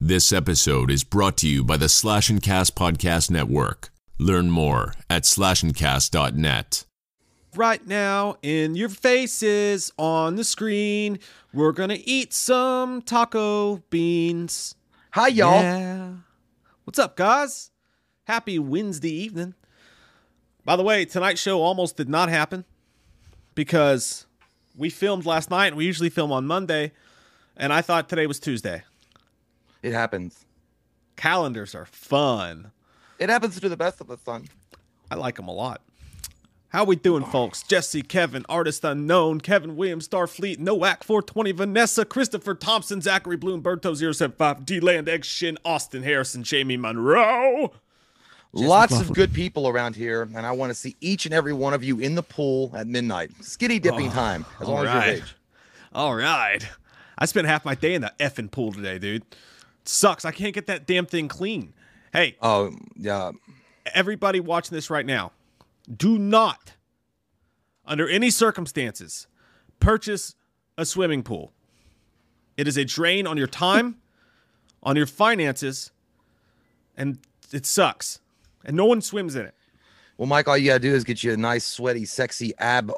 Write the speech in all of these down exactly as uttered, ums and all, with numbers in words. This episode is brought to you by the Slash and Cast Podcast Network. Learn more at slash and cast dot net. Right now, in your faces, on the screen, we're going to eat some taco beans. Hi, y'all. Yeah. What's up, guys? Happy Wednesday evening. By the way, tonight's show almost did not happen because we filmed last night. We usually film on Monday, and I thought today was Tuesday. It happens. Calendars are fun. It happens to the best of us, son. I like them a lot. How we doing, folks? Jesse, Kevin, Artist Unknown, Kevin Williams, Starfleet, Noack, four twenty, Vanessa, Christopher Thompson, Zachary Bloom, Berto zero seven five, D-Land, X Shin, Austin Harrison, Jamie Monroe. Lots of good people around here, and I want to see each and every one of you in the pool at midnight. Skitty dipping oh, time, as long right. as you're age. All right. I spent half my day in the effing pool today, dude. Sucks. I can't get that damn thing clean. Hey, oh yeah. Everybody watching this right now, do not, under any circumstances, purchase a swimming pool. It is a drain on your time, on your finances, and it sucks. And no one swims in it. Well, Mike, all you gotta do is get you a nice, sweaty, sexy ab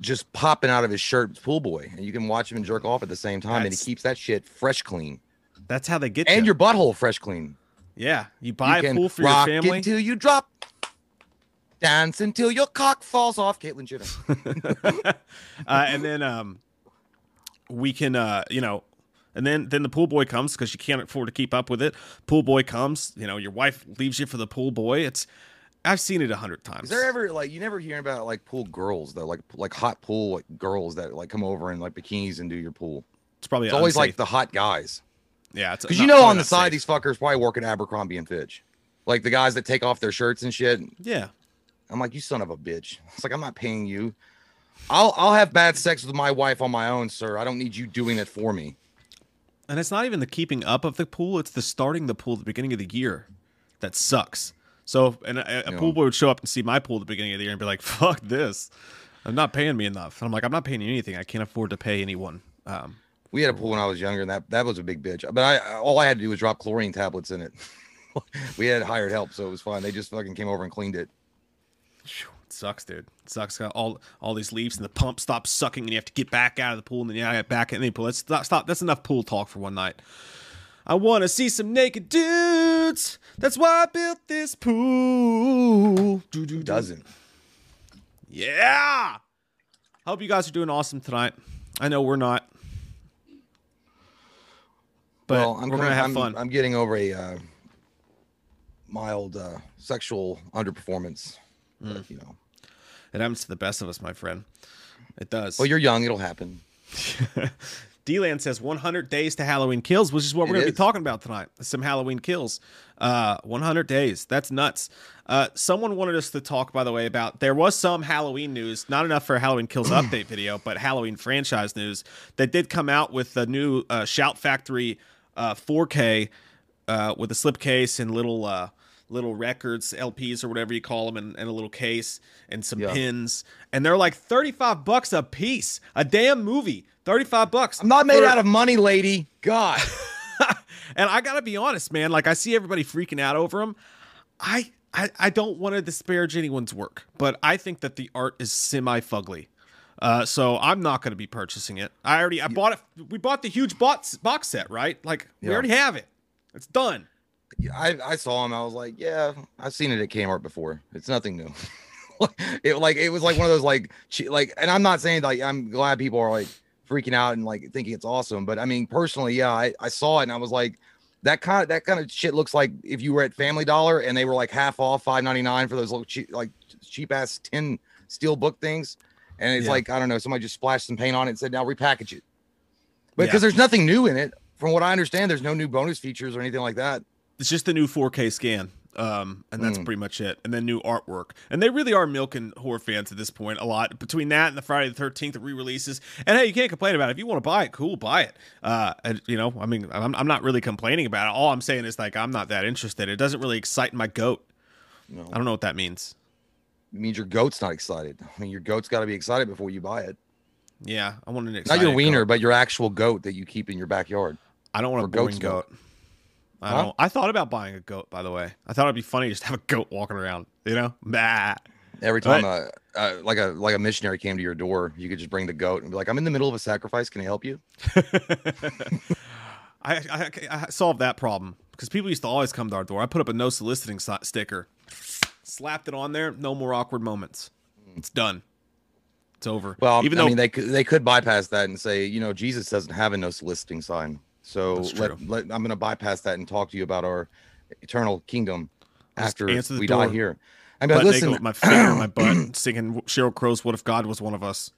just popping out of his shirt, pool boy, and you can watch him and jerk off at the same time, That's... and he keeps that shit fresh clean. That's how they get you. And your butthole fresh clean. Yeah, you buy you a pool for rock your family. Until you drop, dance until your cock falls off, Caitlyn Jenner. uh, and then um, we can, uh, you know, and then then the pool boy comes because you can't afford to keep up with it. Pool boy comes, you know, your wife leaves you for the pool boy. It's I've seen it a hundred times. Is there ever like you never hear about like pool girls though, like like hot pool like, girls that like come over in like bikinis and do your pool? It's probably it's unsafe. Always like the hot guys. Yeah, because you know on the side safe. These fuckers probably work at Abercrombie and Fitch, like the guys that take off their shirts and shit. Yeah, I'm like, you son of a bitch. It's like I'm not paying you. I'll I'll have bad sex with my wife on my own, sir. I don't need you doing it for me. And it's not even the keeping up of the pool; it's the starting the pool at the beginning of the year. That sucks. So, and a, a yeah. pool boy would show up and see my pool at the beginning of the year and be like, "Fuck this! I'm not paying me enough." And I'm like, "I'm not paying you anything. I can't afford to pay anyone." Um, We had a pool when I was younger, and that, that was a big bitch. But I all I had to do was drop chlorine tablets in it. We had hired help, so it was fine. They just fucking came over and cleaned it. It sucks, dude. It sucks. Got all all these leaves, and the pump stops sucking, and you have to get back out of the pool, and then you get back in the pool. Let's stop, stop. That's enough pool talk for one night. I want to see some naked dudes. That's why I built this pool. Who doesn't? Yeah. I hope you guys are doing awesome tonight. I know we're not. But well, I'm, we're gonna have I'm, fun. I'm getting over a uh, mild uh, sexual underperformance, mm. but, you know. It happens to the best of us, my friend. It does. Well, you're young; it'll happen. D-Land says one hundred days to Halloween Kills, which is what we're going to be talking about tonight. Some Halloween Kills. Uh, one hundred days. That's nuts. Uh, someone wanted us to talk, by the way, about there was some Halloween news, not enough for a Halloween Kills update video, but Halloween franchise news that did come out with the new uh, Shout Factory uh, four K uh, with a slipcase and little uh, little records, L Ps or whatever you call them, and, and a little case and some yeah. pins. And they're like thirty-five bucks a piece. A damn movie. thirty-five bucks. I'm not made for... out of money, lady. God. And I got to be honest, man. Like, I see everybody freaking out over them. I, I I don't want to disparage anyone's work, but I think that the art is semi-fugly. Uh, so I'm not going to be purchasing it. I already I yeah. bought it. We bought the huge box, box set, right? Like, yeah. we already have it. It's done. Yeah, I, I saw him. I was like, yeah, I've seen it at Kmart before. It's nothing new. it like It was like one of those, like, che- like, and I'm not saying, like, I'm glad people are, like, freaking out and like thinking it's awesome, but I mean personally, yeah, I, I saw it and I was like, that kind of that kind of shit looks like if you were at Family Dollar and they were like half off five ninety-nine for those little cheap, like cheap ass tin steel book things, and it's yeah. like I don't know, somebody just splashed some paint on it and said now repackage it, but because yeah. there's nothing new in it, from what I understand, there's no new bonus features or anything like that. It's just the new four K scan. Um, and that's mm. pretty much it. And then new artwork. And they really are milking horror fans at this point a lot. Between that and the Friday the thirteenth re-releases. And, hey, you can't complain about it. If you want to buy it, cool, buy it. Uh, and, you know, I mean, I'm, I'm not really complaining about it. All I'm saying is, like, I'm not that interested. It doesn't really excite my goat. No. I don't know what that means. It means your goat's not excited. I mean, your goat's got to be excited before you buy it. Yeah, I want an excited Not your wiener, goat. But your actual goat that you keep in your backyard. I don't want a boring goat. goat. I don't. Huh? I thought about buying a goat, by the way. I thought it'd be funny just to have a goat walking around, you know? Bah. Every time uh, uh, like a like a missionary came to your door, you could just bring the goat and be like, I'm in the middle of a sacrifice. Can I help you? I, I, I solved that problem because people used to always come to our door. I put up a no soliciting so- sticker, slapped it on there. No more awkward moments. It's done. It's over. Well, Even I though- mean, they could, they could bypass that and say, you know, Jesus doesn't have a no soliciting sign. So let, let, I'm going to bypass that and talk to you about our eternal kingdom after we door. die here. I mean, listen, with my finger in my butt, singing Sheryl Crow's "What If God Was One of Us."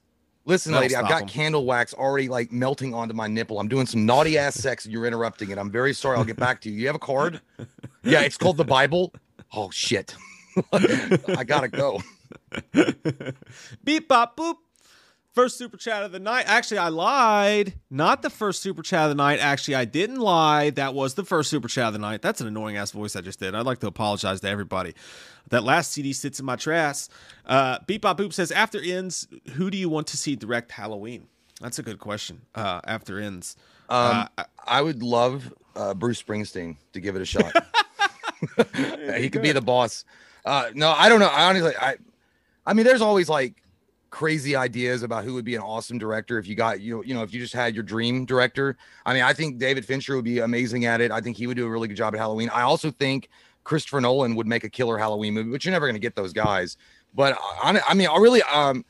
Listen, That'll lady, I've got em. candle wax already like melting onto my nipple. I'm doing some naughty ass sex, and you're interrupting it. I'm very sorry. I'll get back to you. You have a card? Yeah, it's called the Bible. Oh shit! I gotta go. Beep bop boop. First super chat of the night. Actually, I lied. Not the first super chat of the night. Actually, I didn't lie. That was the first super chat of the night. That's an annoying ass voice I just did. I'd like to apologize to everybody. That last C D sits in my trash. Uh, Beep Bop Boop says, after ends, who do you want to see direct Halloween? That's a good question. Uh, after ends. Um, uh, I would love uh, Bruce Springsteen to give it a shot. He could be the boss. Uh, no, I don't know. I honestly, I, I mean, there's always like, crazy ideas about who would be an awesome director if you got you you know if you just had your dream director. I mean, I think David Fincher would be amazing at it. I think he would do a really good job at Halloween. I also think Christopher Nolan would make a killer Halloween movie, but you're never going to get those guys. But I, I mean, I really, um,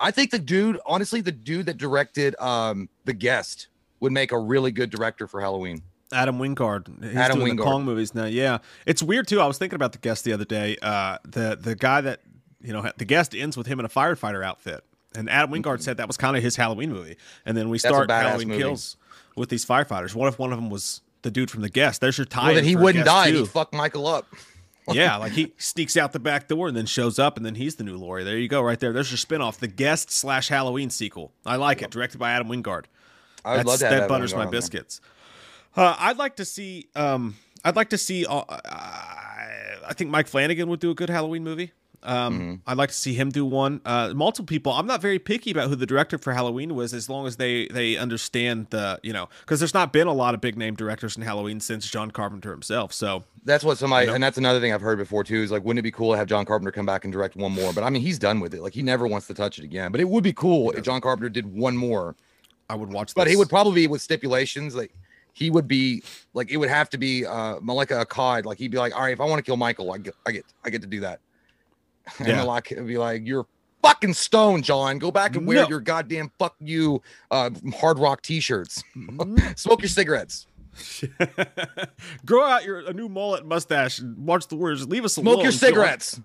I think the dude, honestly, the dude that directed um, The Guest would make a really good director for Halloween. Adam Wingard. He's Adam doing Wingard. The Kong movies now. Yeah, it's weird too. I was thinking about The Guest the other day. Uh, the the guy that. You know, The Guest ends with him in a firefighter outfit. And Adam Wingard said that was kind of his Halloween movie. And then we start Halloween movie. Kills with these firefighters. What if one of them was the dude from The Guest? There's your tie. Well, then he wouldn't die. He'd fuck Michael up. Yeah, like he sneaks out the back door and then shows up, and then he's the new Laurie. There you go, right there. There's your spinoff, The Guest slash Halloween sequel. I like it. Directed by Adam Wingard. I would That's, love to have That Adam butters Wingard my biscuits. Uh, I'd like to see... Um, I'd like to see... Uh, I think Mike Flanagan would do a good Halloween movie. Um, mm-hmm. I'd like to see him do one. Uh, multiple people. I'm not very picky about who the director for Halloween was, as long as they they understand the you know, because there's not been a lot of big name directors in Halloween since John Carpenter himself. So that's what somebody, you know? And that's another thing I've heard before too. Is like, wouldn't it be cool to have John Carpenter come back and direct one more? But I mean, he's done with it. Like he never wants to touch it again. But it would be cool if John Carpenter did one more. I would watch. This. But he would probably be with stipulations like. He would be like it would have to be uh, Malika Akkad. Like he'd be like, all right, if I want to kill Michael, I get I get I get to do that. And yeah. Malak would be like, you're fucking stoned, John. Go back and wear no. your goddamn fuck you uh, Hard Rock t-shirts. Smoke your cigarettes. Grow out your a new mullet mustache and watch the words. Leave us Smoke alone. Smoke your cigarettes.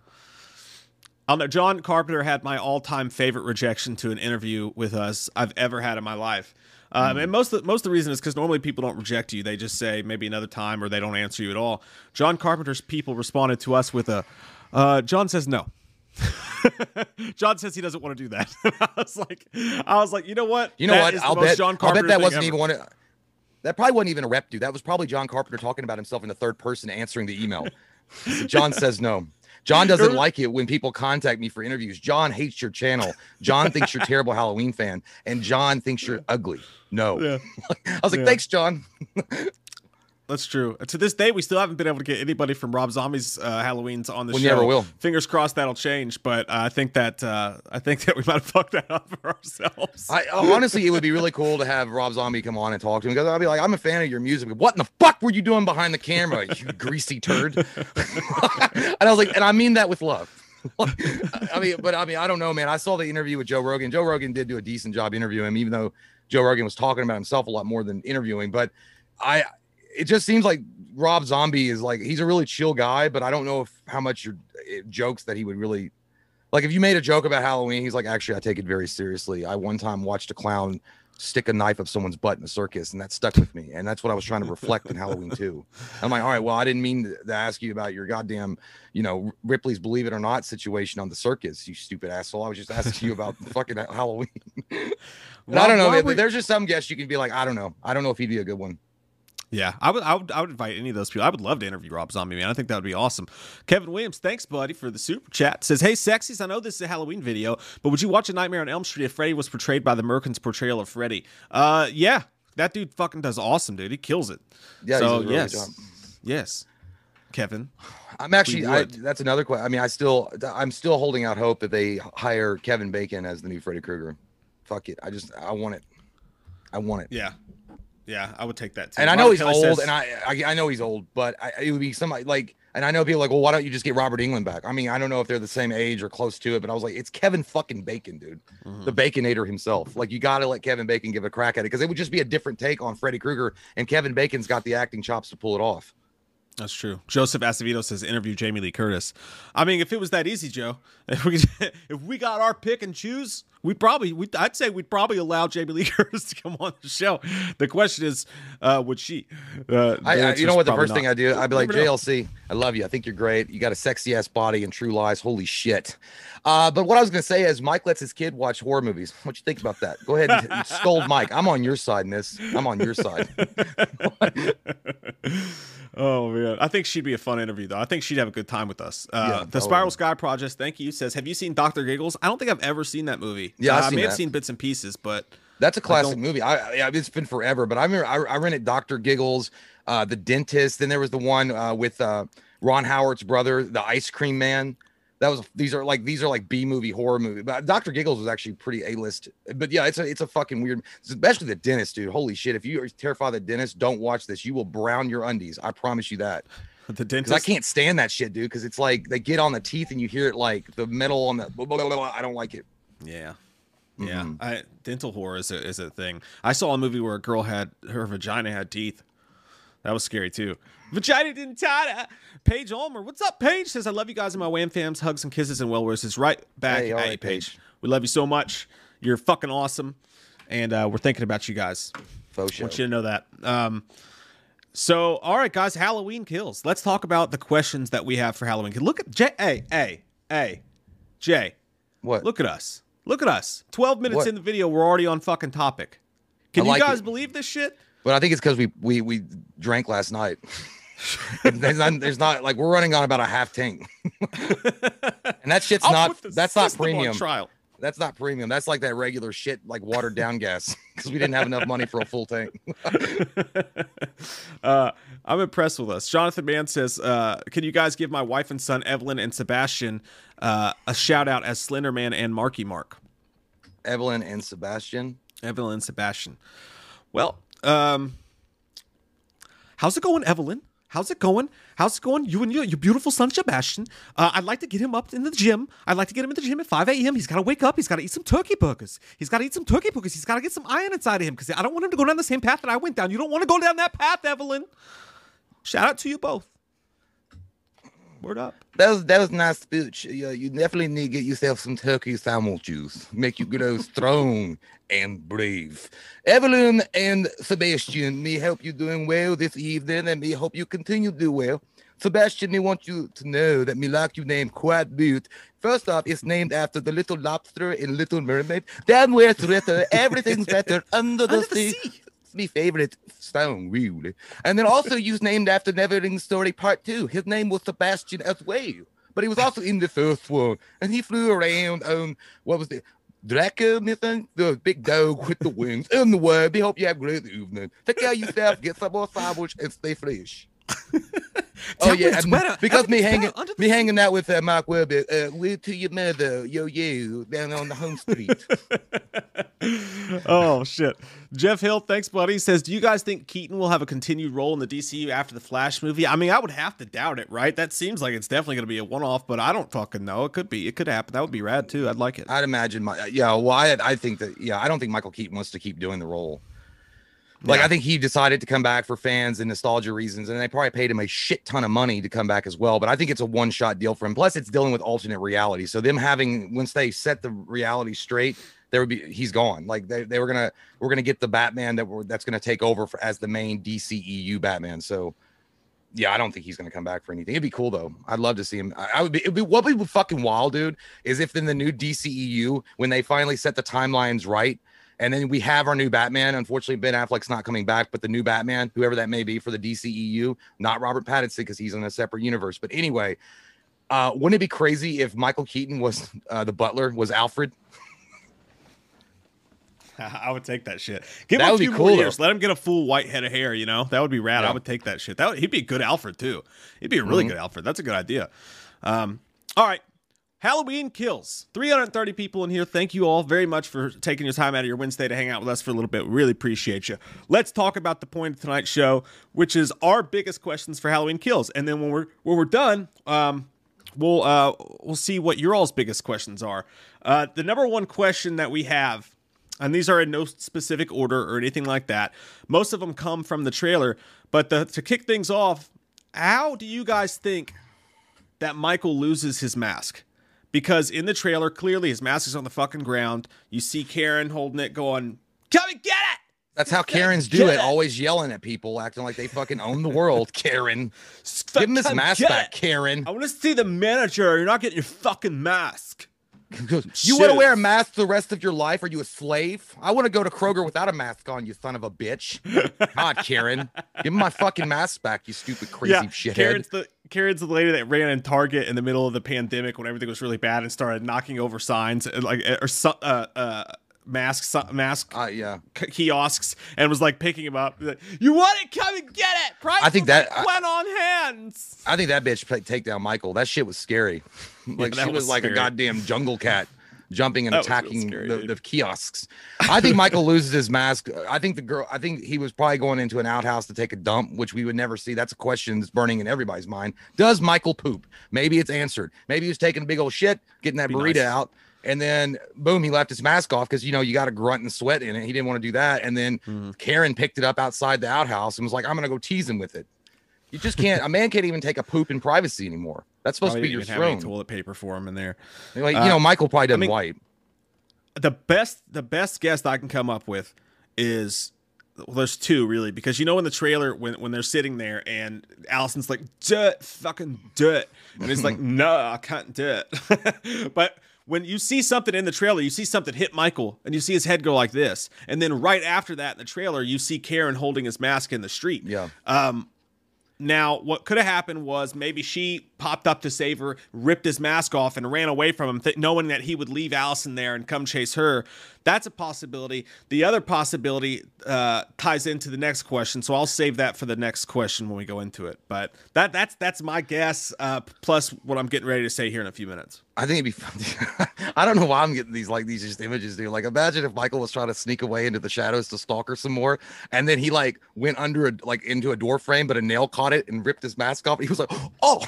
I'll know John Carpenter had my all-time favorite rejection to an interview with us I've ever had in my life. Um, and most of, the, most of the reason is because normally people don't reject you. They just say maybe another time or they don't answer you at all. John Carpenter's people responded to us with a, uh, John says no. John says he doesn't want to do that. I was like, I was like, you know what? You know that what? Is I'll, the bet, most John I'll bet that wasn't ever. even one of, that probably wasn't even a rep, dude. That was probably John Carpenter talking about himself in the third person answering the email. So John says no. John doesn't like it when people contact me for interviews. John hates your channel. John thinks you're a terrible Halloween fan. And John thinks you're ugly. No. Yeah. I was like, yeah. Thanks, John. That's true. To this day, we still haven't been able to get anybody from Rob Zombie's uh, Halloweens on the we show. We never will. Fingers crossed that'll change, but uh, I think that uh, I think that we might have fucked that up for ourselves. I uh, honestly, it would be really cool to have Rob Zombie come on and talk to him because I'll be like, I'm a fan of your music. What in the fuck were you doing behind the camera, you greasy turd? And I was like, and I mean that with love. I mean, but I mean, I don't know, man. I saw the interview with Joe Rogan. Joe Rogan did do a decent job interviewing him, even though Joe Rogan was talking about himself a lot more than interviewing. But I. It just seems like Rob Zombie is like, he's a really chill guy, but I don't know if how much your jokes that he would really like. If you made a joke about Halloween, he's like, actually, I take it very seriously. I one time watched a clown stick a knife up someone's butt in a circus, and that stuck with me. And that's what I was trying to reflect in Halloween two. I'm like, all right, well, I didn't mean to, to ask you about your goddamn, you know, Ripley's Believe It or Not situation on the circus, you stupid asshole. I was just asking you about fucking Halloween. Well, I don't know. Man, we... There's just some guests you can be like, I don't know. I don't know if he'd be a good one. Yeah, I would, I would, I would invite any of those people. I would love to interview Rob Zombie, man. I think that would be awesome. Kevin Williams, thanks, buddy, for the super chat. Says, hey, sexies, I know this is a Halloween video, but would you watch A Nightmare on Elm Street if Freddy was portrayed by the Merkin's portrayal of Freddy? Uh, yeah, that dude fucking does awesome, dude. He kills it. Yeah, so really yes, yes, Kevin. I'm actually. I, that's another question. I mean, I still, I'm still holding out hope that they hire Kevin Bacon as the new Freddy Krueger. Fuck it, I just, I want it. I want it. Yeah. Yeah, I would take that too. And I know Robert he's Kelly old, says, and I, I I know he's old, but I, it would be somebody like, and I know people are like, well, why don't you just get Robert Englund back? I mean, I don't know if they're the same age or close to it, but I was like, it's Kevin fucking Bacon, dude, mm-hmm. the Baconator himself. Like, you got to let Kevin Bacon give a crack at it, because it would just be a different take on Freddy Krueger, and Kevin Bacon's got the acting chops to pull it off. That's true. Joseph Acevedo says, interview Jamie Lee Curtis. I mean, if it was that easy, Joe, if we if we got our pick and choose, we probably, we, I'd say we'd probably allow Jamie Lee Curtis to come on the show. The question is, uh, would she? Uh, I, I, you know what? The first not. thing I do, I'd be like, J L C, I love you. I think you're great. You got a sexy ass body and True Lies. Holy shit. Uh, but what I was going to say is, Mike lets his kid watch horror movies. What you think about that? Go ahead and, and scold Mike. I'm on your side in this. I'm on your side. Oh, man. I think she'd be a fun interview, though. I think she'd have a good time with us. Uh, yeah, the Spiral right. Sky Project, thank you, says, have you seen Doctor Giggles? I don't think I've ever seen that movie. Yeah, uh, I may that. have seen bits and pieces, but... That's a classic I movie. I, I It's been forever, but I remember I, I rented Doctor Giggles, uh, The Dentist. Then there was the one uh, with uh, Ron Howard's brother, The Ice Cream Man. That was these are like these are like B movie horror movie, but Doctor Giggles was actually pretty A list. But yeah, it's a it's a fucking weird, especially The Dentist, dude. Holy shit! If you are terrified of The Dentist, don't watch this. You will brown your undies. I promise you that. The Dentist. I can't stand that shit, dude. Because it's like they get on the teeth and you hear it like the metal on the. Blah, blah, blah, blah. I don't like it. Yeah. Yeah. Mm-hmm. I, dental horror is a, is a thing. I saw a movie where a girl had her vagina had teeth. That was scary too. Vagina dentata. Paige Ulmer, what's up, Paige? Says, I love you guys and my wham fams. Hugs and kisses and well wishes. Right back hey, at right, you, Paige. Paige. We love you so much. You're fucking awesome, and uh, we're thinking about you guys. Faux show. Want you to know that. Um, so, all right, guys. Halloween Kills. Let's talk about the questions that we have for Halloween. Look at Jay. Hey, hey, hey, Jay. What? Look at us. Look at us. Twelve minutes what? in the video, we're already on fucking topic. Can I you like guys it. believe this shit? But I think it's because we, we we drank last night. there's, not, there's not like we're running on about a half tank, and that shit's I'll not that's not premium. Trial. That's not premium. That's like that regular shit, like watered down gas, because we didn't have enough money for a full tank. uh, I'm impressed with us. Jonathan Mann says, uh, "Can you guys give my wife and son Evelyn and Sebastian uh, a shout out as Slender Man and Marky Mark?" Evelyn and Sebastian. Evelyn and Sebastian. Well. Um, how's it going, Evelyn? How's it going? How's it going? You and your, your beautiful son, Sebastian. Uh, I'd like to get him up in the gym. I'd like to get him in the gym at five a.m. He's got to wake up. He's got to eat some turkey burgers. He's got to eat some turkey burgers. He's got to get some iron inside of him, because I don't want him to go down the same path that I went down. You don't want to go down that path, Evelyn. Shout out to you both. Word up. That was that was nice speech. Yeah, you definitely need to get yourself some turkey salmon juice. Make you grow strong and brave. Evelyn and Sebastian, me hope you doing well this evening, and me hope you continue to do well. Sebastian, me want you to know that me like your name quite good. First off, it's named after the little lobster in Little Mermaid. Down where it's better, everything's better under the, under the sea. sea. Me favorite song, really. And then also you named after Neverending Story Part Two. His name was Sebastian as well, but he was also in the first one, and he flew around on what was the Draco, the big dog with the wings in the world. We hope you have a great evening. Take care of yourself, get some more sandwich, and stay fresh. Oh yeah, and because me hanging, me hanging out with uh, Mark Webber, uh, we're to your mother, yo yo, down on the home street. Oh shit, Jeff Hill, thanks buddy. Says, do you guys think Keaton will have a continued role in the D C U after the Flash movie? I mean, I would have to doubt it, right? That seems like it's definitely going to be a one-off, but I don't fucking know. It could be, it could happen. That would be rad too. I'd like it. I'd imagine my yeah. Well, I, I think that yeah, I don't think Michael Keaton wants to keep doing the role. Like, yeah. I think he decided to come back for fans and nostalgia reasons, and they probably paid him a shit ton of money to come back as well. But I think it's a one-shot deal for him. Plus, it's dealing with alternate reality. So them having, once they set the reality straight, there would be he's gone. Like they, they were gonna we're gonna get the Batman that we're that's gonna take over for, as the main D C E U Batman. So yeah, I don't think he's gonna come back for anything. It'd be cool though. I'd love to see him. I, I would be. It'd be what would be fucking wild, dude, is if in the new D C E U, when they finally set the timelines right, and then we have our new Batman. Unfortunately, Ben Affleck's not coming back, but the new Batman, whoever that may be for the D C E U, not Robert Pattinson because he's in a separate universe. But anyway, uh, wouldn't it be crazy if Michael Keaton was uh, the butler, was Alfred? I would take that shit. Give him a few more years. Let him get a full white head of hair, you know? That would be rad. Yeah. I would take that shit. That would, he'd be a good Alfred, too. He'd be a really mm-hmm. good Alfred. That's a good idea. Um, all right. Halloween Kills. three hundred thirty people in here. Thank you all very much for taking your time out of your Wednesday to hang out with us for a little bit. We really appreciate you. Let's talk about the point of tonight's show, which is our biggest questions for Halloween Kills. And then when we're when we're done, um, we'll uh, we'll see what your all's biggest questions are. Uh, the number one question that we have, and these are in no specific order or anything like that. Most of them come from the trailer. But the, to kick things off, how do you guys think that Michael loses his mask? Because in the trailer, clearly his mask is on the fucking ground. You see Karen holding it going, come and get it! That's how Karens do it, it, always yelling at people, acting like they fucking own the world, Karen. Give him his mask back, Karen. I want to see the manager. You're not getting your fucking mask. Goes, you want to wear a mask the rest of your life? Are you a slave? I want to go to Kroger without a mask on, you son of a bitch. God, Karen. Give me my fucking mask back, you stupid, crazy yeah, shithead. Karen's the, Karen's the lady that ran in Target in the middle of the pandemic when everything was really bad and started knocking over signs like or uh, uh, masks, mask uh, yeah. k- kiosks and was like picking them up. Like, you want it? Come and get it. Price I think that went on hands. I think that bitch played take down Michael. That shit was scary. Like yeah, she was, was like a goddamn jungle cat jumping and that attacking scary, the, the kiosks. I think Michael loses his mask. I think the girl, I think he was probably going into an outhouse to take a dump, which we would never see. That's a question that's burning in everybody's mind. Does Michael poop? Maybe it's answered. Maybe he was taking a big old shit, getting that burrito nice. out. And then, boom, he left his mask off because, you know, you got to grunt and sweat in it. He didn't want to do that. And then mm-hmm. Karen picked it up outside the outhouse and was like, I'm going to go tease him with it. You just can't. A man can't even take a poop in privacy anymore. That's supposed probably to be your throne. Toilet paper for him in there. Like, uh, you know, Michael probably doesn't I mean, wipe. The best, the best guess I can come up with is well, there's two really, because you know in the trailer when, when they're sitting there and Allison's like, "Dirt, fucking dirt," and he's like, "No, I can't do it." But when you see something in the trailer, you see something hit Michael, and you see his head go like this, and then right after that in the trailer, you see Karen holding his mask in the street. Yeah. Um. Now, what could have happened was maybe she popped up to save her, ripped his mask off, and ran away from him, th- knowing that he would leave Allison there and come chase her. That's a possibility. The other possibility uh, ties into the next question, so I'll save that for the next question when we go into it. But that that's that's my guess, uh, plus what I'm getting ready to say here in a few minutes. I think it'd be fun. I don't know why I'm getting these like these just images, dude. Like, imagine if Michael was trying to sneak away into the shadows to stalk her some more, and then he like went under a, like into a door frame, but a nail caught it and ripped his mask off. He was like, oh,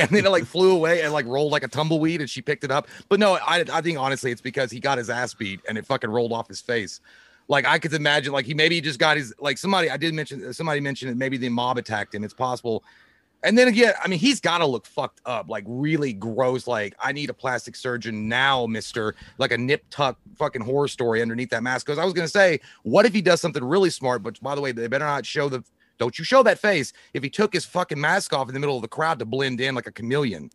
and then it like flew away and like rolled like a tumbleweed, and she picked it up. But no, I I think honestly it's because he got his ass beat and it fucking rolled off his face. Like, I could imagine like he maybe just got his like somebody I did mention somebody mentioned that maybe the mob attacked him. It's possible. And then again, I mean, he's got to look fucked up, like really gross. Like, I need a plastic surgeon now, mister. Like a nip tuck fucking horror story underneath that mask. Because I was going to say, what if he does something really smart? But by the way, they better not show the, don't you show that face. If he took his fucking mask off in the middle of the crowd to blend in like a chameleon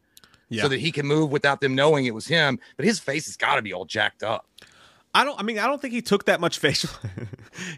yeah. so that he can move without them knowing it was him. But his face has got to be all jacked up. I don't. I mean, I don't think he took that much facial.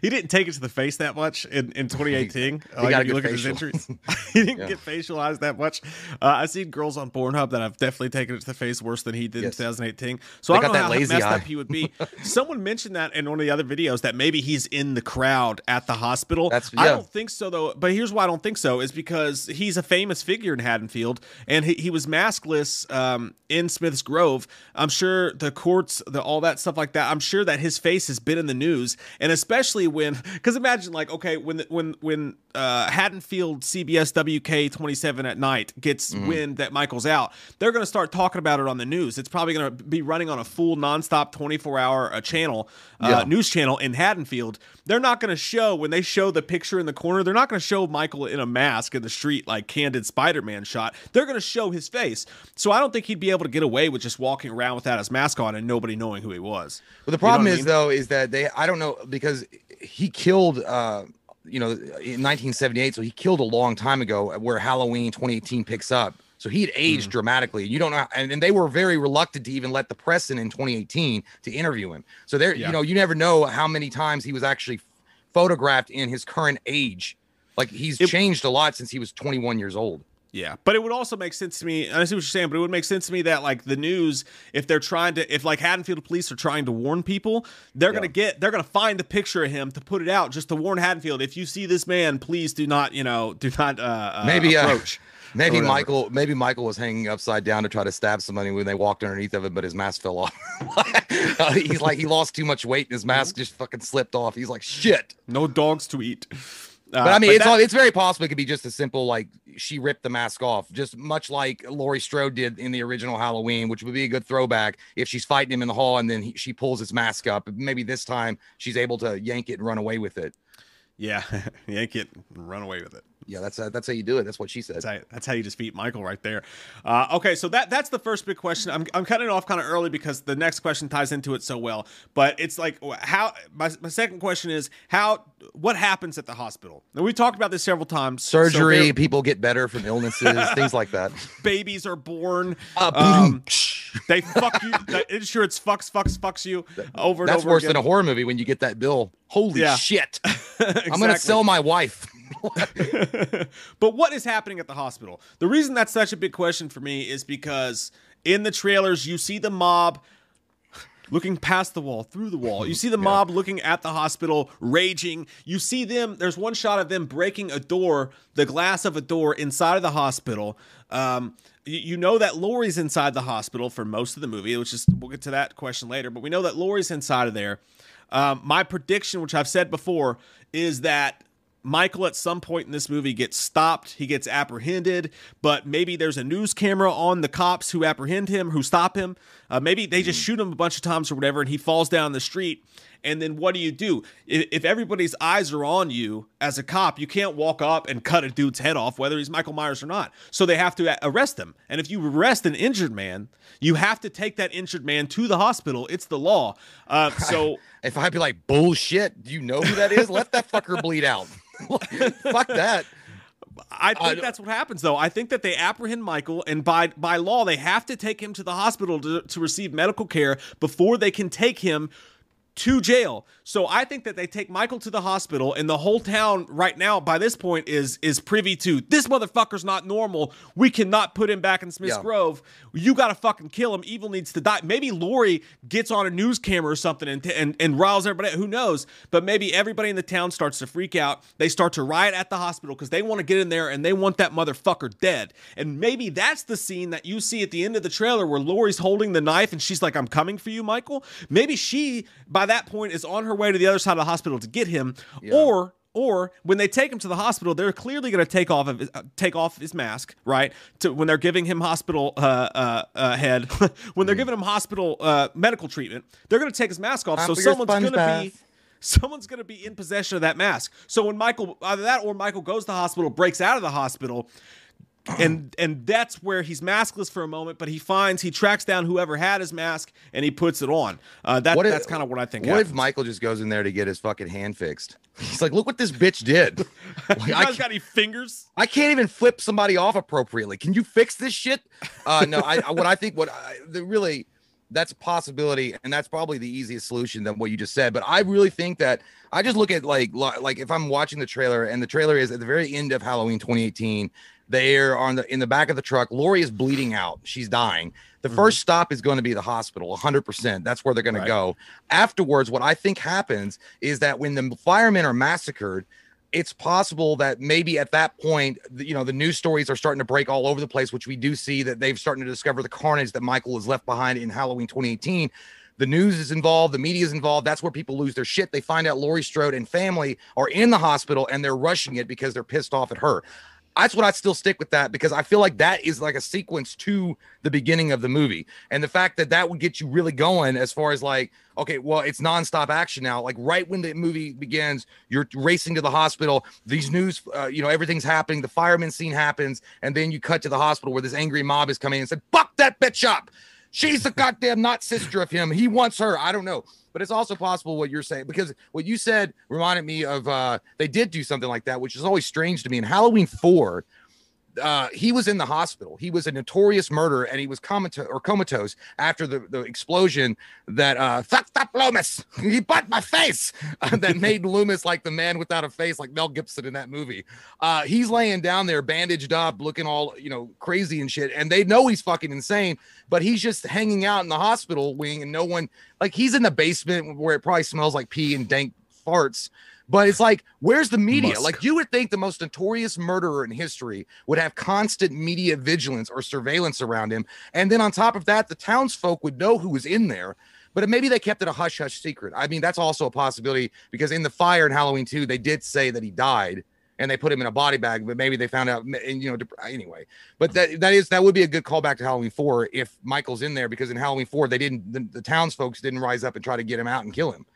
He didn't take it to the face that much in, in twenty eighteen. He, he like, got you look facial. At his entries. He didn't yeah. get facialized that much. Uh, I've seen girls on Pornhub that have definitely taken it to the face worse than he did yes. in twenty eighteen. So they I don't know how messed eye. up he would be. Someone mentioned that in one of the other videos that maybe he's in the crowd at the hospital. That's, yeah. I don't think so though. But here's why I don't think so is because he's a famous figure in Haddonfield, and he, he was maskless um, in Smith's Grove. I'm sure the courts, the all that stuff like that. I'm sure sure that his face has been in the news, and especially when, because imagine like, okay, when when when uh Haddonfield C B S W K twenty-seven at night gets mm-hmm. wind that Michael's out, they're going to start talking about it on the news. It's probably going to be running on a full nonstop twenty-four hour uh, channel uh, yeah. news channel in Haddonfield. They're not going to show, when they show the picture in the corner, they're not going to show Michael in a mask in the street like candid Spider-Man shot. They're going to show his face. So I don't think he'd be able to get away with just walking around without his mask on and nobody knowing who he was. Well, the The problem you know is, I mean? though, is that they, I don't know, because he killed, uh, you know, in nineteen seventy-eight. So he killed a long time ago, where Halloween twenty eighteen picks up. So he'd aged mm. dramatically. You don't know. And, and they were very reluctant to even let the press in in twenty eighteen to interview him. So there, yeah. you know, you never know how many times he was actually photographed in his current age. Like, he's it, changed a lot since he was twenty-one years old. Yeah, but it would also make sense to me. I see what you're saying, but it would make sense to me that, like, the news, if they're trying to, if like Haddonfield police are trying to warn people, they're yeah. gonna get, they're gonna find the picture of him to put it out just to warn Haddonfield. If you see this man, please do not, you know, do not uh, maybe uh, approach. Uh, maybe Michael, maybe Michael was hanging upside down to try to stab somebody when they walked underneath of him, but his mask fell off. uh, he's like, he lost too much weight, and his mask just fucking slipped off. He's like, shit. No dogs to eat. Uh, but I mean, but it's that, all, it's very possible it could be just a simple, like, she ripped the mask off, just much like Laurie Strode did in the original Halloween, which would be a good throwback if she's fighting him in the hall and then he, she pulls his mask up. Maybe this time she's able to yank it and run away with it. Yeah, yank it and run away with it. Yeah, that's uh, that's how you do it. That's what she said. That's how, that's how you defeat Michael right there. Uh, okay, so that that's the first big question. I'm I'm cutting it off kind of early because the next question ties into it so well. But it's like, how my, my second question is how what happens at the hospital? Now, we've talked about this several times. Surgery, so people get better from illnesses, things like that. Babies are born. Uh, um, they fuck you. The insurance fucks, fucks, fucks you over and that's over. That's worse again. than a horror movie when you get that bill. Holy yeah. shit. Exactly. I'm going to sell my wife. But what is happening at the hospital? The reason that's such a big question for me is because in the trailers, you see the mob looking past the wall, through the wall. You see the yeah. mob looking at the hospital, raging. You see them. There's one shot of them breaking a door, the glass of a door inside of the hospital. Um, you, you know that Laurie's inside the hospital for most of the movie, which is, we'll get to that question later. But we know that Laurie's inside of there. Um, my prediction, which I've said before, is that Michael at some point in this movie gets stopped. He gets apprehended, but maybe there's a news camera on the cops who apprehend him, who stop him. Uh, maybe they just shoot him a bunch of times or whatever, and he falls down the street. And then what do you do? If, if everybody's eyes are on you as a cop, you can't walk up and cut a dude's head off, whether he's Michael Myers or not. So they have to arrest him. And if you arrest an injured man, you have to take that injured man to the hospital. It's the law. Uh, so if I'd be like, bullshit, do you know who that is? Let that fucker bleed out. Fuck that. I think that's what happens, though. I think that they apprehend Michael, and by by law, they have to take him to the hospital to, to receive medical care before they can take him to jail. So I think that they take Michael to the hospital, and the whole town right now by this point is is privy to, this motherfucker's not normal. We cannot put him back in Smith's yeah. Grove. You got to fucking kill him. Evil needs to die. Maybe Laurie gets on a news camera or something and, and, and riles everybody. Who knows? But maybe everybody in the town starts to freak out. They start to riot at the hospital because they want to get in there and they want that motherfucker dead. And maybe that's the scene that you see at the end of the trailer where Laurie's holding the knife and she's like, I'm coming for you, Michael. Maybe she, by that point, is on her way to the other side of the hospital to get him, yeah. or or when they take him to the hospital, they're clearly going to take off of his, uh, take off his mask, right? To when they're giving him hospital uh, uh, uh, head, when they're giving him hospital uh, medical treatment, they're going to take his mask off. Time so someone's going to be someone's going to be in possession of that mask. So when Michael, either that or Michael goes to the hospital, breaks out of the hospital. And and that's where he's maskless for a moment, but he finds, he tracks down whoever had his mask, and he puts it on. Uh, that, if, that's kind of what I think What happens. If Michael just goes in there to get his fucking hand fixed? He's like, look what this bitch did. Like, you guys got any fingers? I can't even flip somebody off appropriately. Can you fix this shit? Uh, no, I, I what I think, what I, the, really, that's a possibility, and that's probably the easiest solution than what you just said. But I really think that, I just look at, like, like if I'm watching the trailer, and the trailer is at the very end of Halloween twenty eighteen, they're on the in the back of the truck. Laurie is bleeding out. She's dying. The mm-hmm. first stop is going to be the hospital, one hundred percent. That's where they're going right. to go. Afterwards, what I think happens is that when the firemen are massacred, it's possible that maybe at that point, you know, the news stories are starting to break all over the place, which we do see that they've started to discover the carnage that Michael has left behind in Halloween twenty eighteen. The news is involved. The media is involved. That's where people lose their shit. They find out Laurie Strode and family are in the hospital, and they're rushing it because they're pissed off at her. That's what I'd still stick with that, because I feel like that is like a sequence to the beginning of the movie. And the fact that that would get you really going as far as like, okay, well, it's nonstop action now. Like right when the movie begins, you're racing to the hospital. These news, uh, you know, everything's happening. The fireman scene happens. And then you cut to the hospital where this angry mob is coming in and said, fuck that bitch up. She's the goddamn not sister of him. He wants her. I don't know. but it's also possible what you're saying, because what you said reminded me of uh, they did do something like that, which is always strange to me. In Halloween four, uh, he was in the hospital. He was a notorious murderer, and he was comato- or comatose after the, the explosion that uh, fucked up Loomis. He butt my face. Uh, that made Loomis like the man without a face, like Mel Gibson in that movie. Uh, he's laying down there, bandaged up, looking all, you know, crazy and shit. And they know he's fucking insane, but he's just hanging out in the hospital wing, and no one, like, he's in the basement where it probably smells like pee and dank farts. But it's like, where's the media? Musk. Like, you would think the most notorious murderer in history would have constant media vigilance or surveillance around him. And then on top of that, the townsfolk would know who was in there. But maybe they kept it a hush-hush secret. I mean, that's also a possibility, because in the fire in Halloween two, they did say that he died and they put him in a body bag. But maybe they found out, and, you know, anyway. But that that is that would be a good callback to Halloween four if Michael's in there, because in Halloween four, they didn't the, the townsfolk didn't rise up and try to get him out and kill him.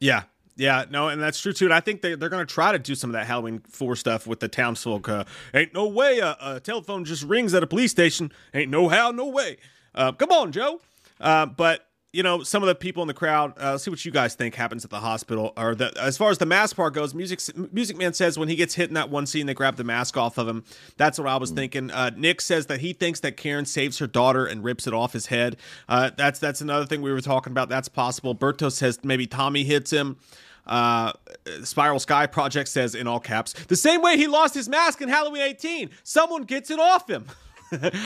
Yeah. Yeah, no, and that's true, too. And I think they, they're going to try to do some of that Halloween four stuff with the townsfolk. Uh, ain't no way a, a telephone just rings at a police station. Ain't no how, no way. Uh, come on, Joe. Uh, but, you know, some of the people in the crowd, uh, see what you guys think happens at the hospital. Or the, as far as the mask part goes, Music Music Man says when he gets hit in that one scene, they grab the mask off of him. That's what I was thinking. Uh, Nick says that he thinks that Karen saves her daughter and rips it off his head. Uh, that's that's another thing we were talking about. That's possible. Berto says maybe Tommy hits him. Uh, Spiral Sky Project says, in all caps, the same way he lost his mask in Halloween eighteen, someone gets it off him.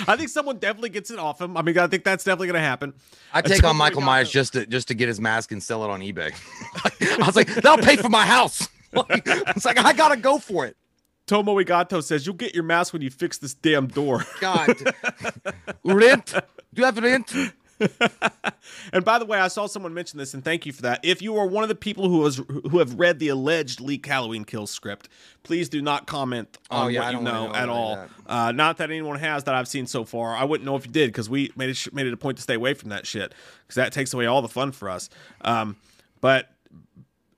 I think someone definitely gets it off him. I mean, I think that's definitely going to happen. I take on Michael Myers just to just to get his mask and sell it on eBay. I was like, that'll pay for my house. Like, it's like, I got to go for it. Tomo Igato says, you'll get your mask when you fix this damn door. God. Rent? Do you have rent? And by the way, I saw someone mention this, and thank you for that. If you are one of the people who has who have read the alleged leaked Halloween Kills script, please do not comment on oh, yeah, what you know, know at all. That. Uh, not that anyone has that I've seen so far. I wouldn't know if you did, because we made it made it a point to stay away from that shit, because that takes away all the fun for us. Um, but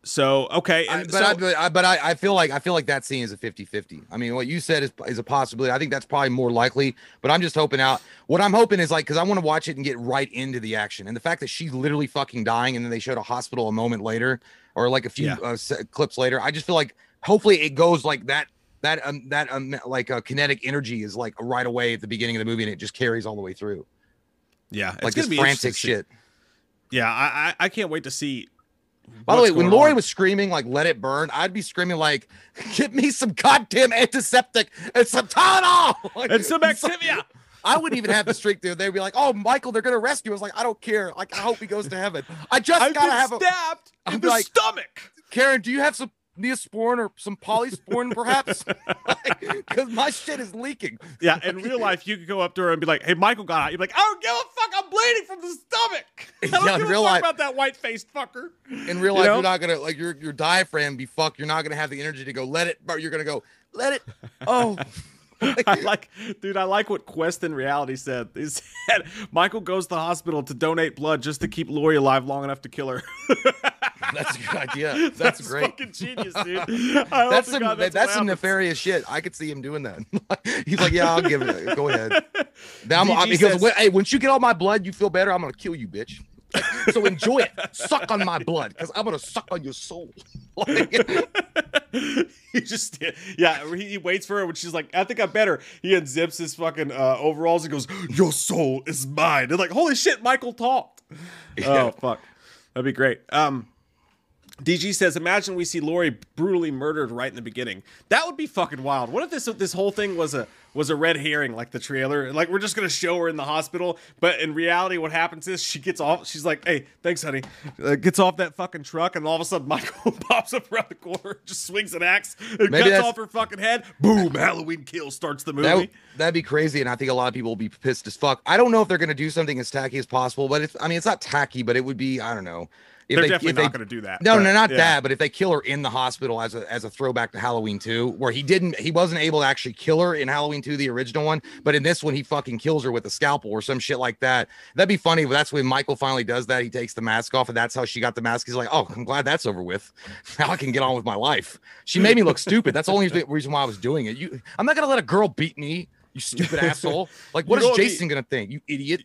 so okay, and I, but, so, I, but, I, but I, I feel like I feel like that scene is a fifty-fifty. I mean, what you said is is a possibility. I think that's probably more likely. But I'm just hoping out. What I'm hoping is, like, because I want to watch it and get right into the action. And the fact that she's literally fucking dying, and then they showed a hospital a moment later, or like a few yeah. uh, clips later. I just feel like hopefully it goes like that. That um, that um, like a uh, kinetic energy is like right away at the beginning of the movie, and it just carries all the way through. Yeah, like it's this frantic shit. Yeah, I, I I can't wait to see. By the way, when Laurie was screaming, like, let it burn, I'd be screaming, like, get me some goddamn antiseptic and some Tylenol. Like, and some Activia. I wouldn't even have the streak there. They'd be like, oh, Michael, they're going to rescue us. Like, I don't care. Like, I hope he goes to heaven. I just got to have a... I've been stabbed in the stomach. Karen, do you have some Neosporin or some polysporin, perhaps? Because my shit is leaking. Yeah, in real life, you could go up to her and be like, hey, Michael got out. You'd be like, I don't give a fuck. I'm bleeding from the stomach. I don't yeah, give a fuck life, about that white-faced fucker. In real life, you know? You're not going to, like, your your diaphragm be fucked. You're not going to have the energy to go, let it, but you're going to go, let it, oh. I like, dude, I like what Quest in Reality said. He said, Michael goes to the hospital to donate blood just to keep Laurie alive long enough to kill her. That's a good idea. That's, that's great. Fucking genius, dude. That's some, God, that's, that's some nefarious shit. I could see him doing that. He's like, yeah, I'll give it. Go ahead. Now I'm, he goes, hey, once you get all my blood, you feel better. I'm going to kill you, bitch. So enjoy it. Suck on my blood, because I'm gonna suck on your soul. Like, he just yeah he, he waits for her when she's like, I think I better. He unzips his fucking uh, overalls and goes, your soul is mine. They're like, holy shit, Michael talked. Yeah. Oh fuck, that'd be great. um D G says, imagine we see Laurie brutally murdered right in the beginning. That would be fucking wild. What if this this whole thing was a was a red herring, like the trailer? Like, we're just going to show her in the hospital, but in reality what happens is she gets off. She's like, hey, thanks, honey. Uh, gets off that fucking truck, and all of a sudden Michael pops up around the corner, just swings an axe, and maybe cuts off her fucking head. Boom, Halloween Kills starts the movie. That would, that'd be crazy, and I think a lot of people will be pissed as fuck. I don't know if they're going to do something as tacky as possible, but it's, I mean, it's not tacky, but it would be, I don't know. If they're they, definitely not going to do that. No, but, no, not yeah. that. But if they kill her in the hospital as a as a throwback to Halloween two, where he didn't, he wasn't able to actually kill her in Halloween two, the original one. But in this one, he fucking kills her with a scalpel or some shit like that. That'd be funny. But that's when Michael finally does that. He takes the mask off, and that's how she got the mask. He's like, oh, I'm glad that's over with. Now I can get on with my life. She made me look stupid. That's the only reason why I was doing it. You, I'm not going to let a girl beat me. you stupid asshole. Like, what is Jason be, gonna think, you idiot?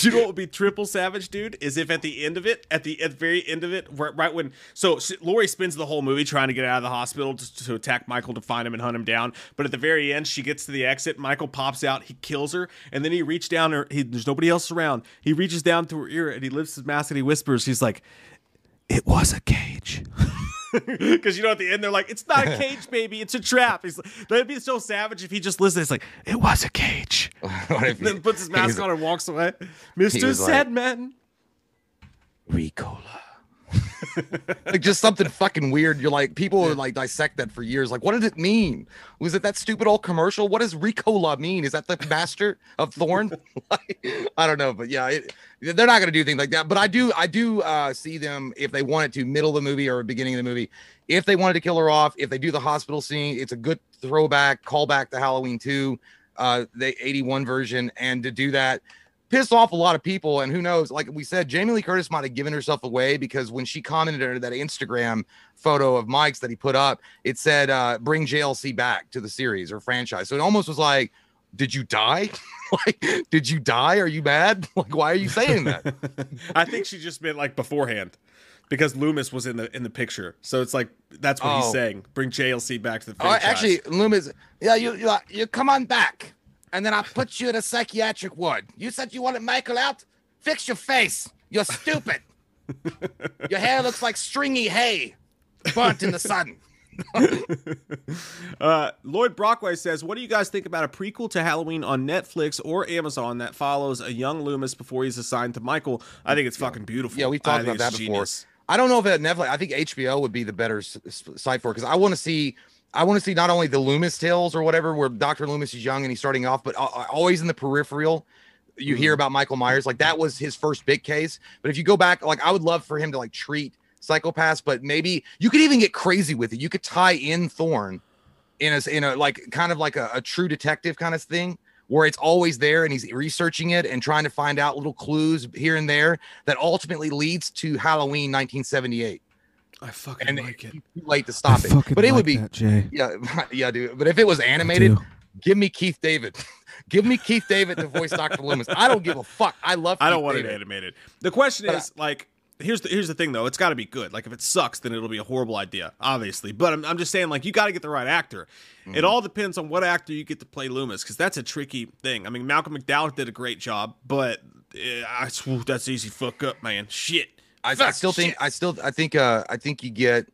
You know what would be triple savage, dude, is if at the end of it, at the, at the very end of it, right, right when, so Laurie spends the whole movie trying to get out of the hospital to, to attack Michael, to find him and hunt him down, but at the very end, she gets to the exit, Michael pops out, he kills her, and then he reaches down, her, he, there's nobody else around, he reaches down to her ear, and he lifts his mask, and he whispers, he's like, "It was a cage." Because you know at the end they're like, "It's not a cage, baby, it's a trap." He's like, that'd be so savage if he just listened. It's like, "It was a cage." He, then puts his mask on and walks away. Mister Sedman, like, Ricola. Like, just something fucking weird. You're like, people would like dissect that for years. Like, what did it mean? Was it that stupid old commercial? What does Ricola mean? Is that the master of thorn? Like, I don't know, but yeah, it, they're not gonna do things like that. But I do, I do uh, see them if they wanted to, middle of the movie or beginning of the movie. If they wanted to kill her off, if they do the hospital scene, it's a good throwback, callback to Halloween two, uh, the eighty-one version, and to do that. Pissed off a lot of people, and who knows? Like we said, Jamie Lee Curtis might have given herself away, because when she commented under that Instagram photo of Mike's that he put up, it said, uh, "Bring J L C back to the series or franchise." So it almost was like, "Did you die? Like, did you die? Are you mad? Like, why are you saying that?" I think she just meant like beforehand, because Loomis was in the in the picture, so it's like that's what oh. he's saying. Bring J L C back to the franchise. Uh, actually, Loomis, yeah, you you, you come on back. And then I put you in a psychiatric ward. You said you wanted Michael out? Fix your face. You're stupid. Your hair looks like stringy hay burnt in the sun. uh, Lloyd Brockway says, "What do you guys think about a prequel to Halloween on Netflix or Amazon that follows a young Loomis before he's assigned to Michael?" I think it's fucking beautiful. Yeah, we've talked about that before. Genius. I don't know if at Netflix. I think H B O would be the better site for it, because I want to see... I want to see not only the Loomis tales or whatever, where Doctor Loomis is young and he's starting off, but always in the peripheral, you hear about Michael Myers. Like, that was his first big case. But if you go back, like, I would love for him to like treat psychopaths, but maybe you could even get crazy with it. You could tie in Thorne in a, in a like kind of like a, a True Detective kind of thing, where it's always there and he's researching it and trying to find out little clues here and there that ultimately leads to Halloween nineteen seventy-eight. I fucking and like it. Too late to stop I it, but it like would be that, Jay. Yeah, yeah, dude. But if it was animated, give me Keith David, give me Keith David to voice Doctor Loomis. I don't give a fuck. I love. I Keith don't want David. It animated. The question but is, I, like, here's the here's the thing though. It's got to be good. Like, if it sucks, then it'll be a horrible idea, obviously. But I'm I'm just saying, like, you got to get the right actor. Mm-hmm. It all depends on what actor you get to play Loomis, because that's a tricky thing. I mean, Malcolm McDowell did a great job, but uh, I, whew, that's easy fuck up, man. Shit. I, I still think I still I think uh I think you get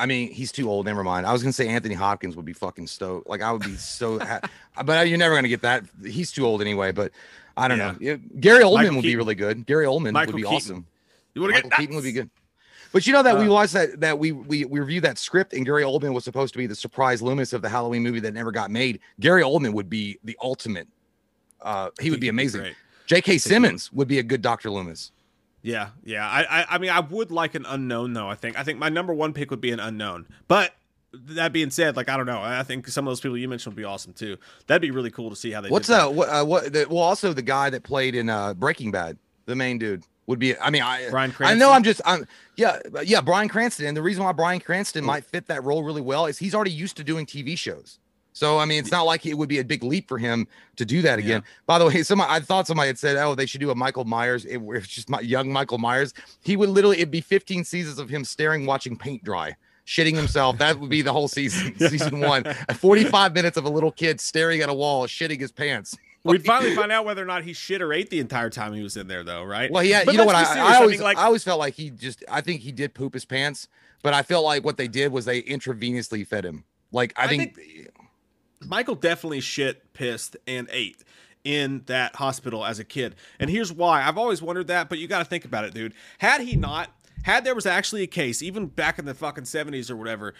I mean he's too old, never mind. I was gonna say Anthony Hopkins would be fucking stoked. Like, I would be so ha but you're never gonna get that. He's too old anyway, but I don't yeah. know. It, Gary Oldman Michael would Keaton. be really good. Gary Oldman Michael would be Keaton. awesome. You Michael get Keaton would be good. But you know that uh, we watched that that we we we reviewed that script, and Gary Oldman was supposed to be the surprise Loomis of the Halloween movie that never got made. Gary Oldman would be the ultimate uh he would be amazing. J K Simmons would be a good Doctor Loomis. Yeah, yeah. I, I, I mean, I would like an unknown, though, I think. I think my number one pick would be an unknown. But that being said, like, I don't know. I think some of those people you mentioned would be awesome, too. That'd be really cool to see how they What's did that. What's uh, what, uh, what, well, also the guy that played in uh, Breaking Bad, the main dude, would be, I mean, I Brian Cranston. I know I'm just, I'm, yeah, yeah, Brian Cranston. And the reason why Brian Cranston mm. might fit that role really well is he's already used to doing T V shows. So, I mean, it's not like it would be a big leap for him to do that again. Yeah. By the way, somebody, I thought somebody had said, oh, they should do a Michael Myers. It was just my young Michael Myers. He would literally, it'd be fifteen seasons of him staring, watching paint dry, shitting himself. That would be the whole season, season one. forty-five minutes of a little kid staring at a wall, shitting his pants. We'd finally find out whether or not he shit or ate the entire time he was in there, though, right? Well, yeah, you know what? I, I, always, I, mean, like, I always felt like he just, I think he did poop his pants, but I felt like what they did was they intravenously fed him. Like, I, I think... think Michael definitely shit, pissed, and ate in that hospital as a kid. And here's why. I've always wondered that, but you got to think about it, dude. Had he not, had there was actually a case, even back in the fucking seventies or whatever,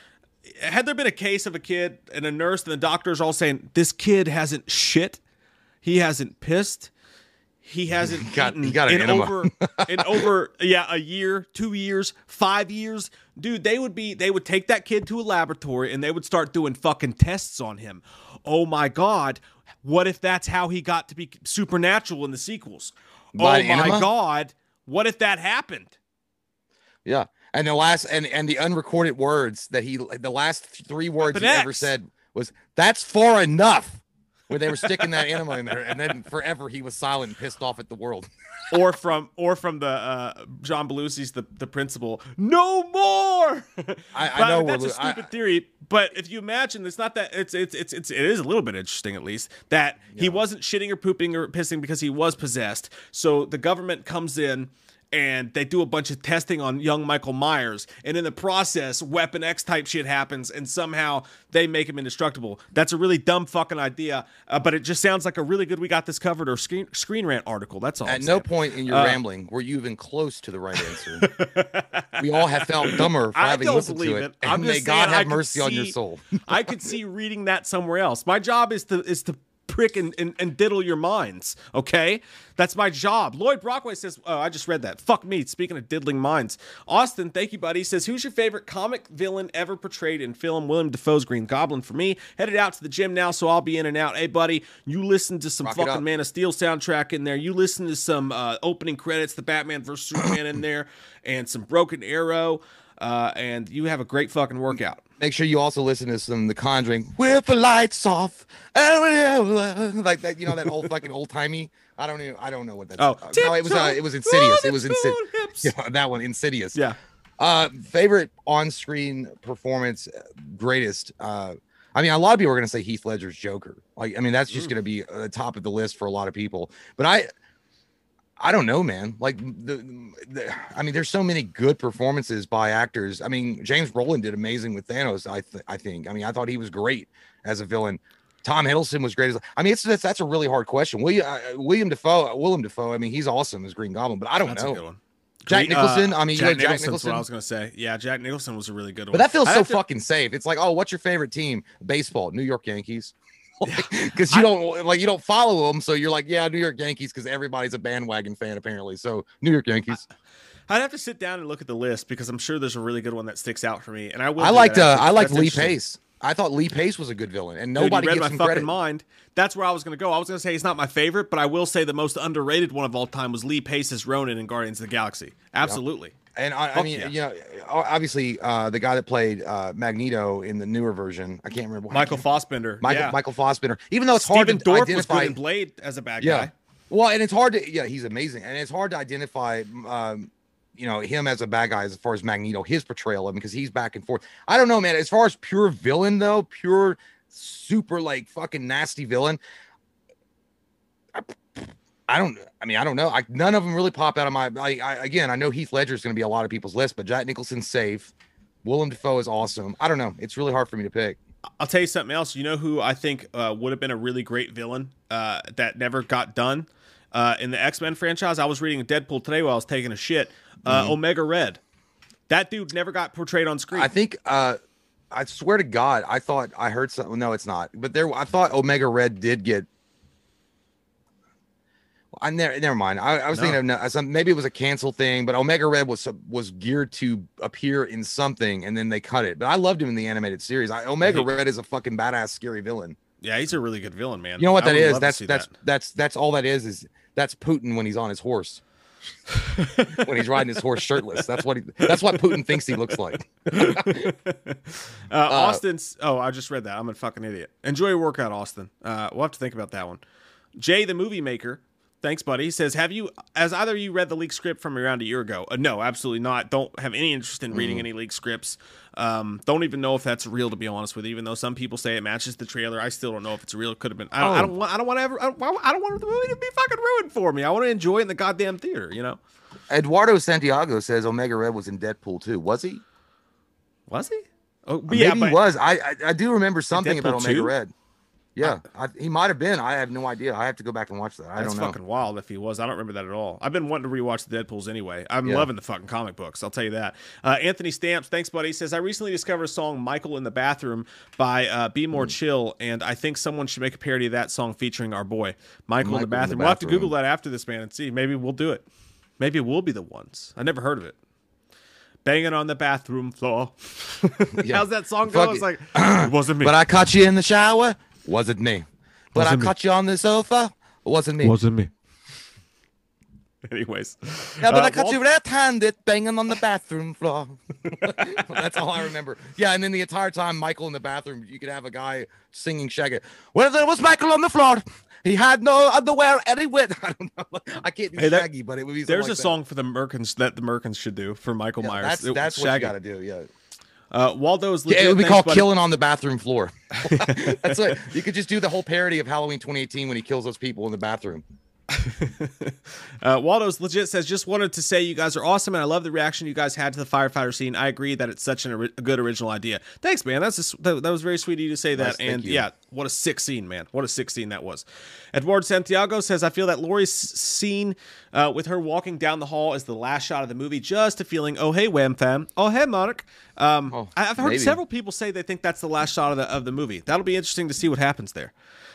had there been a case of a kid and a nurse and the doctors all saying, this kid hasn't shit, he hasn't pissed, he hasn't got, he got in over in over yeah a year, two years, five years, dude. They would be they would take that kid to a laboratory and they would start doing fucking tests on him. Oh my god, what if that's how he got to be supernatural in the sequels? By oh my enema? god, what if that happened? Yeah, and the last and and the unrecorded words that he the last three words he ever said was "That's far enough." where they were sticking that animal in there, and then forever he was silent and pissed off at the world. Or from or from the uh, John Belushi's the, the principal, no more. I, I know that's a stupid I, theory, but if you imagine, it's not that it's it's it's it's it is a little bit interesting at least that yeah. he wasn't shitting or pooping or pissing because he was possessed. So the government comes in. And they do a bunch of testing on young Michael Myers. And in the process, Weapon X type shit happens. And somehow they make him indestructible. That's a really dumb fucking idea. Uh, but it just sounds like a really good We Got This Covered or Screen, screen Rant article. That's all. At I'm no saying. point in your uh, rambling were you even close to the right answer. We all have felt dumber for I having listened to it. it. And I'm may just God have mercy see, on your soul. I could see reading that somewhere else. My job is to is to... prick and, and, and diddle your minds, okay? That's my job. Lloyd Brockway says, oh, I just read that. Fuck me, speaking of diddling minds. Austin, thank you, buddy, says, who's your favorite comic villain ever portrayed in film? William Dafoe's Green Goblin for me. Headed out to the gym now, so I'll be in and out. Hey, buddy, you listen to some Rock fucking Man of Steel soundtrack in there. You listen to some uh, opening credits, the Batman versus Superman in there, and some Broken Arrow, uh, and you have a great fucking workout. Make sure you also listen to some The Conjuring with the lights off, like that. You know that old fucking old timey. I don't even. I don't know what that. Oh, is. No, it was. Uh, it was Insidious. Oh, it was Insidious. Yeah, that one, Insidious. Yeah. Uh, favorite on-screen performance, greatest. Uh, I mean, a lot of people are gonna say Heath Ledger's Joker. Like, I mean, that's just mm. gonna be the top of the list for a lot of people. But I, I don't know, man. Like, the, the, I mean, there's so many good performances by actors. I mean, James Brolin did amazing with Thanos. I, th- I think. I mean, I thought he was great as a villain. Tom Hiddleston was great as. I mean, it's that's, that's a really hard question. William uh, William Dafoe. Willem Dafoe. I mean, he's awesome as Green Goblin, but I don't that's know. A good one. Jack Nicholson. Uh, I mean, Jack, you know, Jack Nicholson's Nicholson. What I was gonna say. Yeah, Jack Nicholson was a really good one. But that feels I so to... fucking safe. It's like, oh, what's your favorite team? Baseball. New York Yankees. Because like, you don't like you don't follow them, so you're like, yeah, New York Yankees, because everybody's a bandwagon fan apparently. So New York Yankees. I, I'd have to sit down and look at the list because I'm sure there's a really good one that sticks out for me. And I will. I liked uh, I liked Lee Pace. I thought Lee Pace was a good villain, and nobody Dude, you read gives my him fucking credit. Mind. That's where I was going to go. I was going to say he's not my favorite, but I will say the most underrated one of all time was Lee Pace's Ronin in Guardians of the Galaxy. Absolutely. Yep. And I, I mean, yeah. you know, obviously uh, the guy that played uh, Magneto in the newer version, I can't remember. Michael Fassbender. Michael, yeah. Michael Fassbender. Even though it's Steven hard to Dorff identify. Was good in Blade as a bad yeah. guy. Well, and it's hard to, yeah, he's amazing. And it's hard to identify, um, you know, him as a bad guy as far as Magneto, his portrayal of him, because he's back and forth. I don't know, man. As far as pure villain, though, pure, super, like, fucking nasty villain, I, I don't. I mean, I don't know. I, none of them really pop out of my. I, I again, I know Heath Ledger is going to be a lot of people's list, but Jack Nicholson's safe. Willem Dafoe is awesome. I don't know. It's really hard for me to pick. I'll tell you something else. You know who I think uh, would have been a really great villain uh, that never got done uh, in the X-Men franchise. I was reading Deadpool today while I was taking a shit. Uh, mm-hmm. Omega Red. That dude never got portrayed on screen. I think. Uh, I swear to God, I thought I heard something. No, it's not. But there, I thought Omega Red did get. I never, never mind. I, I was no. thinking of some, maybe it was a cancel thing, but Omega Red was was geared to appear in something, and then they cut it. But I loved him in the animated series. I, Omega I Red is a fucking badass, scary villain. Yeah, he's a really good villain, man. You know what I that is? That's that's that. that's that's all that is. Is that's Putin when he's on his horse, when he's riding his horse shirtless. That's what he, that's what Putin thinks he looks like. uh, uh, Austin's. Oh, I just read that. I'm a fucking idiot. Enjoy your workout, Austin. Uh, we'll have to think about that one. Jay, the movie maker. Thanks, buddy. He says, have you, as either of you read the leaked script from around a year ago? Uh, no, absolutely not. Don't have any interest in reading mm. any leaked scripts. Um, don't even know if that's real, to be honest with you, even though some people say it matches the trailer. I still don't know if it's real. It could have been. I don't, oh. I don't want I don't want to ever, I don't, I don't want the movie to be fucking ruined for me. I want to enjoy it in the goddamn theater, you know? Eduardo Santiago says Omega Red was in Deadpool too. Was he? Was he? Oh, but yeah, Maybe but he was. I, I, I do remember something about Omega two? Red. Yeah, I, I, he might have been. I have no idea. I have to go back and watch that. I that's don't know. That's fucking wild if he was. I don't remember that at all. I've been wanting to rewatch the Deadpools anyway. I'm yeah. loving the fucking comic books. I'll tell you that. Uh, Anthony Stamps, thanks, buddy, says, I recently discovered a song, Michael in the Bathroom, by uh, Be More mm. Chill, and I think someone should make a parody of that song featuring our boy, Michael, Michael in, the in the Bathroom. We'll have to Google that after this, man, and see. Maybe we'll do it. Maybe we'll be the ones. I never heard of it. Banging on the bathroom floor. yeah. How's that song go? It's like, it wasn't me. But I caught you in the shower. Wasn't me, but wasn't I me. Caught you on the sofa. Wasn't me. Wasn't me. Anyways. Yeah, but uh, I got Walt... you red-handed banging on the bathroom floor. That's all I remember. Yeah, and then the entire time, Michael in the bathroom, you could have a guy singing Shaggy. Well, there was Michael on the floor. He had no underwear and he went. I don't know. I can't do hey, Shaggy, that, but it would be There's like a that. song for the Merkins that the Merkins should do for Michael yeah, Myers. That's, it, that's what you got to do, yeah. Uh, Waldo's legit. Yeah, it would be thanks, called buddy. Killing on the Bathroom Floor. That's like, you could just do the whole parody of Halloween twenty eighteen when he kills those people in the bathroom. uh, Waldo's legit says, just wanted to say you guys are awesome and I love the reaction you guys had to the firefighter scene. I agree that it's such an, a good original idea. Thanks, man. That's just, that, that was very sweet of you to say that. Nice, and yeah, what a sick scene, man. What a sick scene that was. Edward Santiago says, I feel that Laurie's scene uh, with her walking down the hall is the last shot of the movie. Just a feeling, oh hey, wham fam, oh hey, monarch. Um, oh, I've heard maybe. several people say they think that's the last shot of the of the movie. That'll be interesting to see what happens there.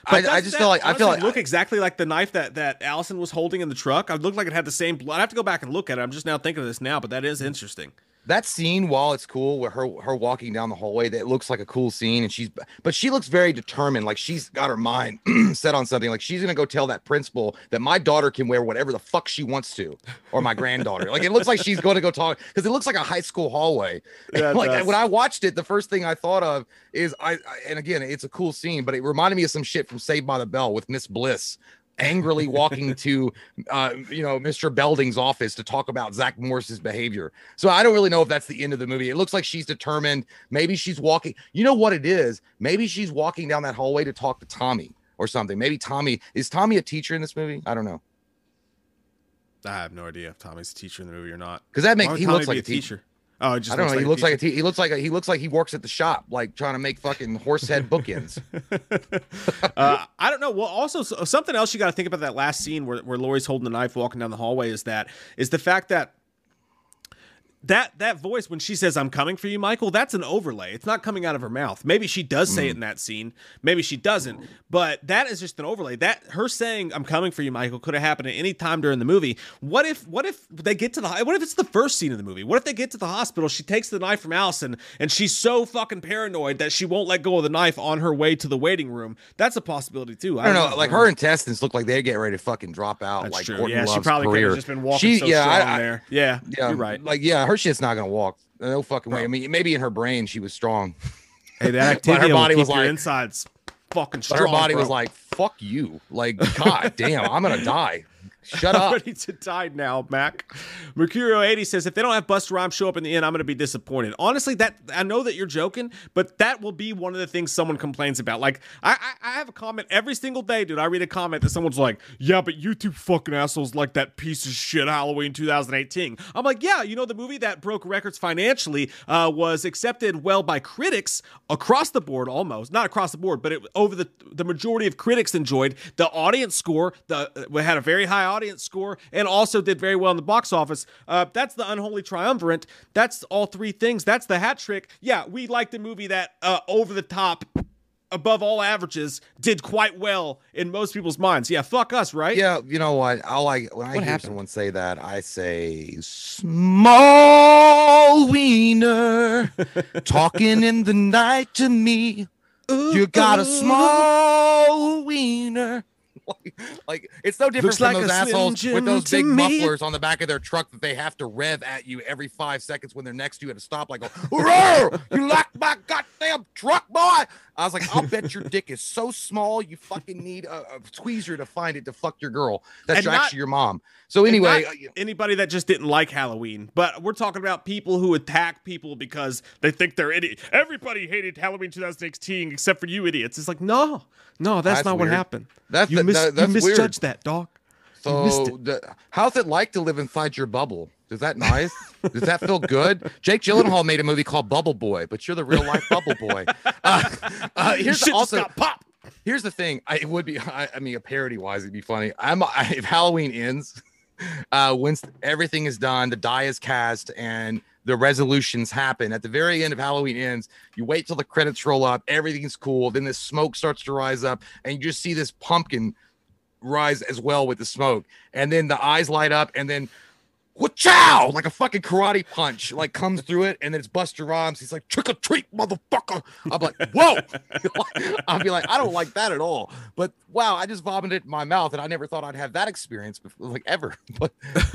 But I, I just that, feel like I feel like look I, exactly like the knife that that Allison was holding in the truck. I looked like it had the same blood. I have to go back and look at it. I'm just now thinking of this now, but that is interesting. That scene, while it's cool, where her her walking down the hallway, that looks like a cool scene, and she's but she looks very determined, like she's got her mind set on something. Like she's gonna go tell that principal that my daughter can wear whatever the fuck she wants to, or my granddaughter. Like it looks like she's going to go talk because it looks like a high school hallway. Yeah, like does. When I watched it, the first thing I thought of is I, I and again, it's a cool scene, but it reminded me of some shit from Saved by the Bell with Miss Bliss. Angrily walking to, uh, you know, Mister Belding's office to talk about Zach Morris's behavior. So I don't really know if that's the end of the movie. It looks like she's determined. Maybe she's walking. You know what it is? Maybe she's walking down that hallway to talk to Tommy or something. Maybe Tommy is Tommy a teacher in this movie? I don't know. I have no idea if Tommy's a teacher in the movie or not. Because that makes he Tommy looks like a teacher. teacher. Oh, it just I don't know. Like he looks like a te- he looks like a, he looks like he works at the shop, like trying to make fucking horse head bookends. uh, I don't know. Well, also so, something else you got to think about that last scene where where Laurie's holding the knife, walking down the hallway, is that is the fact that that that voice when she says "I'm coming for you, Michael," that's an overlay. It's not coming out of her mouth. Maybe she does say mm. it in that scene. Maybe she doesn't. But that is just an overlay. That her saying "I'm coming for you, Michael" could have happened at any time during the movie. What if what if they get to the what if it's the first scene of the movie? What if they get to the hospital? She takes the knife from Allison, and she's so fucking paranoid that she won't let go of the knife on her way to the waiting room. That's a possibility too. I don't, I don't know. Like her intestines look like they're getting ready to fucking drop out. That's like true. Yeah, she probably career. could have just been walking she, so yeah, strong I, there. Yeah, yeah, you're right. Like yeah. Her shit's not gonna walk. No fucking way. I mean, maybe in her brain she was strong. Hey, that activity her body was like insides fucking strong. Her body bro. was like, "Fuck you!" Like, god damn, I'm gonna die. Shut up. I'm ready to die now, Mac. Mercurio eighty says, if they don't have Busta Rhymes show up in the end, I'm going to be disappointed. Honestly, that I know that you're joking, but that will be one of the things someone complains about. Like, I, I, I have a comment every single day, dude. I read a comment that someone's like, yeah, but you two fucking assholes like that piece of shit Halloween twenty eighteen. I'm like, yeah, you know, the movie that broke records financially uh, was accepted well by critics across the board, almost. Not across the board, but it over the, the majority of critics enjoyed. The audience score the uh, had a very high audience. Audience score and also did very well in the box office. Uh, that's the unholy triumvirate. That's all three things. That's the hat trick. Yeah, we liked a movie that uh, over the top, above all averages, did quite well in most people's minds. Yeah, fuck us, right? Yeah, you know what? I like when I what hear happened? someone say that, I say small wiener talking in the night to me. Ooh, you got ooh. a small wiener. Like, like it's no different Looks from like those assholes with those big me. mufflers on the back of their truck that they have to rev at you every five seconds when they're next to you at a stop. Like, go, you like my goddamn truck, boy? I was like, I'll bet your dick is so small you fucking need a, a tweezer to find it to fuck your girl. That's your, not, actually your mom. So anyway, uh, you know. Anybody that just didn't like Halloween, but we're talking about people who attack people because they think they're idiots. Everybody hated Halloween twenty eighteen except for you idiots. It's like, no, no, that's, that's not weird. what happened. That's you the, mis- that, that's you misjudged weird. that, dog. So the, how's it like to live inside your bubble? Is that nice? Does that feel good? Jake Gyllenhaal made a movie called Bubble Boy, but you're the real life Bubble Boy. Uh, uh, here's the, also pop. Here's the thing. I, it would be. I, I mean, a parody wise, it'd be funny. I'm I, if Halloween ends. Uh, once everything is done, the die is cast and the resolutions happen at the very end of Halloween ends. You wait till the credits roll up, everything's cool. Then this smoke starts to rise up, and you just see this pumpkin rise as well with the smoke. And then the eyes light up, and then wha-chow, like a fucking karate punch, like comes through it, and then it's Buster Rhymes. He's like, trick or treat, motherfucker. I'm like, whoa. I'll be like, I don't like that at all. But wow, I just vomited in my mouth, and I never thought I'd have that experience before, like ever. But, but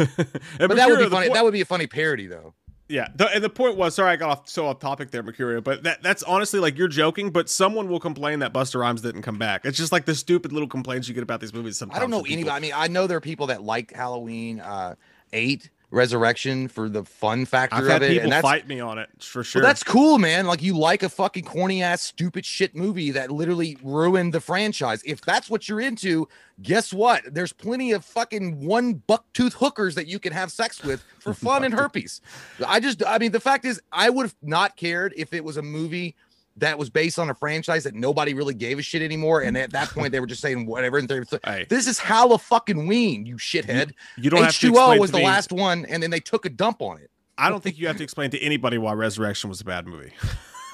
that would be funny. Point- that would be a funny parody, though. Yeah, the, and the point was, sorry, I got off so off topic there, Mercurio, but that, that's honestly like you're joking, but someone will complain that Busta Rhymes didn't come back. It's just like the stupid little complaints you get about these movies sometimes. I don't know anybody. I mean, I know there are people that like Halloween uh, eight Resurrection for the fun factor I've had of it. People and that's, fight me on it for sure. Well, that's cool, man. Like you like a fucking corny ass, stupid shit movie that literally ruined the franchise. If that's what you're into, guess what? There's plenty of fucking one bucktooth hookers that you can have sex with for fun and herpes. I just, I mean, the fact is, I would have not cared if it was a movie that was based on a franchise that nobody really gave a shit anymore, and at that point they were just saying whatever. And th- hey. This is Halloween, you shithead. You, you don't H two O have to explain was to the me. Last one, and then they took a dump on it. I don't think you have to explain to anybody why Resurrection was a bad movie.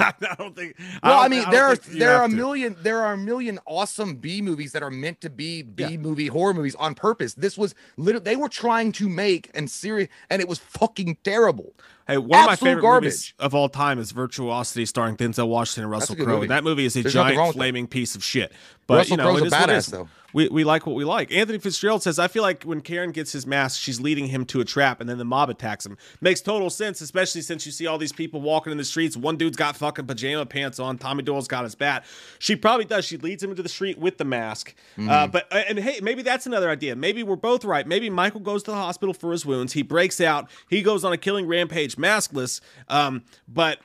I don't think. Well, I, I mean, I there are there are a million to. there are a million awesome B movies that are meant to be B yeah. movie horror movies on purpose. This was literally they were trying to make and serious, and it was fucking terrible. Hey, one Absolute of my favorite garbage. movies of all time is Virtuosity, starring Denzel Washington and Russell Crowe. That movie is a There's giant flaming that. piece of shit. But Russell you know, Crowe's a badass, though. We we like what we like. Anthony Fitzgerald says, I feel like when Karen gets his mask, she's leading him to a trap, and then the mob attacks him. Makes total sense, especially since you see all these people walking in the streets. One dude's got fucking pajama pants on. Tommy Doyle's got his bat. She probably does. She leads him into the street with the mask. Mm. Uh, but and hey, maybe that's another idea. Maybe we're both right. Maybe Michael goes to the hospital for his wounds. He breaks out. He goes on a killing rampage, maskless. Um, but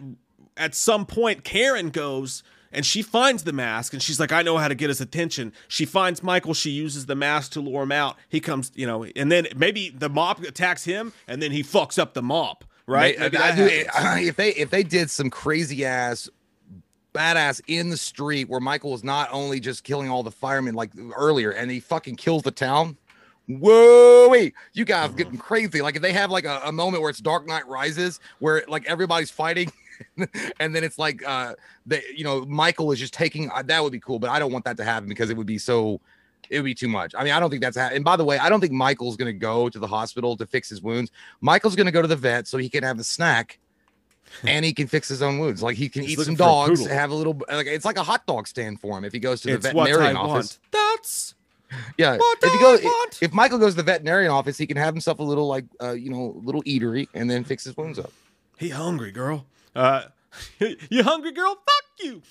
at some point, Karen goes... and she finds the mask, and she's like, I know how to get his attention. She finds Michael. She uses the mask to lure him out. He comes, you know, and then maybe the mob attacks him, and then he fucks up the mob, right? Maybe I, I, if they if they did some crazy-ass badass in the street where Michael was not only just killing all the firemen like earlier, and he fucking kills the town, whoa, wait, you guys mm-hmm. getting crazy. Like, if they have, like, a, a moment where it's Dark Knight Rises, where, like, everybody's fighting, and then it's like uh that you know Michael is just taking uh, that would be cool, but I don't want that to happen because it would be so it would be too much. I mean, I don't think that's ha- and by the way, I don't think Michael's gonna go to the hospital to fix his wounds. Michael's gonna go to the vet so he can have a snack and he can fix his own wounds. Like he can He's eat some dogs and have a little like it's like a hot dog stand for him if he goes to the it's veterinarian office. Want. That's Yeah, if, he goes, if Michael goes to the veterinarian office, he can have himself a little like uh you know little eatery and then fix his wounds up. He hungry, girl. Uh, you hungry, girl? Fuck you.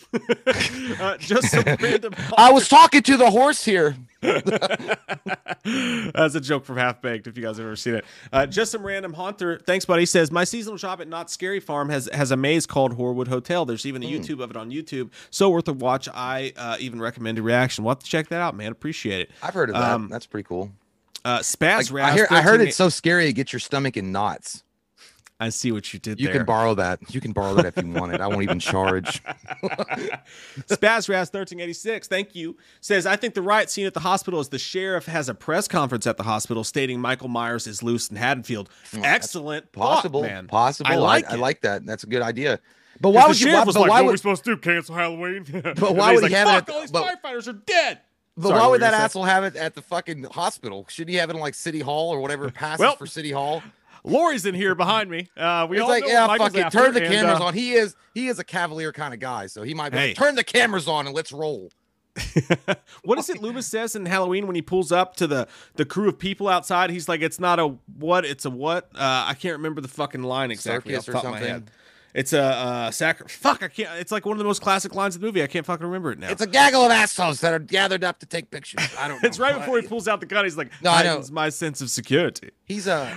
uh, just some random. I was talking to the horse here. That's a joke from Half Baked. If you guys have ever seen it, uh, just some random haunter. Thanks, buddy. Says my seasonal shop at Not Scary Farm has has a maze called Horwood Hotel. There's even a mm. YouTube of it on YouTube. So worth a watch. I uh, even recommend a reaction. We'll have to check that out, man. Appreciate it. I've heard of that. Um, That's pretty cool. Uh, Spaz like, Raps. I, hear, I heard it's so scary it gets your stomach in knots. I see what you did you there. You can borrow that. You can borrow that if you want it. I won't even charge. Spazraz thirteen eighty-six, thank you, says, I think the riot scene at the hospital is the sheriff has a press conference at the hospital stating Michael Myers is loose in Haddonfield. Well, excellent. Possible. Thought, man. Possible. I like, I, I like that. That's a good idea. But why would the sheriff you, was but like, why what would, are we supposed to do? Cancel Halloween? But why would like, he have fuck, it? Fuck, all these but, firefighters are dead. But Sorry, why would that asshole saying? have it at the fucking hospital? Shouldn't he have it in like City Hall or whatever passes well, for City Hall? Laurie's in here behind me. Uh, we He's all like, know yeah, fuck it. Turn the cameras and, uh, on. He is he is a cavalier kind of guy, so he might be hey. like, turn the cameras on and let's roll. What is it Loomis says in Halloween when he pulls up to the, the crew of people outside? He's like, it's not a what, it's a what. Uh, I can't remember the fucking line exactly. Circus off the top or something. Of my head. It's a uh, sac. Fuck, I can't. It's like one of the most classic lines of the movie. I can't fucking remember it now. It's a gaggle of assholes that are gathered up to take pictures. I don't know. It's right before he pulls out the gun. He's like, no, I know. my sense of security. He's a. Uh,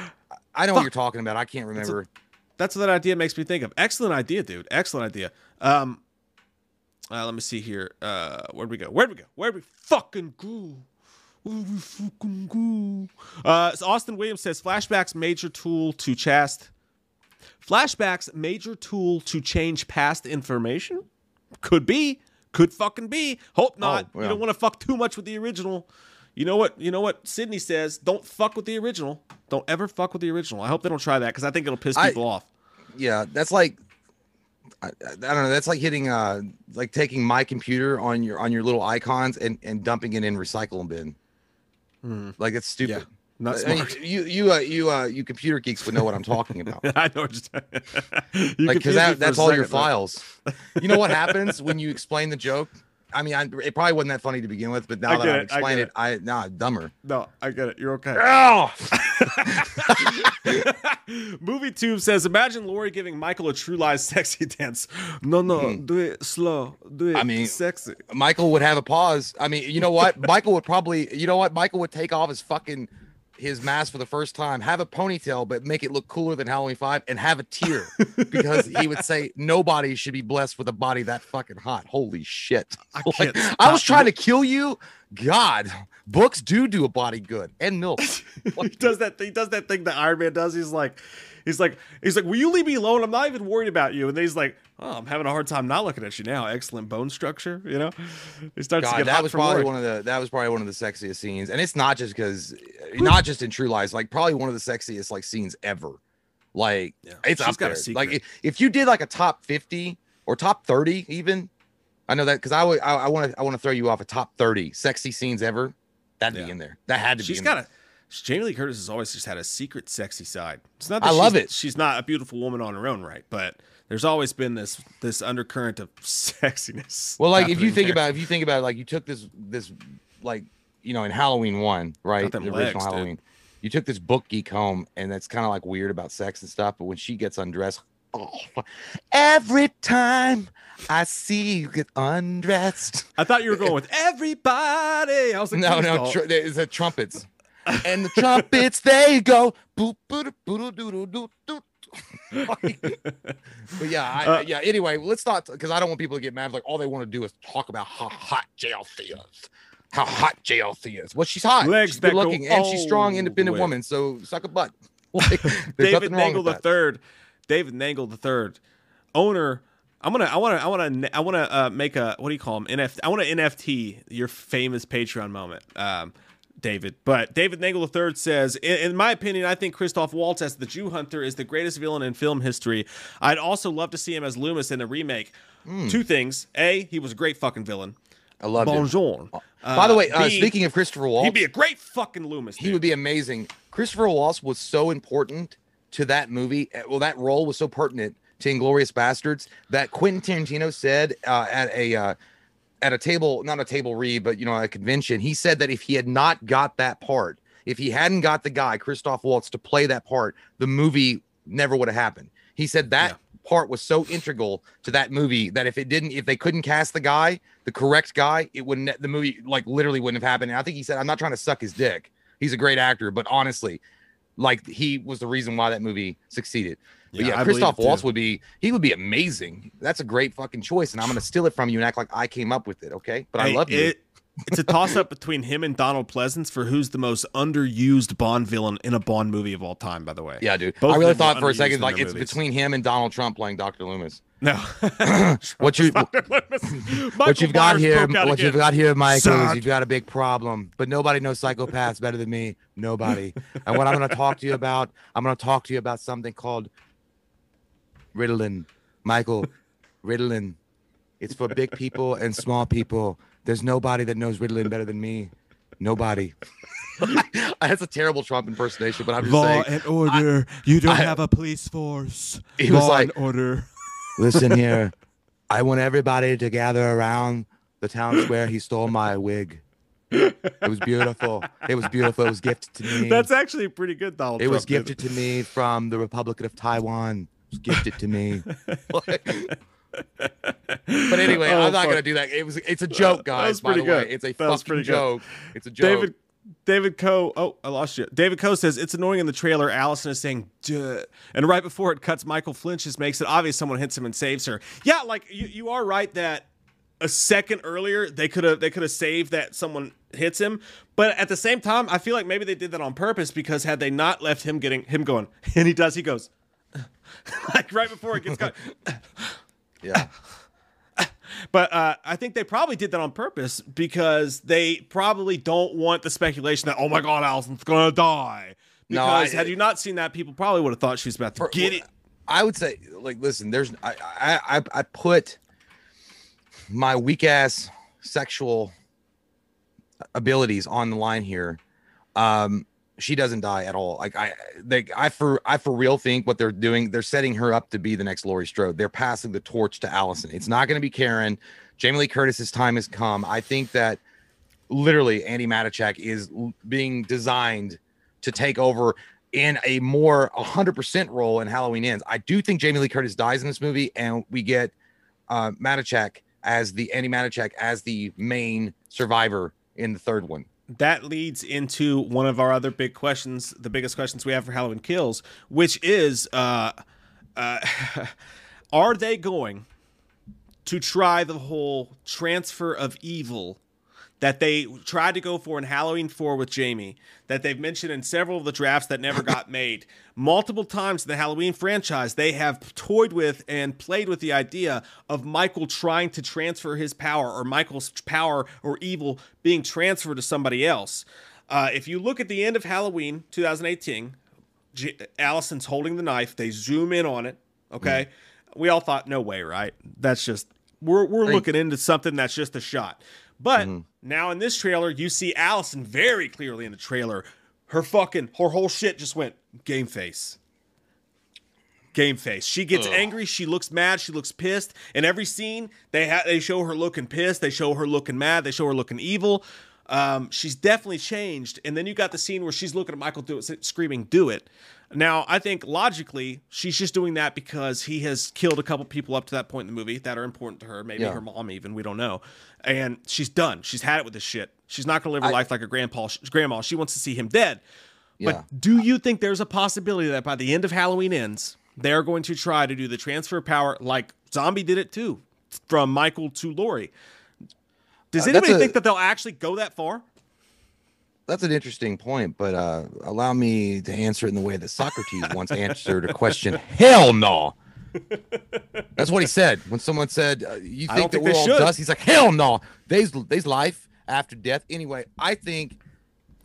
I know Fuck. what you're talking about. I can't remember. That's, a, that's what that idea makes me think of. Excellent idea, dude. Excellent idea. Um, uh, let me see here. Uh, where'd we go? Where'd we go? Where'd we fucking go? Where'd we fucking go? Uh, so Austin Williams says, flashbacks, major tool to chast. Flashbacks, major tool to change past information? Could be. Could fucking be. Hope not. Oh, yeah. You don't want to fuck too much with the original. You know what? You know what? Sydney says, don't fuck with the original. Don't ever fuck with the original. I hope they don't try that because I think it'll piss people I, off. Yeah, that's like, I, I don't know. That's like hitting, uh, like taking my computer on your on your little icons and, and dumping it in recycling bin. Mm. Like it's stupid. Yeah. Not smart. You you uh, you uh, you computer geeks would know what I'm talking about. I know, just like because that, that's all second, your files. You know what happens when you explain the joke? I mean, I, it probably wasn't that funny to begin with, but now I that I've explained it, it, I nah dumber. No, I get it. You're okay. Oh! Movie Tube says, imagine Laurie giving Michael a True Lies sexy dance. No, no, mm. do it slow. Do it I mean, sexy. Michael would have a pause. I mean, you know what? Michael would probably, you know what? Michael would take off his fucking his mask for the first time, have a ponytail, but make it look cooler than Halloween five, and have a tear because he would say nobody should be blessed with a body that fucking hot. Holy shit! I, like, I was trying to kill you. God, books do do a body good and milk. He does that. He does that thing that Iron Man does. He's like, he's like, he's like, will you leave me alone? I'm not even worried about you. And then he's like, oh, I'm having a hard time not looking at you now. Excellent bone structure, you know. He starts. God, to get that was probably work. one of the that was probably one of the sexiest scenes, and it's not just because, not just in True Lies, like probably one of the sexiest like scenes ever. Like yeah, it's up got there. A like if you did like a top fifty or top thirty even, I know that because I would I want to I want to throw you off a top thirty sexy scenes ever. That'd yeah. be in there. That had to she's be. She's got a. Jamie Lee Curtis has always just had a secret sexy side. It's not. That I she's, love it. She's not a beautiful woman on her own right, but there's always been this this undercurrent of sexiness. Well, like if you think there. about if you think about it, like you took this this like you know in Halloween one, right? The legs, original Halloween. Dude. You took this book geek home, and that's kind of like weird about sex and stuff. But when she gets undressed, oh, every time I see you get undressed, I thought you were going with everybody. I was like, no, no, tr- it's a trumpets. And the trumpets, they go. Boop, boop, boop, doodle, doodle, doodle. But yeah, I, uh, yeah. Anyway, let's not, because I don't want people to get mad. Like all they want to do is talk about how hot J L Thea is. How hot J L Thea is. Well, she's hot. Legs she's good looking, and she's strong, independent way. woman. So suck a butt. Like, David Nangle the third. David Nangle the third, owner. I'm gonna. I wanna. I wanna. I wanna uh, make a. What do you call them? N F T. I wanna N F T your famous Patreon moment. Um, David, but David Nangle the third says, in, in my opinion, I think Christoph Waltz as the Jew Hunter is the greatest villain in film history. I'd also love to see him as Loomis in a remake. Mm. Two things: a, he was a great fucking villain. I love Bonjour. Him. Uh, By the way, uh, B, speaking of Christopher Waltz, he'd be a great fucking Loomis. Dude. He would be amazing. Christopher Waltz was so important to that movie. Well, that role was so pertinent to Inglourious Bastards that Quentin Tarantino said uh, at a. Uh, At a table, not a table read, but, you know, a convention, he said that if he had not got that part, if he hadn't got the guy, Christoph Waltz, to play that part, the movie never would have happened. He said that yeah. part was so integral to that movie that if it didn't, if they couldn't cast the guy, the correct guy, it wouldn't, the movie, like, literally wouldn't have happened. And I think he said, I'm not trying to suck his dick. He's a great actor, but honestly, like, he was the reason why that movie succeeded. But yeah, yeah Christoph Waltz would be, he would be amazing. That's a great fucking choice. And I'm going to steal it from you and act like I came up with it. Okay. But hey, I love it. You. It's a toss up between him and Donald Pleasance for who's the most underused Bond villain in a Bond movie of all time, by the way. Yeah, dude. Both I really thought for a second, like it's movies. between him and Donald Trump playing Doctor Loomis. No. what, you, what you've got here, what you've got here, Michael, is you've got a big problem, but nobody knows psychopaths better than me. Nobody. And what I'm going to talk to you about, I'm going to talk to you about something called Ritalin. Michael, Ritalin. It's for big people and small people. There's nobody that knows Ritalin better than me. Nobody. That's a terrible Trump impersonation, but I'm just Law saying. Law and order. I, you don't I, have a police force. He Law was like, and order. Listen here, I want everybody to gather around the town square. He stole my wig. It was beautiful. It was beautiful. It was gifted to me. That's actually pretty good, Donald It Trump, was gifted dude. to me from the Republic of Taiwan. It was gifted to me. But anyway, oh, I'm not fuck. gonna do that. It was. It's a joke, guys. That was pretty by the good. Way, it's a that fucking joke. Good. It's a joke. David David Coe, oh, I lost you. David Coe says, it's annoying in the trailer. Allison is saying, duh. And right before it cuts, Michael flinches, makes it obvious someone hits him and saves her. Yeah, like, you, you are right that a second earlier, they could have they could have saved that someone hits him. But at the same time, I feel like maybe they did that on purpose because had they not left him getting, him going, and he does, he goes, like right before it gets cut. Yeah. But uh, I think they probably did that on purpose because they probably don't want the speculation that, oh, my God, Allison's going to die. Because no, I, had you not seen that, people probably would have thought she was about to for, get it. I would say, like, listen, there's I, I, I put my weak-ass sexual abilities on the line here. Um, she doesn't die at all. Like I, they, I for, I for real think what they're doing, they're setting her up to be the next Laurie Strode. They're passing the torch to Allison. It's not going to be Karen. Jamie Lee Curtis's time has come. I think that literally Andy Matichak is being designed to take over in a more one hundred percent role in Halloween Ends. I do think Jamie Lee Curtis dies in this movie, and we get uh, Matichak as the Andy Matichak as the main survivor in the third one. That leads into one of our other big questions, the biggest questions we have for Halloween Kills, which is, uh, uh, are they going to try the whole transfer of evil that they tried to go for in Halloween four with Jamie, that they've mentioned in several of the drafts that never got made? Multiple times in the Halloween franchise, they have toyed with and played with the idea of Michael trying to transfer his power, or Michael's power or evil being transferred to somebody else. Uh, if you look at the end of Halloween twenty eighteen, G- Allison's holding the knife. They zoom in on it, okay? Mm. We all thought, no way, right? That's just, we're, we're looking into something that's just a shot. But mm-hmm. now in this trailer, you see Allison very clearly in the trailer. Her fucking, her whole shit just went game face. Game face. She gets Ugh. angry. She looks mad. She looks pissed. In every scene, they ha- they show her looking pissed. They show her looking mad. They show her looking evil. Um, she's definitely changed. And then you got the scene where she's looking at Michael do it, screaming, do it. Now, I think logically, she's just doing that because he has killed a couple people up to that point in the movie that are important to her. Maybe yeah. her mom even. We don't know. And she's done. She's had it with this shit. She's not going to live her I, life like her grandpa, grandma. She wants to see him dead. Yeah. But do you think there's a possibility that by the end of Halloween Ends, they're going to try to do the transfer of power like Zombie did it too, from Michael to Laurie? Does anybody uh, a, think that they'll actually go that far? That's an interesting point, but uh, allow me to answer it in the way that Socrates once answered a question. Hell no. That's what he said. When someone said, uh, you think that we're all dust? He's like, hell no. There's, there's life after death. Anyway, I think,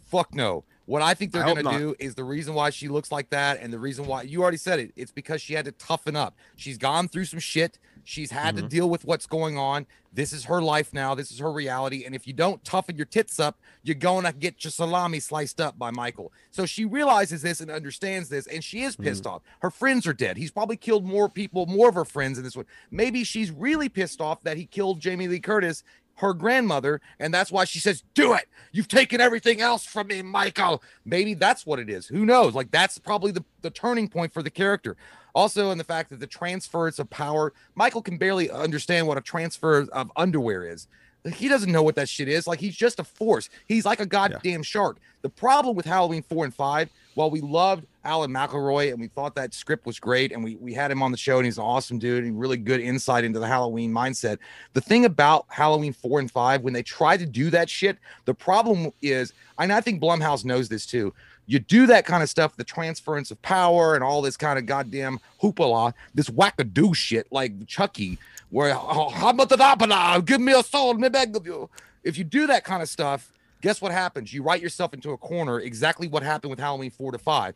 fuck no. What I think they're going to do is the reason why she looks like that, and the reason why, you already said it, it's because she had to toughen up. She's gone through some shit. She's had mm-hmm. to deal with what's going on. This is her life now. This is her reality. And if you don't toughen your tits up, you're going to get your salami sliced up by Michael. So she realizes this and understands this, and she is pissed mm-hmm. off. Her friends are dead. He's probably killed more people, more of her friends in this one. Maybe she's really pissed off that he killed Jamie Lee Curtis, her grandmother, and that's why she says, do it. You've taken everything else from me, Michael. Maybe that's what it is. Who knows? Like, that's probably the, the turning point for the character. Also, in the fact that the transference of power, Michael can barely understand what a transfer of underwear is. He doesn't know what that shit is. Like, he's just a force. He's like a goddamn yeah. shark. The problem with Halloween four and five, while we loved Alan McElroy and we thought that script was great, and we, we had him on the show, and he's an awesome dude and really good insight into the Halloween mindset. The thing about Halloween four and five, when they try to do that shit, the problem is, and I think Blumhouse knows this too, you do that kind of stuff, the transference of power and all this kind of goddamn hoopla, this wackadoo shit like Chucky, where oh, give me a soul, me beg of you. If you do that kind of stuff, guess what happens? You write yourself into a corner, exactly what happened with Halloween four to five.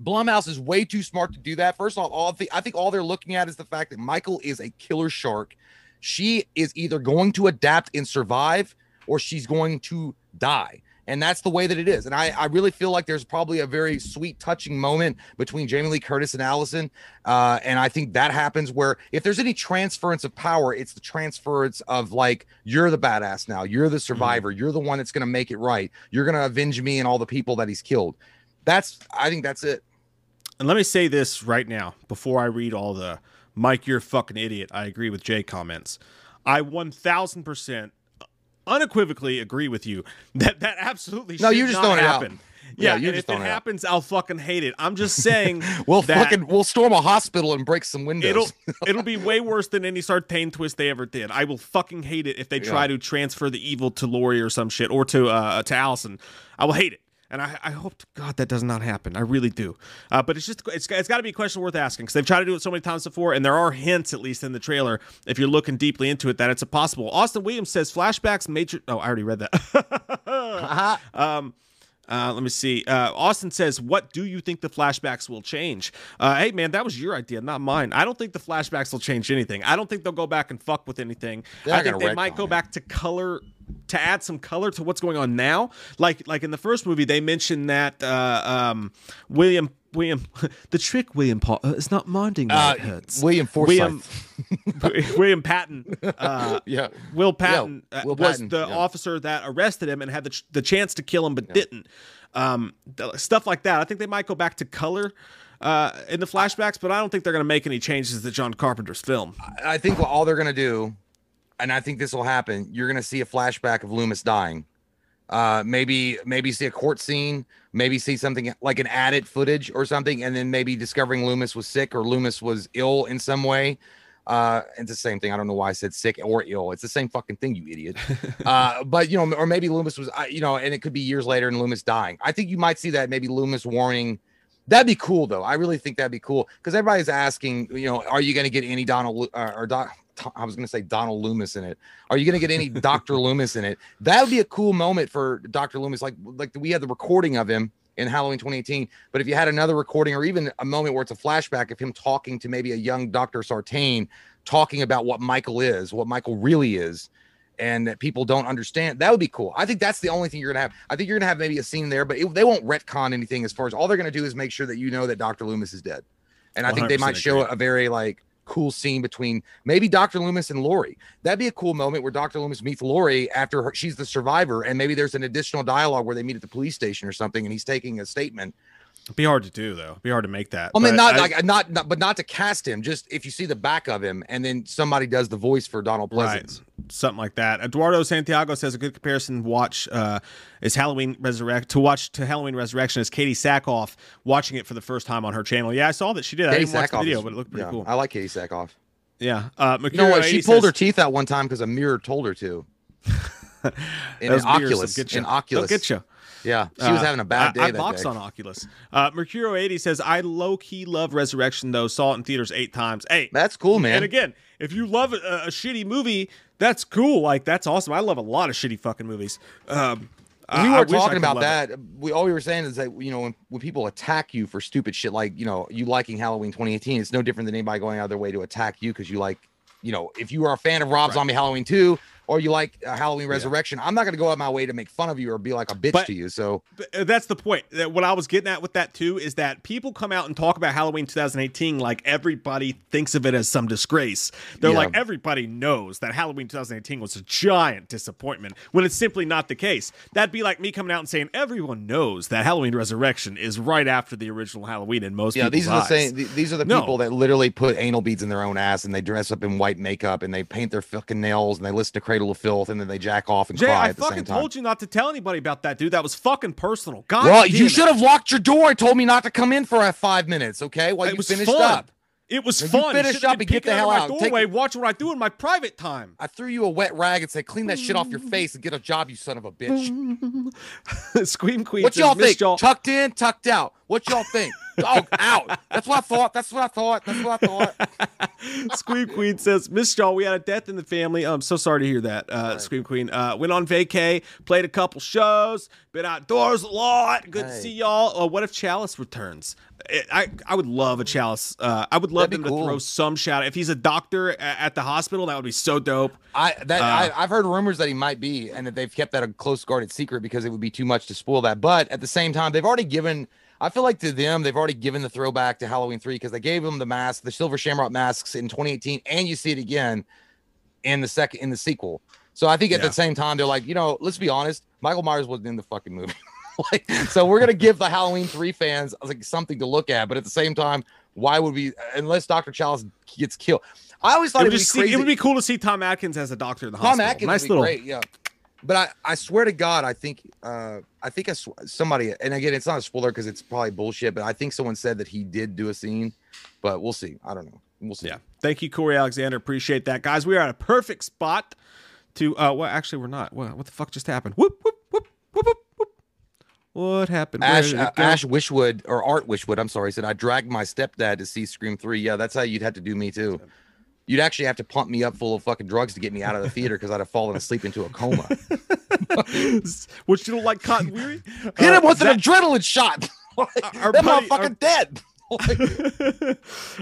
Blumhouse is way too smart to do that. First off, all the, I think all they're looking at is the fact that Michael is a killer shark. She is either going to adapt and survive, or she's going to die. And that's the way that it is. And I, I really feel like there's probably a very sweet, touching moment between Jamie Lee Curtis and Allison. Uh, and I think that happens where if there's any transference of power, it's the transference of like, you're the badass now. You're the survivor. Mm-hmm. You're the one that's going to make it right. You're going to avenge me and all the people that he's killed. That's, I think that's it. And let me say this right now before I read all the Mike, you're a fucking idiot, I agree with Jay comments. I one thousand percent unequivocally agree with you that that absolutely no, should you just not happen. It yeah, yeah you just if it happens, out. I'll fucking hate it. I'm just saying we'll that fucking we'll storm a hospital and break some windows. It'll it'll be way worse than any Sartain twist they ever did. I will fucking hate it if they yeah. try to transfer the evil to Laurie or some shit, or to uh, to Allison. I will hate it, and I, I hope to God that does not happen. I really do. Uh, but it's just it's it's got to be a question worth asking, because they've tried to do it so many times before, and there are hints, at least in the trailer, if you're looking deeply into it, that it's a possible. Austin Williams says flashbacks major. Oh, I already read that. um, Uh, let me see. Uh, Austin says, what do you think the flashbacks will change? Uh, hey, man, that was your idea, not mine. I don't think the flashbacks will change anything. I don't think they'll go back and fuck with anything. They're I think they might go it. back to color, to add some color to what's going on now. Like like in the first movie, they mentioned that uh, um, William... William, the trick William Pot uh, is not minding that uh, hurts. William Forsythe, William, William Patton, uh, yeah, Will Patton yeah, Will uh, was Patton. the yeah. officer that arrested him and had the, ch- the chance to kill him but yeah. didn't. Um, th- stuff like that. I think they might go back to color uh, in the flashbacks, but I don't think they're going to make any changes to John Carpenter's film. I think what all they're going to do, and I think this will happen, you're going to see a flashback of Loomis dying. Uh, maybe maybe see a court scene, maybe see something like an added footage or something, and then maybe discovering Loomis was sick or Loomis was ill in some way. Uh, it's the same thing. I don't know why I said sick or ill. It's the same fucking thing, you idiot. uh, but, you know, or maybe Loomis was, you know, and it could be years later and Loomis dying. I think you might see that, maybe Loomis warning. That'd be cool, though. I really think that'd be cool because everybody's asking, you know, are you going to get any Donald uh, or Doc? I was going to say Donald Loomis in it. Are you going to get any Doctor Loomis in it? That would be a cool moment for Doctor Loomis. Like, like we had the recording of him in Halloween twenty eighteen. But if you had another recording or even a moment where it's a flashback of him talking to maybe a young Doctor Sartain, talking about what Michael is, what Michael really is, and that people don't understand, that would be cool. I think that's the only thing you're going to have. I think you're going to have maybe a scene there, but it, they won't retcon anything as far as all they're going to do is make sure that you know that Doctor Loomis is dead. And I think they might show a very, like, cool scene between maybe Doctor Loomis and Laurie. That'd be a cool moment where Doctor Loomis meets Laurie after her, she's the survivor, and maybe there's an additional dialogue where they meet at the police station or something, and he's taking a statement. It'd be hard to do, though. It'd be hard to make that. I mean, not, I, like, not not but not to cast him. Just if you see the back of him, and then somebody does the voice for Donald Pleasance, right. Something like that. Eduardo Santiago says a good comparison. Watch uh, is Halloween Resurrect to watch to Halloween Resurrection is Katie Sackhoff watching it for the first time on her channel. Yeah, I saw that she did. Katie I didn't Sackhoff watch the video, is, but it looked pretty yeah, cool. I like Katie Sackhoff. Yeah, uh, Mercurio, you know what? She pulled says, her teeth out one time because a mirror told her to. in an Oculus, in Oculus, they'll get you. Yeah, she was uh, having a bad day. I, I that box day. on Oculus. Uh, Mercurio eighty says, I low-key love Resurrection, though. Saw it in theaters eight times. Hey, that's cool, man. And again, if you love a, a shitty movie, that's cool. Like, that's awesome. I love a lot of shitty fucking movies. Um, we were I talking about that. It. We all we were saying is that, you know, when, when people attack you for stupid shit, like, you know, you liking Halloween twenty eighteen, it's no different than anybody going out of their way to attack you because you like, you know, if you are a fan of Rob right. Zombie Halloween two, or you like uh, Halloween Resurrection, yeah. I'm not going to go out of my way to make fun of you or be like a bitch but, to you. So that's the point. What I was getting at with that, too, is that people come out and talk about Halloween twenty eighteen like everybody thinks of it as some disgrace. They're yeah. like, everybody knows that Halloween twenty eighteen was a giant disappointment when it's simply not the case. That'd be like me coming out and saying, everyone knows that Halloween Resurrection is right after the original Halloween in most yeah, people's these are eyes. The same, th- these are the no. people that literally put anal beads in their own ass and they dress up in white makeup and they paint their fucking nails and they listen to crazy Cradle of Filth, and then they jack off and Jay, cry I at the same time. I fucking told you not to tell anybody about that, dude. That was fucking personal. God well, damn you should have locked your door and told me not to come in for five minutes, okay? While it you finished fun. up. It was when fun. You finished up and get the hell out. Of my doorway, Take... watch what I do in my private time. I threw you a wet rag and said, clean that shit off your face and get a job, you son of a bitch. Scream Queen. What y'all think? Y'all. Tucked in, tucked out. What y'all think? Dog out. That's what I thought. That's what I thought. That's what I thought. Scream Queen says, Miss Y'all, we had a death in the family. I'm so sorry to hear that. Uh, right. Scream Queen uh, went on vacay, played a couple shows, been outdoors a lot. Good hey. to see y'all. Uh, what if Chalice returns? It, I I would love a Chalice. Uh, I would love That'd them cool. to throw some shout out. If he's a doctor at, at the hospital, that would be so dope. I that uh, I, I've heard rumors that he might be, and that they've kept that a close guarded secret because it would be too much to spoil that. But at the same time, they've already given. I feel like to them, they've already given the throwback to Halloween three because they gave them the mask, the Silver Shamrock masks in twenty eighteen, and you see it again in the second in the sequel. So I think at yeah. the same time, they're like, you know, let's be honest, Michael Myers wasn't in the fucking movie. Like, so we're gonna give the Halloween three fans like something to look at, but at the same time, why would we? Unless Doctor Chalice gets killed, I always thought it would, it would be see, crazy. It would be cool to see Tom Atkins as a doctor in the Tom hospital. Tom Atkins, nice would be little, great, yeah. But I, I swear to God, I think uh, I think I sw- somebody, and again, it's not a spoiler because it's probably bullshit, but I think someone said that he did do a scene, but we'll see. I don't know. We'll see. Yeah. Thank you, Corey Alexander. Appreciate that, guys. We are at a perfect spot to. Uh, well, actually, we're not. What, what the fuck just happened? Whoop whoop whoop whoop whoop. What happened? Ash, uh, Ash Wishwood or Art Wishwood, I'm sorry, said I dragged my stepdad to see Scream three. Yeah, that's how you'd have to do me too. You'd actually have to pump me up full of fucking drugs to get me out of the theater because I'd have fallen asleep into a coma. Which you don't like cotton weary? Hit uh, him with that, an adrenaline shot. Like, our that buddy, motherfucking our, dead.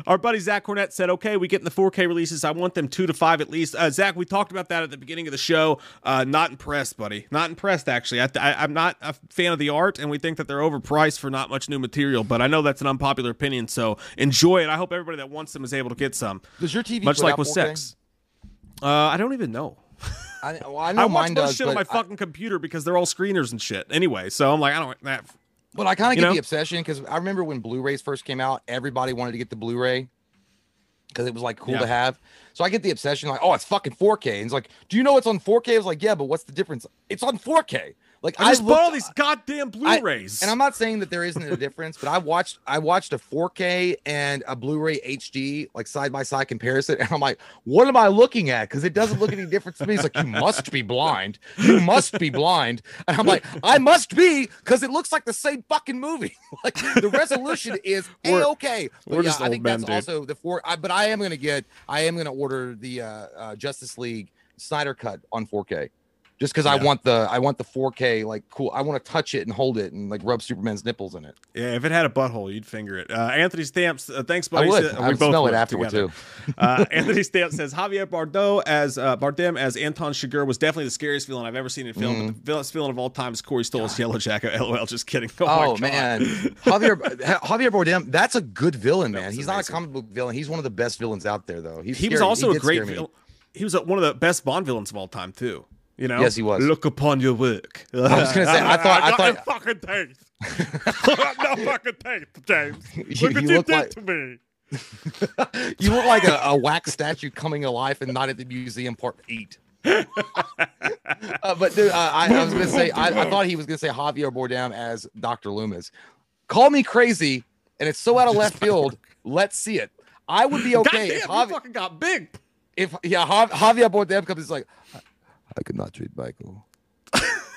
Our buddy Zach Cornett said, okay, we get in the four K releases. I want them two to five at least. Uh, Zach, we talked about that at the beginning of the show. Uh, not impressed, buddy. Not impressed, actually. I, I, I'm not a fan of the art, and we think that they're overpriced for not much new material, but I know that's an unpopular opinion, so enjoy it. I hope everybody that wants them is able to get some. Does your T V much like with sex? Uh, I don't even know. I, well, I, know I watch that shit on my I, fucking computer because they're all screeners and shit. Anyway, so I'm like, I don't... Nah, Well, I kind of get know? the obsession because I remember when Blu-rays first came out, everybody wanted to get the Blu-ray because it was like cool yeah. to have. So I get the obsession like, oh, it's fucking four K. And it's like, do you know it's on four K? I was like, yeah, but what's the difference? It's on four K. Like I, I just looked, bought all these goddamn Blu-rays. I, and I'm not saying that there isn't a difference, but I watched I watched a four K and a Blu-ray H D like side by side comparison, and I'm like, what am I looking at? Because it doesn't look any different to me. It's like, you must be blind. You must be blind. And I'm like, I must be, because it looks like the same fucking movie. Like the resolution is a-okay. But we're yeah, just I think old that's men, also dude. the four. I, but I am gonna get. I am gonna order the uh, uh, Justice League Snyder cut on four K. Just because yeah. I want the I want the four K, like, cool. I want to touch it and hold it and, like, rub Superman's nipples in it. Yeah, if it had a butthole, you'd finger it. Uh, Anthony Stamps, uh, thanks, buddy. I would. Uh, we I would both smell it afterward, together. too. uh, Anthony Stamps says, Javier Bardem as uh, Bardem as Anton Chigurh was definitely the scariest villain I've ever seen in film. Mm-hmm. But the best villain of all time is Corey Stoll's Yellow Jacket. L O L, just kidding. Oh, oh my man. Javier, Javier Bardem, that's a good villain, man. He's amazing. Not a comic book villain. He's one of the best villains out there, though. He's he was also he a great villain. He was a, one of the best Bond villains of all time, too. You know, yes, he was. Look upon your work. I was gonna say, I thought, I, I thought, fucking taste. No fucking taste, James. Look what you, you, you did like... to me. You look like a, a wax statue coming alive and not at the museum part eight. uh, but dude, uh, I, I was gonna say, I, I thought he was gonna say Javier Bardem as Doctor Loomis. Call me crazy, and it's so out of left field. Let's see it. I would be okay. Goddamn, Javi... you fucking got big. If yeah, Jav- Javier Bardem comes, it's like. I could not treat Michael.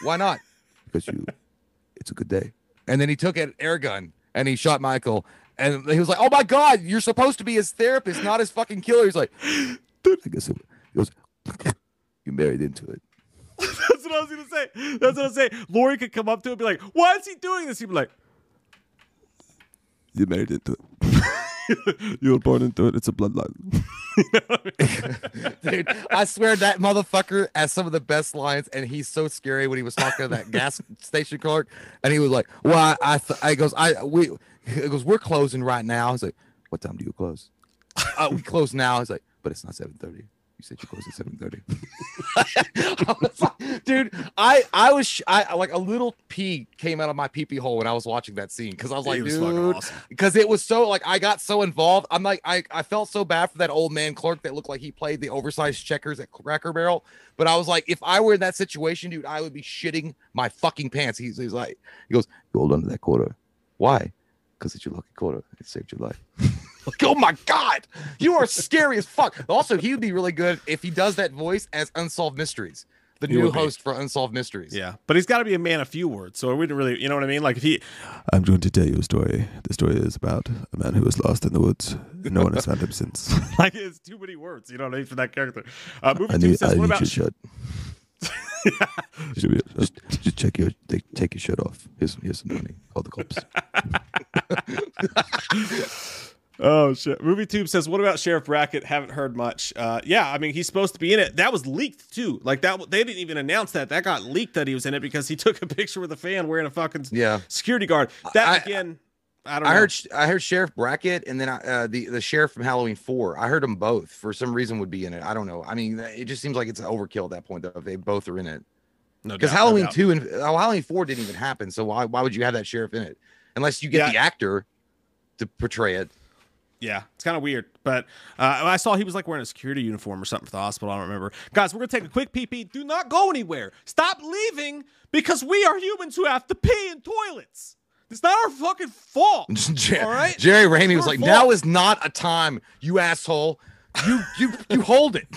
Why not? Because you, it's a good day. And then he took an air gun and he shot Michael. And he was like, oh my God, you're supposed to be his therapist, not his fucking killer. He's like, I guess it was, you married into it. That's what I was going to say. That's what I was saying. Laurie could come up to him and be like, why is he doing this? He'd be like, you married into it. You were born into it. It's a bloodline. Dude, I swear that motherfucker has some of the best lines, and he's so scary when he was talking to that gas station clerk, and he was like, "Well, I," th- I goes, "I we," it goes, "We're closing right now." I was like, "What time do you close?" uh, we close now. I was like, "But it's not seven thirty. You said you close at seven thirty. Dude, I I was sh- I like a little pee came out of my pee pee hole when I was watching that scene because I was like, was dude, because awesome. It was so like I got so involved. I'm like I, I felt so bad for that old man clerk that looked like he played the oversized checkers at Cracker Barrel. But I was like, if I were in that situation, dude, I would be shitting my fucking pants. He's he's like he goes, you hold on to that quarter. Why? Because it's your lucky quarter. It saved your life. Like, oh my God, you are scary as fuck. Also, he would be really good if he does that voice as Unsolved Mysteries, the new host for Unsolved Mysteries. Yeah, but he's got to be a man of few words, so we didn't really, you know what I mean? Like if he, I'm going to tell you a story. The story is about a man who was lost in the woods. No one has found him since. Like it's too many words, you know what I mean, for that character. Uh, movie two says, what about? Shut. Yeah. Just, just check your take, take your shirt off. Here's here's some money. Call the cops. Oh shit! RubyTube says, "What about Sheriff Brackett? Haven't heard much." Uh, yeah, I mean, he's supposed to be in it. That was leaked too. Like that, they didn't even announce that. That got leaked that he was in it because he took a picture with a fan wearing a fucking yeah. security guard. That I, again, I don't. I know. heard I heard Sheriff Brackett and then I, uh, the the sheriff from Halloween four. I heard them both for some reason would be in it. I don't know. I mean, it just seems like it's overkill at that point though. They both are in it. No, because Halloween no two and oh, Halloween four didn't even happen. So why why would you have that sheriff in it unless you get yeah. the actor to portray it? Yeah, it's kind of weird, but uh, I saw he was like wearing a security uniform or something for the hospital. I don't remember. Guys, we're going to take a quick pee-pee. Do not go anywhere. Stop leaving because we are humans who have to pee in toilets. It's not our fucking fault. Jer- all right? Jerry Ramey was like, fault. Now is not a time, you asshole. You you you hold it.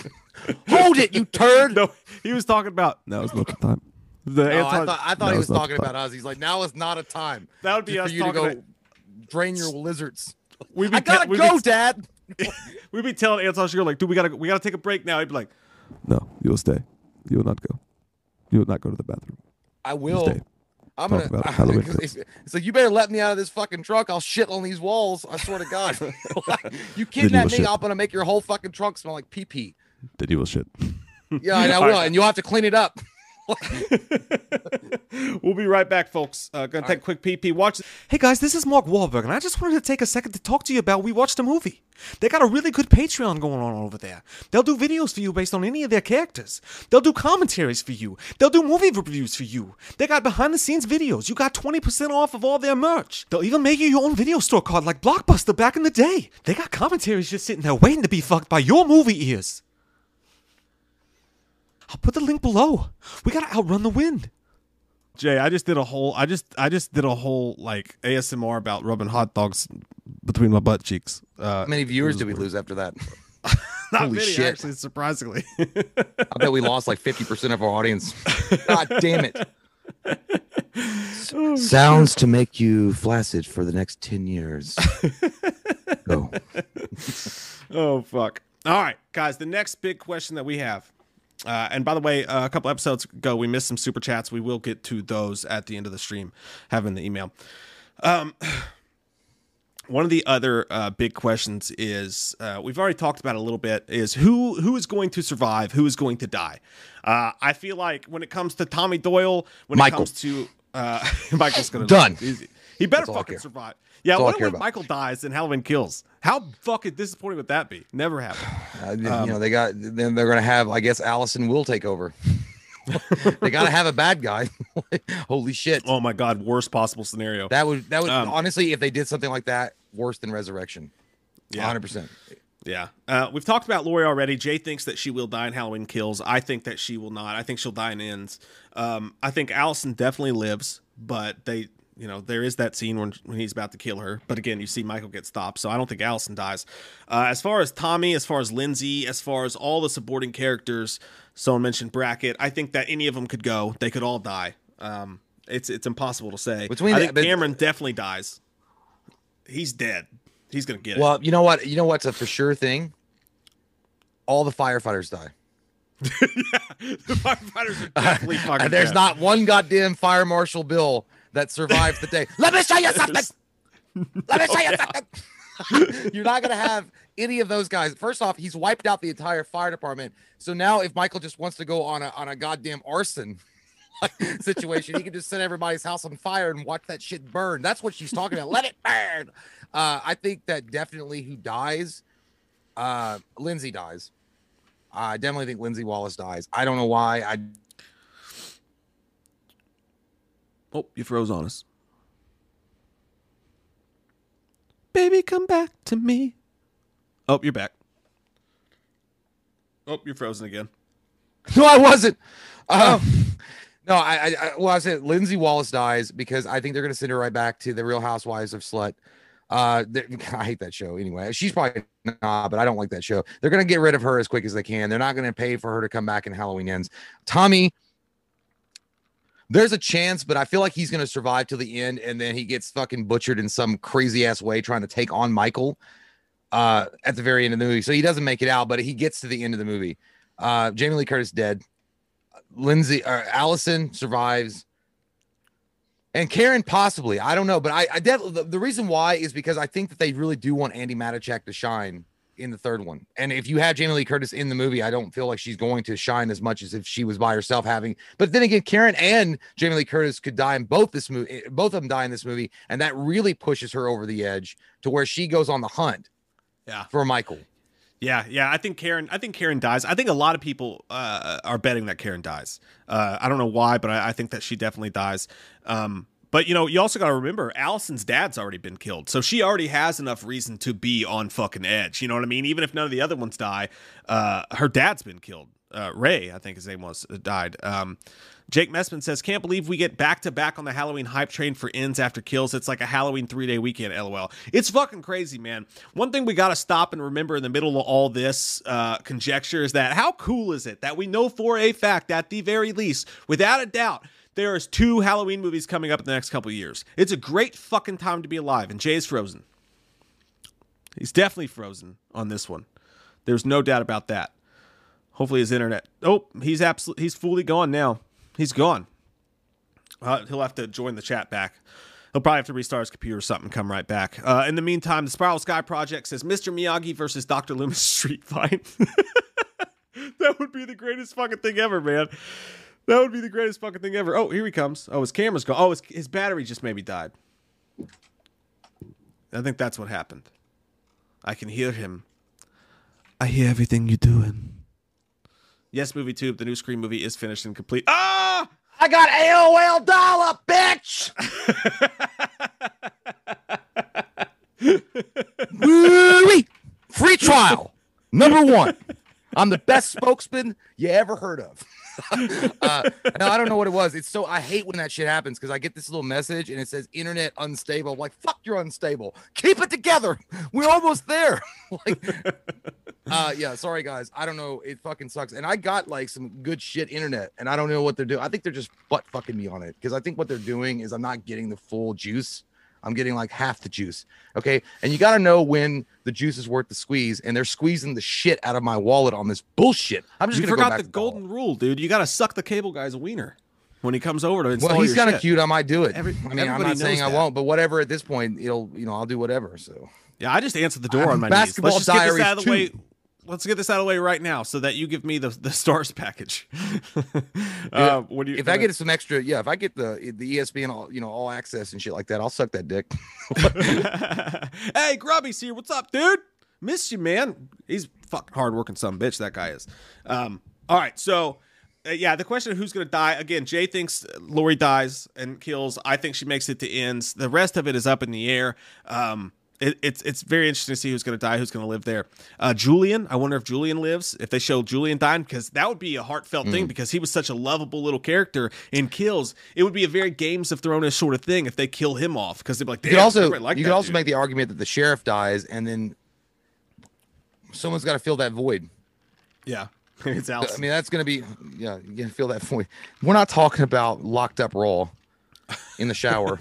Hold it, you turd. No, he was talking about, now is not the time. The no, Anton- I thought, I thought he was talking about us. He's like, now is not a time. That would be us for you to go about- drain your lizards. We I gotta t- go, t- Dad. We'd be telling Anton Chigurh, like, dude, we gotta, we gotta take a break now. He'd be like, no, you'll stay. You will not go. You will not go to the bathroom. I will. I'm Talk gonna. I, it's, it's like, you better let me out of this fucking truck. I'll shit on these walls. I swear to God. Like, you kidnap me, I'm gonna make your whole fucking trunk smell like pee pee. Then you will shit. Yeah, and I will, right. And you'll have to clean it up. We'll be right back, folks. Uh, gonna All take right. a quick pee pee. Watch. Hey guys, this is Mark Wahlberg, and I just wanted to take a second to talk to you about We Watched a Movie. They got a really good Patreon going on over there. They'll do videos for you based on any of their characters. They'll do commentaries for you. They'll do movie reviews for you. They got behind the scenes videos. You got twenty percent off of all their merch. They'll even make you your own video store card like Blockbuster back in the day. They got commentaries just sitting there waiting to be fucked by your movie ears. I'll put the link below. We gotta outrun the wind. Jay, I just did a whole I just I just did a whole like A S M R about rubbing hot dogs between my butt cheeks. Uh, How many viewers did we weird. lose after that? Not Holy many, shit. Actually, surprisingly. I bet we lost like fifty percent of our audience. God damn it. Oh, Sounds shit. to make you flaccid for the next ten years. Go. Oh, fuck. All right, guys, the next big question that we have. Uh, and by the way, uh, a couple episodes ago, we missed some super chats. We will get to those at the end of the stream, having the email. Um, one of the other uh, big questions is, uh, we've already talked about it a little bit, is who who is going to survive? Who is going to die? Uh, I feel like when it comes to Tommy Doyle, when Michael. it comes to... Uh, Michael's going to... Done. He better That's fucking survive. Yeah, That's what if about. Michael dies and Halloween Kills? How fucking disappointing would that be? Never happened. Uh, um, you know, they got, then they're going to have, I guess, Allison will take over. They got to have a bad guy. Holy shit. Oh my God. Worst possible scenario. That would, that would, um, honestly, if they did something like that, worse than Resurrection. Yeah. one hundred percent. Yeah. Uh, we've talked about Laurie already. Jay thinks that she will die in Halloween Kills. I think that she will not. I think she'll die in Ends. Um, I think Allison definitely lives, but they, You know, there is that scene when, when he's about to kill her. But again, you see Michael get stopped. So I don't think Allison dies. Uh, as far as Tommy, as far as Lindsay, as far as all the supporting characters, someone mentioned Brackett, I think that any of them could go. They could all die. Um, it's it's impossible to say. Between I think that, Cameron definitely dies. He's dead. He's going to get well, it. Well, you know what? You know what's a for sure thing? All the firefighters die. Yeah, the firefighters are definitely uh, fucking There's dead. Not one goddamn fire marshal bill that survived the day. Let me show you something. Let me show you something. You're not going to have any of those guys. First off, he's wiped out the entire fire department. So now if Michael just wants to go on a, on a goddamn arson situation, he can just set everybody's house on fire and watch that shit burn. That's what she's talking about. Let it burn. Uh, I think that definitely who dies, uh, Lindsay dies. I definitely think Lindsay Wallace dies. I don't know why. I Oh, you froze on us. Baby, come back to me. Oh, you're back. Oh, you're frozen again. No, I wasn't. Um, no, I, I, well, I said Lindsay Wallace dies because I think they're going to send her right back to the Real Housewives of Slut. Uh, I hate that show anyway. She's probably not, but I don't like that show. They're going to get rid of her as quick as they can. They're not going to pay for her to come back in Halloween Ends. Tommy. There's a chance, but I feel like he's going to survive to the end, and then he gets fucking butchered in some crazy-ass way trying to take on Michael uh, at the very end of the movie. So he doesn't make it out, but he gets to the end of the movie. Uh, Jamie Lee Curtis dead. Lindsay or Allison survives. And Karen possibly. I don't know, but I, I did, the, the reason why is because I think that they really do want Andy Matichak to shine in the third one. And if you have Jamie Lee Curtis in the movie, I don't feel like she's going to shine as much as if she was by herself having, but then again, Karen and Jamie Lee Curtis could die in both this movie, both of them die in this movie. And that really pushes her over the edge to where she goes on the hunt yeah. for Michael. Yeah. Yeah. I think Karen, I think Karen dies. I think a lot of people uh, are betting that Karen dies. Uh, I don't know why, but I, I think that she definitely dies. Um, But, you know, you also got to remember, Allison's dad's already been killed. So she already has enough reason to be on fucking edge. You know what I mean? Even if none of the other ones die, uh, her dad's been killed. Uh, Ray, I think his name was, uh, died. Um, Jake Messman says, can't believe we get back-to-back on the Halloween hype train for Ends after Kills. It's like a Halloween three-day weekend, LOL. It's fucking crazy, man. One thing we got to stop and remember in the middle of all this uh, conjecture is that how cool is it that we know for a fact, at the very least, without a doubt, there is two Halloween movies coming up in the next couple of years. It's a great fucking time to be alive. And Jay's frozen. He's definitely frozen on this one. There's no doubt about that. Hopefully his internet. Oh, he's absolutely he's fully gone now. he's gone. Uh, he'll have to join the chat back. He'll probably have to restart his computer or something and come right back. Uh, in the meantime, the Spiral Sky Project says, Mister Miyagi versus Doctor Loomis street fight. That would be the greatest fucking thing ever, man. That would be the greatest fucking thing ever. Oh, here he comes. Oh, his camera's gone. Oh, his, his battery just maybe died. I think that's what happened. I can hear him. I hear everything you're doing. Yes, MovieTube, the new Scream movie is finished and complete. Ah! I got A O L dollar, bitch! Free trial. Number one. I'm the best spokesman you ever heard of. uh, no, I don't know what it was. It's so I hate when that shit happens because I get this little message and it says internet unstable. I'm like, fuck, you're unstable. Keep it together. We're almost there. like, uh, yeah, sorry guys. I don't know. It fucking sucks. And I got like some good shit internet, and I don't know what they're doing. I think they're just butt fucking me on it because I think what they're doing is I'm not getting the full juice. I'm getting like half the juice. Okay. And you got to know when the juice is worth the squeeze, and they're squeezing the shit out of my wallet on this bullshit. I'm just going to go back to the golden rule, dude. You got to suck the cable guy's wiener when he comes over to install your shit. Well, he's kind of cute. I might do it. Every, I mean, I'm not saying I won't, but whatever at this point, it'll, you know, I'll do whatever. So, yeah, I just answered the door on my knees. Let's just get this out of the way. Let's get this out of the way right now so that you give me the, the stars package. uh, yeah. what do you, if uh, I get some extra, yeah, if I get the the E S P N, all, you know, all access and shit like that, I'll suck that dick. Hey, Grubby's here. What's up, dude? Missed you, man. He's fucking hardworking son of a bitch, that guy is. Um, all right, so, uh, yeah, the question of who's going to die, again, Jay thinks Laurie dies and kills. I think she makes it to ends. The rest of it is up in the air. Um It, it's it's very interesting to see who's going to die, who's going to live there. Uh, Julian, I wonder if Julian lives, if they show Julian dying, because that would be a heartfelt mm. thing because he was such a lovable little character in Kills. It would be a very Games of Thrones sort of thing if they kill him off because they'd be like, damn, you also, like you could also dude. make the argument that the sheriff dies and then someone's got to fill that void. Yeah. It's Allison. I mean, that's going to be, yeah, you can fill that void. We're not talking about locked up Raw. In the shower.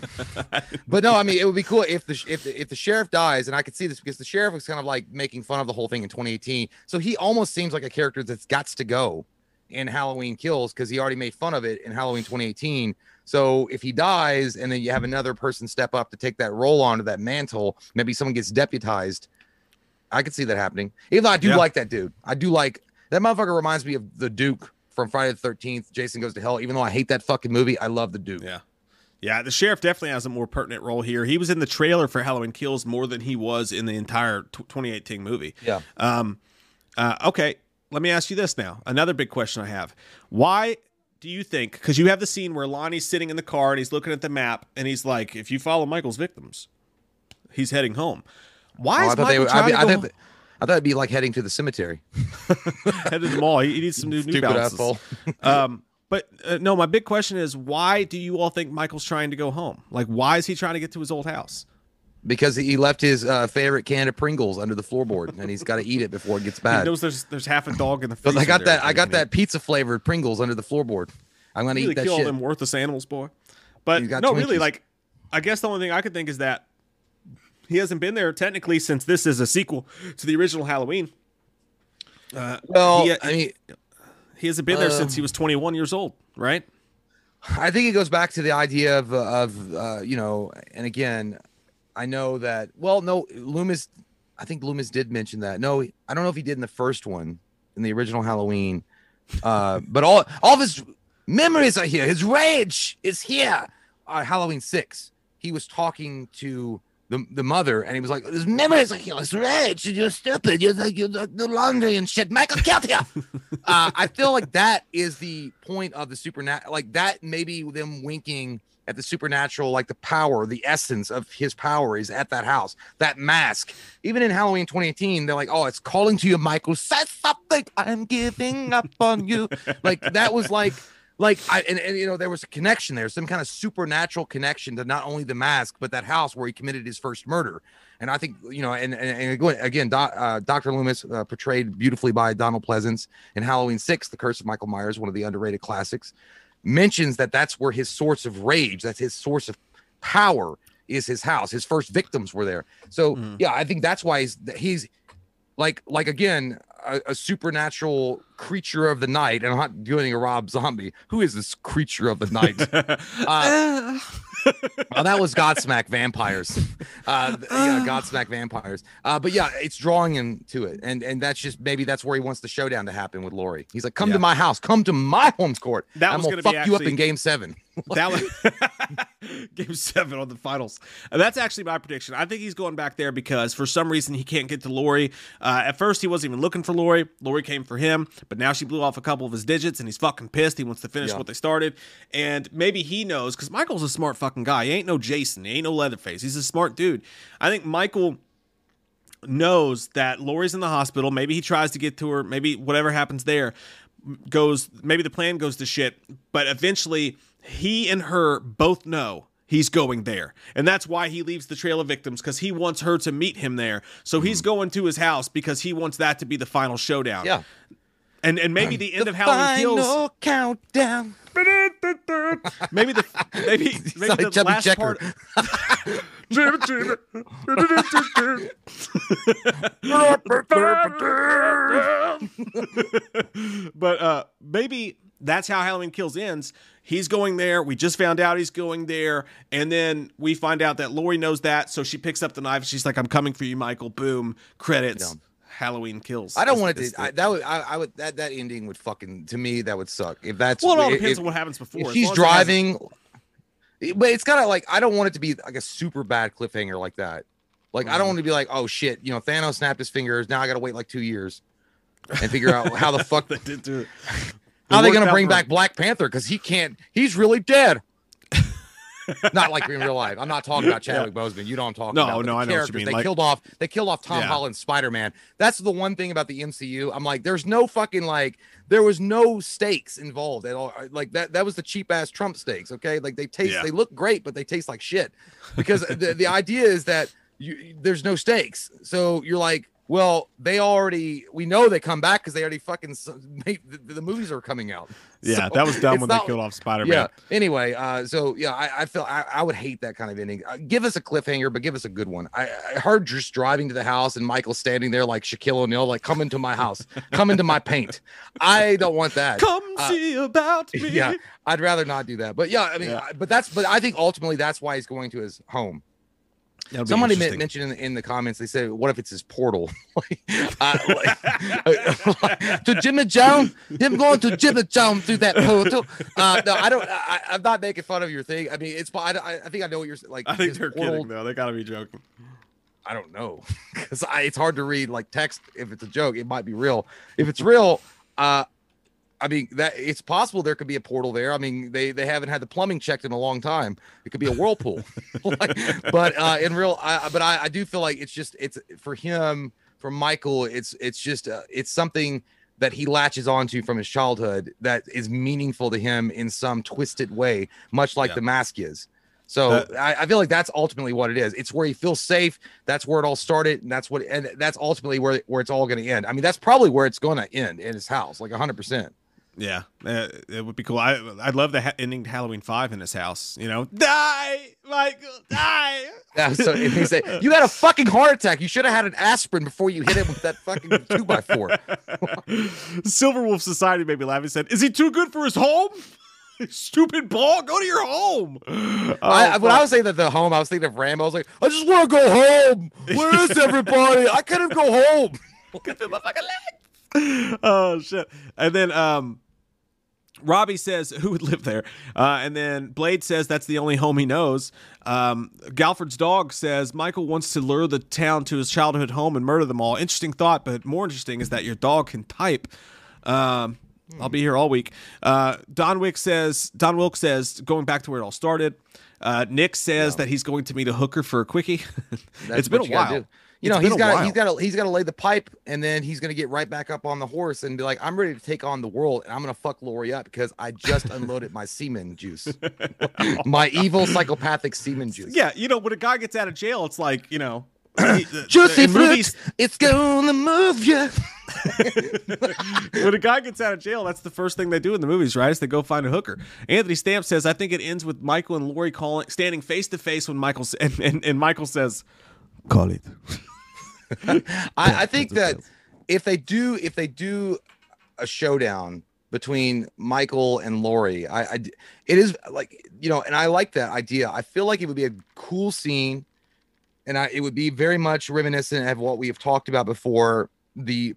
But no, I mean, it would be cool if the if the, if the sheriff dies, and I could see this because the sheriff was kind of like making fun of the whole thing in twenty eighteen, so he almost seems like a character that's gots to go in Halloween Kills because he already made fun of it in Halloween twenty eighteen. So if he dies and then you have another person step up to take that role onto that mantle, maybe someone gets deputized. I could see that happening. Even though I do yeah. like that dude. I do like that motherfucker. Reminds me of the Duke from Friday the thirteenth, Jason Goes to Hell. Even though I hate that fucking movie, I love the Duke. Yeah. Yeah, the sheriff definitely has a more pertinent role here. He was in the trailer for Halloween Kills more than he was in the entire twenty eighteen movie. Yeah. Um, uh, okay, let me ask you this now. Another big question I have. Why do you think, because you have the scene where Lonnie's sitting in the car and he's looking at the map and he's like, if you follow Michael's victims, he's heading home. Why oh, is Michael would, trying I, to I, go I, I thought it'd be like heading to the cemetery. Head to the mall. He, he needs some new, new balances. Um But, uh, no, my big question is, why do you all think Michael's trying to go home? Like, why is he trying to get to his old house? Because he left his uh, favorite can of Pringles under the floorboard, and he's got to eat it before it gets bad. He knows there's, there's half a dog in the freezer. I got that, I got that pizza-flavored Pringles under the floorboard. I'm going to really eat that shit. You really kill them worthless animals, boy. But, no, twinkies. Really, like, I guess the only thing I could think is that he hasn't been there technically since this is a sequel to the original Halloween. Uh, well, he, I mean... He hasn't been there um, since he was twenty-one years old, right? I think it goes back to the idea of, of uh, you know, and again, I know that, well, no, Loomis, I think Loomis did mention that. No, I don't know if he did in the first one, in the original Halloween, uh, but all, all of his memories are here. His rage is here. Uh, Halloween six, he was talking to the, the mother, and he was like, his memories are here. His rage, you're stupid. You're like, you do laundry and shit. Michael killed you. Uh, I feel like that is the point of the supernatural, like that maybe them winking at the supernatural, like the power, the essence of his power is at that house, that mask. Even in Halloween twenty eighteen, they're like, oh, it's calling to you, Michael, say something, I'm giving up on you. Like that was like, like, I, and, and you know, there was a connection there, some kind of supernatural connection to not only the mask, but that house where he committed his first murder. And I think, you know, and, and, and again, doc, uh, Doctor Loomis uh, portrayed beautifully by Donald Pleasance in Halloween six, The Curse of Michael Myers, one of the underrated classics, mentions that that's where his source of rage, that's his source of power, is his house. His first victims were there. So, mm. yeah, I think that's why he's, he's like, like again, a, a supernatural creature of the night. And I'm not doing a Rob Zombie. Who is this creature of the night? uh, well, that was Godsmack vampires. Uh, yeah, Godsmack vampires. Uh, but yeah, it's drawing him to it. And and that's just, maybe that's where he wants the showdown to happen with Laurie. He's like, come yeah. to my house, come to my home court. That I'm going to fuck actually, you up in game seven. That was game seven on the finals. And that's actually my prediction. I think he's going back there because for some reason he can't get to Laurie. Uh, at first, he wasn't even looking for Laurie. Laurie came for him, but now she blew off a couple of his digits and he's fucking pissed. He wants to finish yeah. what they started. And maybe he knows, because Michael's a smart fucking guy. He ain't no Jason. He ain't no Leatherface. He's a smart dude. I think Michael knows that Laurie's in the hospital. Maybe he tries to get to her. Maybe whatever happens there goes, maybe the plan goes to shit. But eventually he and her both know he's going there. And that's why he leaves the trail of victims, because he wants her to meet him there. So he's going to his house because he wants that to be the final showdown. Yeah. And and maybe the end the of Halloween Kills. The final countdown. Maybe the maybe maybe Sorry, the last checker. part. But uh, maybe that's how Halloween Kills ends. He's going there. We just found out he's going there. And then we find out that Laurie knows that. So she picks up the knife. She's like, I'm coming for you, Michael. Boom. Credits. Yeah. Halloween Kills. I don't want it to. I, that would. I, I would. That that ending would fucking. To me, that would suck. If that's. Well, it all depends if, on what happens before. If she's driving. It but it's kind of like, I don't want it to be like a super bad cliffhanger like that. Like mm. I don't want to be like, oh shit, you know, Thanos snapped his fingers. Now I got to wait like two years and figure out how the fuck they did do it. How they, they gonna bring for... back Black Panther, because he can't. He's really dead. Not like in real life. I'm not talking about Chadwick yeah. Boseman. You don't talk no, about no, the I characters. Know what you mean. They like, killed off. They killed off Tom yeah. Holland's Spider-Man. That's the one thing about the M C U. I'm like, there's no fucking like. There was no stakes involved at all. Like that. That was the cheap ass Trump stakes. Okay, like they taste. Yeah. They look great, but they taste like shit. Because the the idea is that you, there's no stakes. So you're like, well, they already. We know they come back because they already fucking. Made, the, the movies are coming out. Yeah, so that was dumb when not, they killed off Spider-Man. Yeah. Anyway, uh, so yeah, I, I feel I, I would hate that kind of ending. Uh, give us a cliffhanger, but give us a good one. I, I heard just driving to the house and Michael standing there like Shaquille O'Neal, like, come into my house, come into my paint. I don't want that. Come uh, see about me. Yeah, I'd rather not do that. But yeah, I mean, yeah. I, but that's but I think ultimately that's why he's going to his home. Somebody mentioned in the, in the comments, they said, what if it's his portal? like, uh, like, like, to Jimmy Jones? Him going to Jimmy Jones through that portal? Uh, no, I don't. I, I'm not making fun of your thing. I mean, it's. I, I think I know what you're like. I think they're portal, kidding, though. They got to be joking. I don't know. Because it's hard to read like text. If it's a joke, it might be real. If it's real, uh, I mean, that it's possible there could be a portal there. I mean, they, they haven't had the plumbing checked in a long time. It could be a whirlpool. like, but uh, in real, I, but I, I do feel like it's just it's for him, for Michael. It's it's just uh, it's something that he latches onto from his childhood that is meaningful to him in some twisted way, much like yeah. the mask is. So uh, I, I feel like that's ultimately what it is. It's where he feels safe. That's where it all started, and that's what and that's ultimately where where it's all going to end. I mean, that's probably where it's going to end, in his house, like one hundred percent. Yeah, uh, it would be cool. I I love the ha- ending to Halloween five in his house. You know, die, Michael, die. Yeah, so if he said, you had a fucking heart attack. You should have had an aspirin before you hit him with that fucking two by four. Silverwolf Society made me laugh. He said, "Is he too good for his home? Stupid ball, go to your home." Oh, I, when I was saying that the home, I was thinking of Rambo. I was like, I just want to go home. Where is everybody? I couldn't go home. Look at my fucking leg. Oh shit! And then um. Robbie says, who would live there? Uh, and then Blade says, that's the only home he knows. Um, Galford's dog says, Michael wants to lure the town to his childhood home and murder them all. Interesting thought, but more interesting is that your dog can type. Um, hmm. I'll be here all week. Uh, Don Wick says, Don Wilk says, going back to where it all started. Uh, Nick says yeah. that he's going to meet a hooker for a quickie. It's been a while. You know, he's got he's got he's got to lay the pipe, and then he's going to get right back up on the horse and be like, I'm ready to take on the world, and I'm going to fuck Laurie up because I just unloaded my semen juice. My evil psychopathic semen juice. Yeah, you know, when a guy gets out of jail, it's like, you know, juicy fruit, it's gonna move you. When a guy gets out of jail, that's the first thing they do in the movies, right? Is they go find a hooker. Anthony Stamp says, I think it ends with Michael and Laurie calling, standing face to face when Michael and, and, and Michael says, call it. I, I think that if they do, if they do a showdown between Michael and Laurie, I, I it is like, you know, and I like that idea. I feel like it would be a cool scene, and I, it would be very much reminiscent of what we have talked about before, the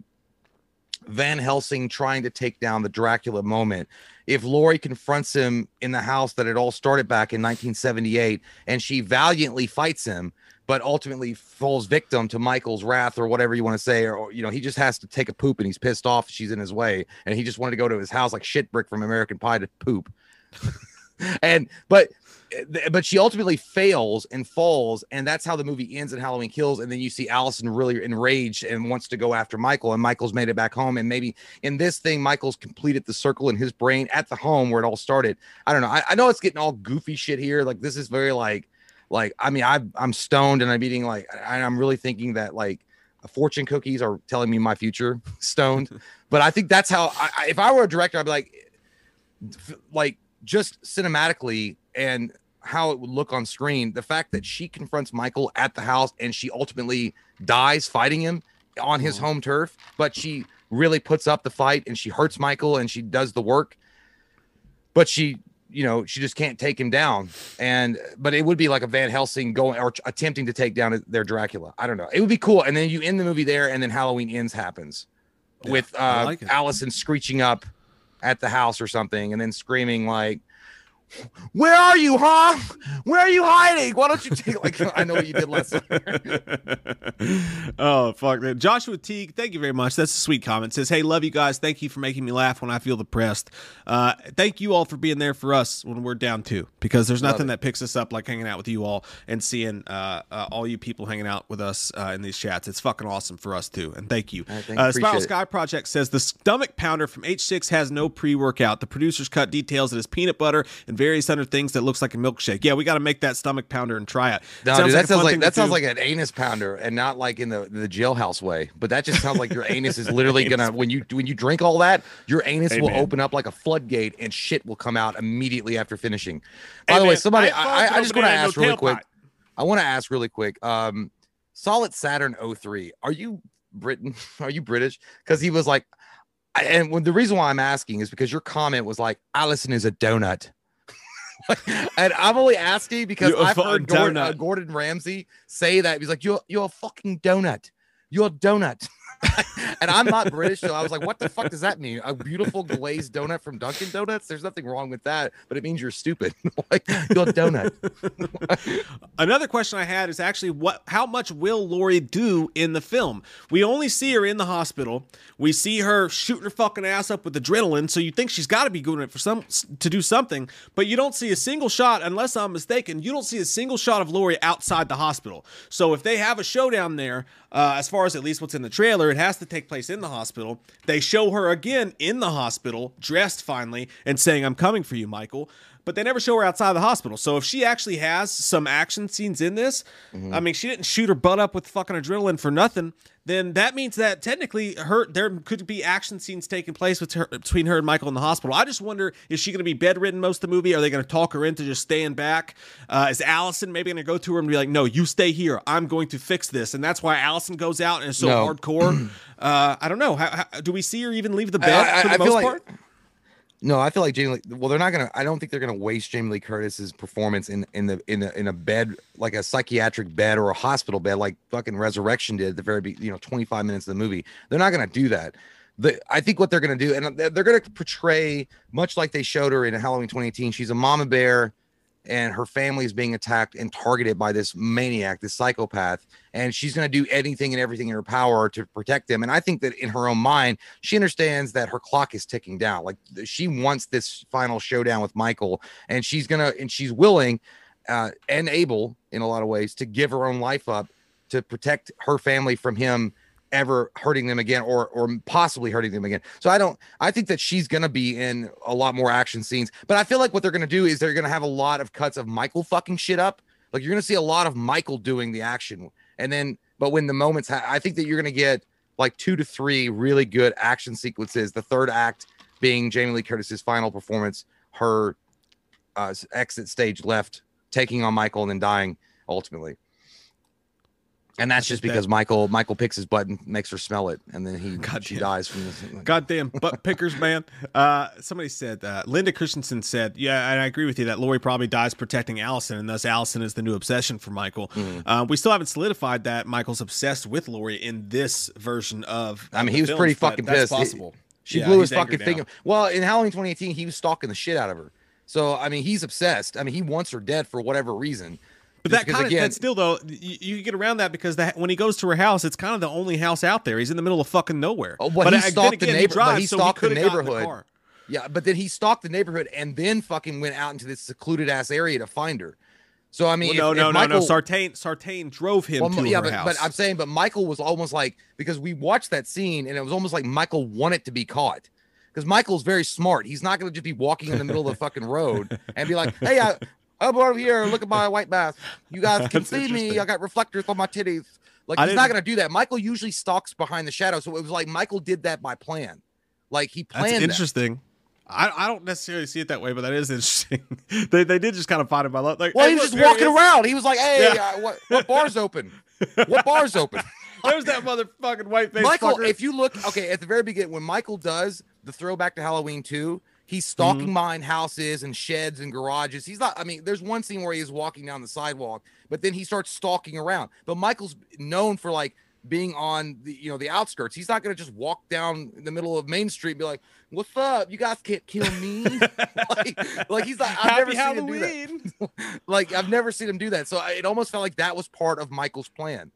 Van Helsing trying to take down the Dracula moment. If Laurie confronts him in the house that it all started back in nineteen seventy-eight, and she valiantly fights him, but ultimately falls victim to Michael's wrath, or whatever you want to say, or, you know, he just has to take a poop and he's pissed off she's in his way, and he just wanted to go to his house like shit brick from American Pie to poop. And but but she ultimately fails and falls, and that's how the movie ends in Halloween Kills. And then you see Allison really enraged and wants to go after Michael, and Michael's made it back home, and maybe in this thing Michael's completed the circle in his brain at the home where it all started. I don't know. I, I know it's getting all goofy shit here, like this is very like like I mean, I I'm stoned and I'm eating like I, I'm really thinking that like fortune cookies are telling me my future stoned. But I think that's how I, if I were a director, I'd be like like just cinematically and how it would look on screen, the fact that she confronts Michael at the house and she ultimately dies fighting him on his oh. home turf, but she really puts up the fight and she hurts Michael and she does the work, but she, you know, she just can't take him down. And, but it would be like a Van Helsing going or attempting to take down their Dracula. I don't know. It would be cool. And then you end the movie there, and then Halloween Ends happens yeah, with uh, like Allison screeching up at the house or something, and then screaming like, "Where are you, huh? Where are you hiding? Why don't you take like I know what you did last year." Oh fuck, man. Joshua Teague, thank you very much. That's a sweet comment. Says, "Hey, love you guys. Thank you for making me laugh when I feel depressed. Uh, thank you all for being there for us when we're down too, because there's nothing that picks us up like hanging out with you all and seeing uh, uh, all you people hanging out with us uh, in these chats. It's fucking awesome for us too. And thank you." Right, thank uh, Spiral it. Sky Project says, "The stomach pounder from H six has no pre-workout. The producers cut details that is peanut butter and various other things that looks like a milkshake." Yeah, we got to make that stomach pounder and try it. No, sounds dude, that like sounds like that sounds do. like an anus pounder, and not like in the the jailhouse way. But that just sounds like your anus is literally anus. gonna when you when you drink all that, your anus hey, will man. open up like a floodgate, and shit will come out immediately after finishing. By hey, the man, way, somebody, I, I, I just want to ask really quick. Pot. I want to ask really quick. Um, Solid Saturn oh three, are you Britain? Are you British? Because he was like, and when, the reason why I'm asking is because your comment was like, "Allison is a donut." And I'm only asking because I've heard Gordon, uh, Gordon Ramsay say that. He's like, you're you're a fucking donut. You're a donut. And I'm not British, so I was like, what the fuck does that mean? A beautiful glazed donut from Dunkin' Donuts? There's nothing wrong with that, but it means you're stupid. Like, you're a donut. Another question I had is actually, what? how much will Laurie do in the film? We only see her in the hospital. We see her shooting her fucking ass up with adrenaline, so you think she's got to be good for some to do something, but you don't see a single shot, unless I'm mistaken, you don't see a single shot of Laurie outside the hospital. So if they have a showdown there, uh, as far as at least what's in the trailer, it has to take place in the hospital. They show her again in the hospital, dressed finally, and saying, "I'm coming for you, Michael," but they never show her outside the hospital. So if she actually has some action scenes in this, mm-hmm. I mean, she didn't shoot her butt up with fucking adrenaline for nothing, then that means that technically her there could be action scenes taking place with her, between her and Michael in the hospital. I just wonder, is she going to be bedridden most of the movie? Are they going to talk her into just staying back? Uh, is Allison maybe going to go to her and be like, "No, you stay here. I'm going to fix this." And that's why Allison goes out and is so no. hardcore. uh, I don't know. How, how, do we see her even leave the bed I, I, for the I most feel like- part? No, I feel like Jamie Lee, well, they're not gonna. I don't think they're gonna waste Jamie Lee Curtis's performance in in the in a in a bed, like a psychiatric bed or a hospital bed, like fucking Resurrection did at the very, you know, twenty-five minutes of the movie. They're not gonna do that. The, I think what they're gonna do, and they're, they're gonna portray much like they showed her in Halloween twenty eighteen. She's a mama bear, and her family is being attacked and targeted by this maniac, this psychopath, and she's going to do anything and everything in her power to protect them. And I think that in her own mind, she understands that her clock is ticking down. Like, she wants this final showdown with Michael, and she's gonna and she's willing uh, and able in a lot of ways to give her own life up to protect her family from him ever hurting them again, or or possibly hurting them again. So I don't I think that she's gonna be in a lot more action scenes, but I feel like what they're gonna do is they're gonna have a lot of cuts of Michael fucking shit up. Like, you're gonna see a lot of Michael doing the action, and then but when the moments ha- I think that you're gonna get like two to three really good action sequences, the third act being Jamie Lee Curtis's final performance, her uh, exit stage left, taking on Michael and then dying ultimately. And that's just because that. Michael Michael picks his butt and makes her smell it, and then he God she damn. dies from this. Goddamn butt pickers, man. Uh, somebody said, uh, Linda Christensen said, yeah, and I agree with you that Laurie probably dies protecting Allison, and thus Allison is the new obsession for Michael. Mm-hmm. Uh, we still haven't solidified that Michael's obsessed with Laurie in this version of I mean, he was films, pretty fucking that's pissed. Possible. He, she yeah, blew his fucking finger. Well, in Halloween twenty eighteen, he was stalking the shit out of her. So, I mean, he's obsessed. I mean, he wants her dead for whatever reason. But just that kind of again, that still though you, you get around that because that when he goes to her house, it's kind of the only house out there. He's in the middle of fucking nowhere. Oh, but, but he stalked again, the neighbor. He drives, but he stalked so he the neighborhood. The yeah, but then he stalked the neighborhood and then fucking went out into this secluded ass area to find her. So I mean, well, no, if, no, if no, Michael, no. Sartain, Sartain drove him well, to yeah, her but, house. But I'm saying, but Michael was almost like because we watched that scene and it was almost like Michael wanted to be caught. Because Michael's very smart. He's not going to just be walking in the middle of the fucking road and be like, hey, I. I'm over here. Look at my white mask. You guys can see me. I got reflectors on my titties. Like he's not gonna do that. Michael usually stalks behind the shadows, so it was like Michael did that by plan. Like he planned. That's interesting. That. I, I don't necessarily see it that way, but that is interesting. they they did just kind of find him by luck. Like, well, hey, he was look, just walking he around. He was like, "Hey, yeah. uh, what, what bar's open? What bar's open?" There's that motherfucking white face. Michael, fucker. If you look, okay, at the very beginning when Michael does the throwback to Halloween two. He's stalking mm-hmm. behind houses and sheds and garages. He's not, I mean, there's one scene where he is walking down the sidewalk, but then he starts stalking around. But Michael's known for like being on the, you know, the outskirts. He's not going to just walk down the middle of Main Street and be like, what's up? You guys can't kill me. like, like he's like, I've Happy never Halloween. seen him do that. like I've never seen him do that. So I, it almost felt like that was part of Michael's plan. And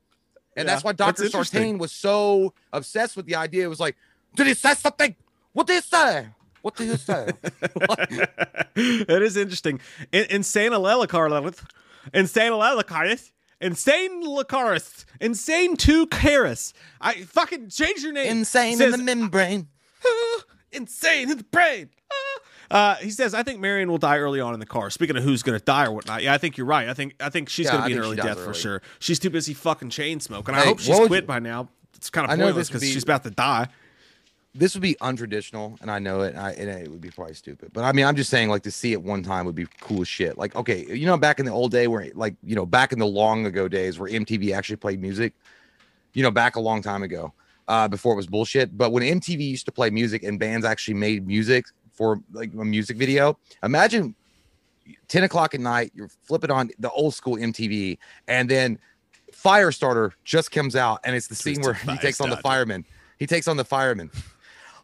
yeah, that's why Doctor that's Sartain was so obsessed with the idea. It was like, did he say something? What did he say? What do you say? That is interesting. In- insane Alelakarleth. Insane Alelakarleth. Insane Lacarith. Insane two Karis. I fucking change your name. Insane says, in the membrane. Ah, insane in the brain. Ah. Uh, he says, I think Marion will die early on in the car. Speaking of who's going to die or whatnot. Yeah, I think you're right. I think I think she's yeah, going to be an early death early. for sure. She's too busy fucking chain smoking. Hey, I hope she's quit you? by now. It's kind of pointless because be... she's about to die. This would be untraditional, and I know it, and, I, and it would be probably stupid. But, I mean, I'm just saying, like, to see it one time would be cool as shit. Like, okay, you know, back in the old day where, like, you know, back in the long ago days where M T V actually played music, you know, back a long time ago uh, before it was bullshit. But when M T V used to play music and bands actually made music for, like, a music video, imagine ten o'clock at night, you're flipping on the old school M T V, and then Firestarter just comes out, and it's the scene where he takes on the fireman. He takes on the fireman.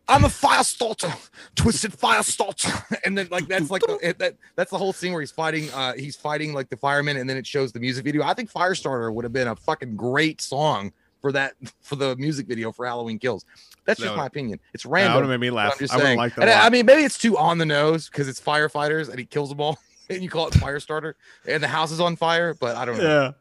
I'm a fire starter, twisted fire starter, and then like that's like the, that that's the whole scene where he's fighting. Uh, he's fighting like the fireman, and then it shows the music video. I think Firestarter would have been a fucking great song for that for the music video for Halloween Kills. That's no, just my opinion. It's random. That would have made me laugh. I'm just saying. I would like that. And I, I mean, maybe it's too on the nose because it's firefighters and he kills them all, and you call it Firestarter, and the house is on fire. But I don't know. Yeah.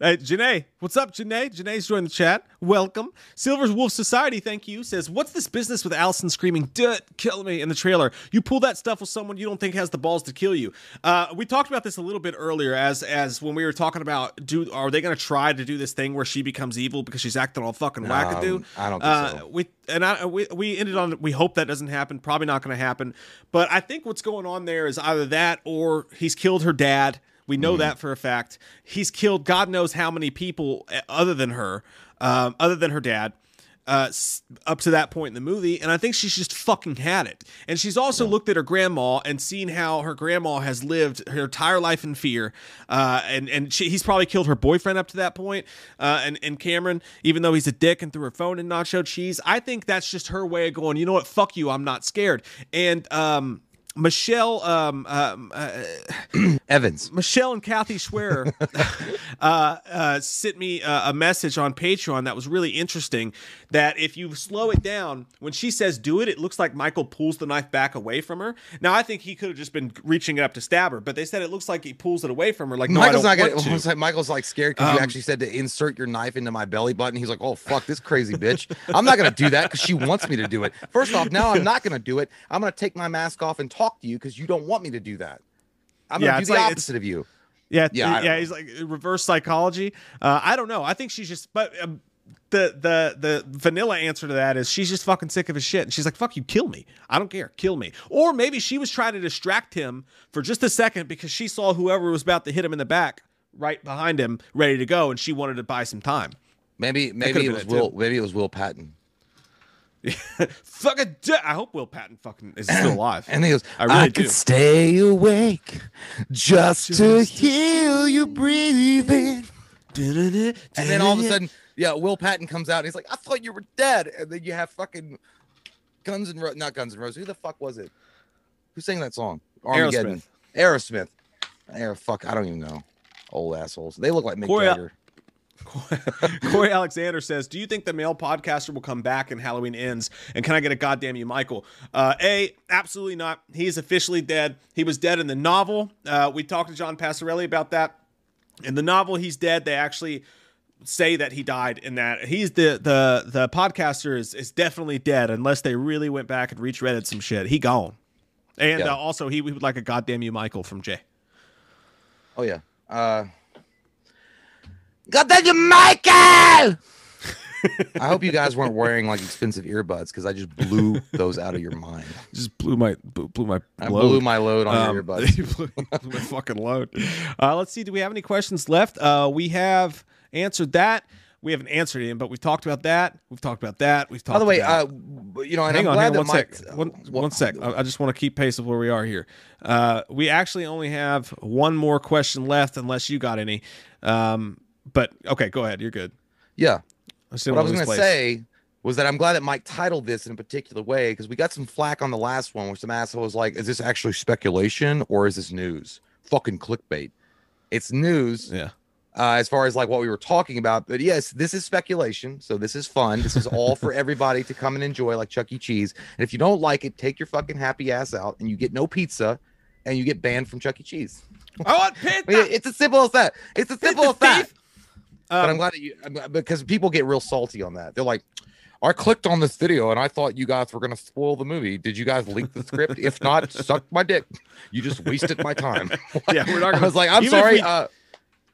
Hey, Janae, what's up, Janae? Janae's joined the chat. Welcome. Silver's Wolf Society, thank you, says, what's this business with Allison screaming, "Duh, kill me," in the trailer? You pull that stuff with someone you don't think has the balls to kill you. Uh, we talked about this a little bit earlier as as when we were talking about, do are they going to try to do this thing where she becomes evil because she's acting all fucking um, wackadoo? I don't think uh, so. We, and I, we, we ended on, we hope that doesn't happen. Probably not going to happen. But I think what's going on there is either that or he's killed her dad. We know mm-hmm. that for a fact. He's killed God knows how many people other than her, um, other than her dad, uh, up to that point in the movie. And I think she's just fucking had it. And she's also yeah. looked at her grandma and seen how her grandma has lived her entire life in fear. Uh, and and she, he's probably killed her boyfriend up to that point. Uh, and, and Cameron, even though he's a dick and threw her phone in nacho cheese, I think that's just her way of going, you know what, fuck you, I'm not scared. And... um. Michelle um, um, uh, Evans, Michelle and Kathy Schwerer uh, uh, sent me a, a message on Patreon that was really interesting. That if you slow it down, when she says do it, it looks like Michael pulls the knife back away from her. Now, I think he could have just been reaching it up to stab her, but they said it looks like he pulls it away from her. Like, no, Michael's I don't not gonna, like, Michael's like scared because um, you actually said to insert your knife into my belly button. He's like, oh, fuck, this crazy bitch. I'm not going to do that because she wants me to do it. First off, now I'm not going to do it. I'm going to take my mask off and talk. to you because you don't want me to do that. I'm yeah, gonna do the like, opposite of you. Yeah, yeah, yeah. He's like reverse psychology. Uh, I don't know. I think she's just, but um, the the the vanilla answer to that is she's just fucking sick of his shit, and she's like, "Fuck you, kill me. I don't care, kill me." Or maybe she was trying to distract him for just a second because she saw whoever was about to hit him in the back right behind him, ready to go, and she wanted to buy some time. Maybe maybe it was Will. Too. Maybe it was Will Patton. Fucking, I hope Will Patton fucking is still alive. And he goes, I, really I could stay awake just, just to hear you breathing. And then all of a sudden, yeah, Will Patton comes out and he's like, I thought you were dead. And then you have fucking Guns and Ro- not Guns and Roses. Who the fuck was it? Who sang that song? Armageddon. Aerosmith. Aerosmith. Aerosmith. Fuck, I don't even know. Old assholes. They look like Mick Jagger. Corey Alexander says, do you think the male podcaster will come back and Halloween ends? And can I get a goddamn you, Michael? Uh, a, absolutely not. He is officially dead. He was dead in the novel. Uh, we talked to John Passarelli about that. In the novel, he's dead. They actually say that he died in that. He's the the the podcaster is, is definitely dead unless they really went back and retreaded some shit. He gone. And yeah. uh, also, he we would like a goddamn you, Michael, from Jay. Oh, yeah. Uh... God damn you, Michael! I hope you guys weren't wearing like expensive earbuds because I just blew those out of your mind. Just blew my blew my. I load. blew my load on um, your earbuds. You blew, blew my fucking load. Uh, let's see. Do we have any questions left? Uh, we have answered that. We haven't answered him, but we've talked about that. We've talked about that. We've talked. By the way, about uh, you know, and hang I'm on, glad hang on that one Mike, sec. One, what, one sec. I, I just want to keep pace of where we are here. Uh, we actually only have one more question left, unless you got any. Um, But, okay, go ahead. You're good. Yeah. What I was going to say was that I'm glad that Mike titled this in a particular way because we got some flack on the last one where some asshole was like, is this actually speculation or is this news? Fucking clickbait. It's news. Yeah. Uh, as far as like what we were talking about. But yes, this is speculation. So this is fun. This is all for everybody to come and enjoy like Chuck E. Cheese. And if you don't like it, take your fucking happy ass out and you get no pizza and you get banned from Chuck E. Cheese. I want pizza. It's as simple as that. It's as simple as that. Um, but I'm glad that you, because people get real salty on that. They're like, I clicked on this video and I thought you guys were going to spoil the movie. Did you guys leak the script? If not, suck my dick. You just wasted my time. yeah, we're not gonna, I was like, I'm sorry. If we, uh,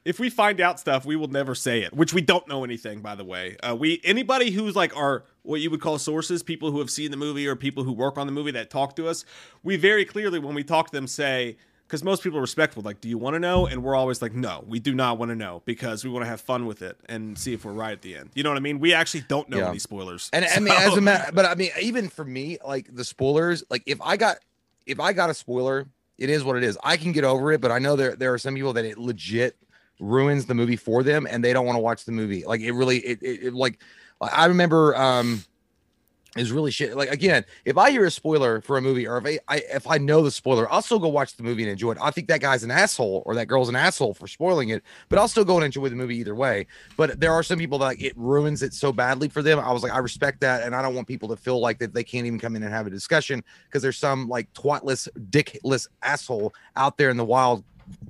if we find out stuff, we will never say it, which we don't know anything, by the way. Uh, we anybody who's like our, what you would call sources, people who have seen the movie or people who work on the movie that talk to us, we very clearly, when we talk to them, say, because most people are respectful, like, do you want to know? And we're always like, no, we do not want to know because we want to have fun with it and see if we're right at the end. You know what I mean? We actually don't know yeah. any spoilers. And so. I mean, as a matter, but I mean, even for me, like the spoilers, like if I got, if I got a spoiler, it is what it is. I can get over it, but I know there there are some people that it legit ruins the movie for them, and they don't want to watch the movie. Like it really, it, it, it like I remember. um Is really shit. Like again, if I hear a spoiler for a movie, or if I, I if I know the spoiler, I'll still go watch the movie and enjoy it. I think that guy's an asshole or that girl's an asshole for spoiling it, but I'll still go and enjoy the movie either way. But there are some people that like, it ruins it so badly for them. I was like, I respect that, and I don't want people to feel like that they can't even come in and have a discussion because there's some like twatless, dickless asshole out there in the wild,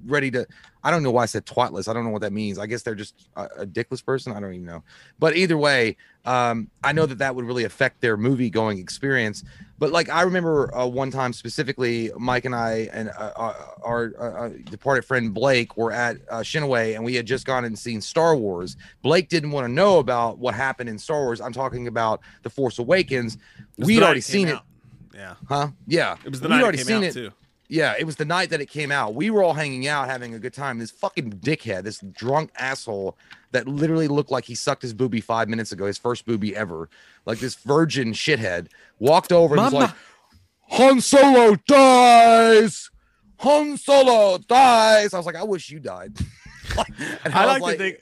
ready to. I don't know why I said twatless. I don't know what that means. I guess they're just a, a dickless person. I don't even know. But either way, um, I know that that would really affect their movie going experience. But like I remember uh, one time specifically, Mike and I and uh, our uh, departed friend Blake were at uh, Shinaway, and we had just gone and seen Star Wars. Blake didn't want to know about what happened in Star Wars. I'm talking about The Force Awakens. We'd already seen it. Yeah. Huh? Yeah. It was the night it came out too. Yeah, it was the night that it came out. We were all hanging out, having a good time. This fucking dickhead, this drunk asshole that literally looked like he sucked his boobie five minutes ago, his first boobie ever, like this virgin shithead, walked over and Mama. was like, Han Solo dies! Han Solo dies! I was like, I wish you died. like, I, I like, like to think...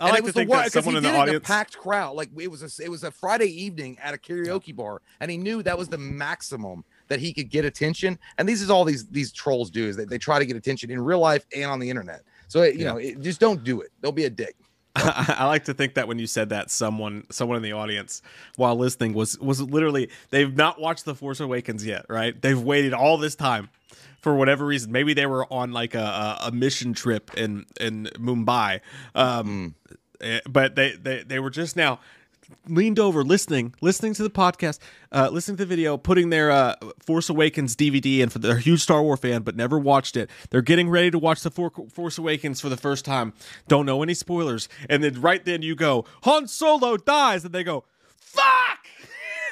I and like to think the, that someone in the audience, in a packed crowd, like it was a it was a Friday evening at a karaoke bar, and he knew that was the maximum that he could get attention. And these is all these these trolls do is that they, they try to get attention in real life and on the internet. So it, you yeah. know, it, just don't do it. Don't be a dick. I, I like to think that when you said that, someone someone in the audience while listening was was literally they've not watched The Force Awakens yet, right? They've waited all this time. For whatever reason, maybe they were on like a, a mission trip in in Mumbai, um, mm. but they, they they were just now leaned over, listening, listening to the podcast, uh, listening to the video, putting their uh, Force Awakens D V D in. For they're a huge Star Wars fan, but never watched it. They're getting ready to watch the For- Force Awakens for the first time. Don't know any spoilers, and then right then you go, Han Solo dies, and they go, fuck.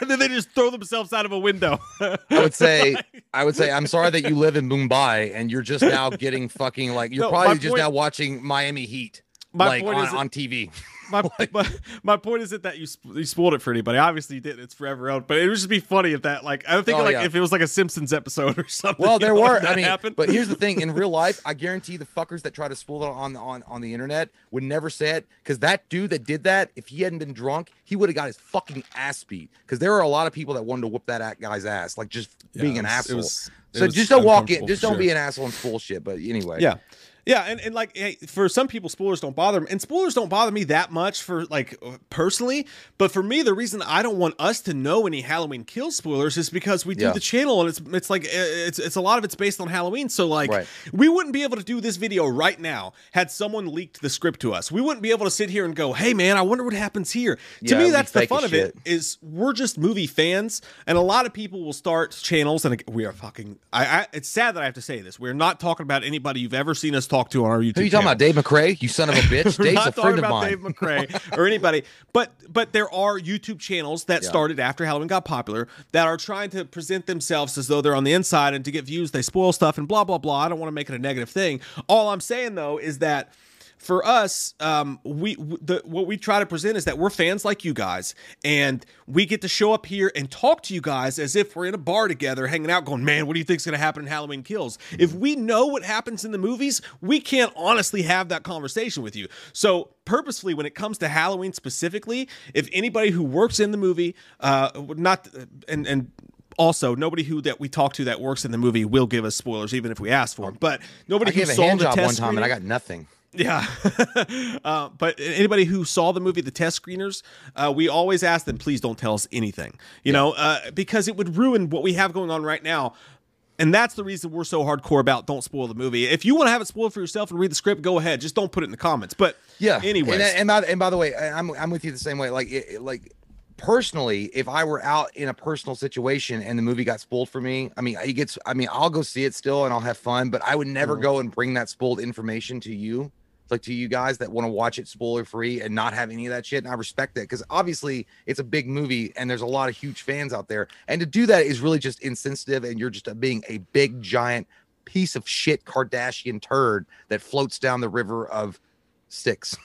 and then they just throw themselves out of a window. I would say, I would say, I'm sorry that you live in Mumbai and you're just now getting fucking like you're no, probably just point, now watching Miami Heat my like point on, is, on T V. My, my, my point isn't that you sp- you spoiled it for anybody. Obviously, you didn't. It's forever out. But it would just be funny if that, like, I think oh, like yeah. if it was like a Simpsons episode or something. Well, there you know, were. I mean, happened. But here's the thing: in real life, I guarantee the fuckers that try to spoil it on on on the internet would never say it, because that dude that did that, if he hadn't been drunk, he would have got his fucking ass beat. Because there are a lot of people that wanted to whoop that guy's ass, like just yeah, being an was, asshole. Was, so just don't walk in. Just don't sure. be an asshole and spoil shit. But anyway, yeah. Yeah, and, and like, hey, for some people, spoilers don't bother them. And spoilers don't bother me that much for, like, personally. But for me, the reason I don't want us to know any Halloween Kills spoilers is because we do yeah. the channel, and it's it's like, it's it's a lot of it's based on Halloween. So, like, right. we wouldn't be able to do this video right now had someone leaked the script to us. We wouldn't be able to sit here and go, hey, man, I wonder what happens here. Yeah, to me, that's the fun of shit. It, is we're just movie fans. And a lot of people will start channels, and we are fucking, I, I it's sad that I have to say this. We're not talking about anybody you've ever seen us talk to on our YouTube. Who are you talking channel. About? Dave McRae? You son of a bitch. Dave's not a friend of mine. Dave McRae or anybody. But but there are YouTube channels that yeah. started after Halloween got popular that are trying to present themselves as though they're on the inside, and to get views, they spoil stuff and blah, blah, blah. I don't want to make it a negative thing. All I'm saying, though, is that for us, um, we the, what we try to present is that we're fans like you guys, and we get to show up here and talk to you guys as if we're in a bar together, hanging out, going, man, what do you think's going to happen in Halloween Kills? If we know what happens in the movies, we can't honestly have that conversation with you. So purposefully, when it comes to Halloween specifically, if anybody who works in the movie, uh, not and and. Also, nobody who that we talk to that works in the movie will give us spoilers, even if we ask for them. But nobody I gave who a saw hand the job test one time screener, and I got nothing. Yeah, uh, but anybody who saw the movie, the test screeners, uh, we always ask them, please don't tell us anything, you yeah. know, uh, because it would ruin what we have going on right now. And that's the reason we're so hardcore about don't spoil the movie. If you want to have it spoiled for yourself and read the script, go ahead. Just don't put it in the comments. But yeah, anyways. And, and, by, and by the way, I'm I'm with you the same way. Like it, like. Personally, if I were out in a personal situation and the movie got spoiled for me, I mean, it gets, I mean, I'll go see it still and I'll have fun, but I would never mm-hmm. go and bring that spoiled information to you, like to you guys that want to watch it spoiler free and not have any of that shit. And I respect that, because obviously it's a big movie and there's a lot of huge fans out there. And to do that is really just insensitive, and you're just being a big, giant piece of shit Kardashian turd that floats down the river of sticks.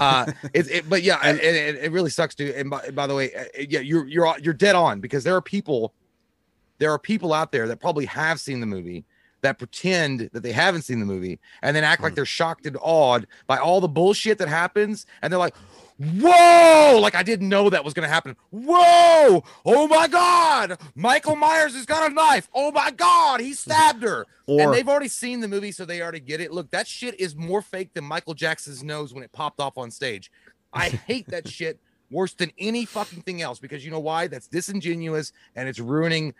uh it, it but yeah and, and, and it really sucks, dude. And by, by the way, uh, yeah you're you're you're dead on, because there are people there are people out there that probably have seen the movie that pretend that they haven't seen the movie and then act mm. like they're shocked and awed by all the bullshit that happens, and they're like, whoa, like I didn't know that was gonna happen. Whoa, oh my god, Michael Myers has got a knife. Oh my god, he stabbed her. Or, and they've already seen the movie, so they already get it. Look, that shit is more fake than Michael Jackson's nose when it popped off on stage. I hate that shit worse than any fucking thing else, because you know why? That's disingenuous, and it's ruining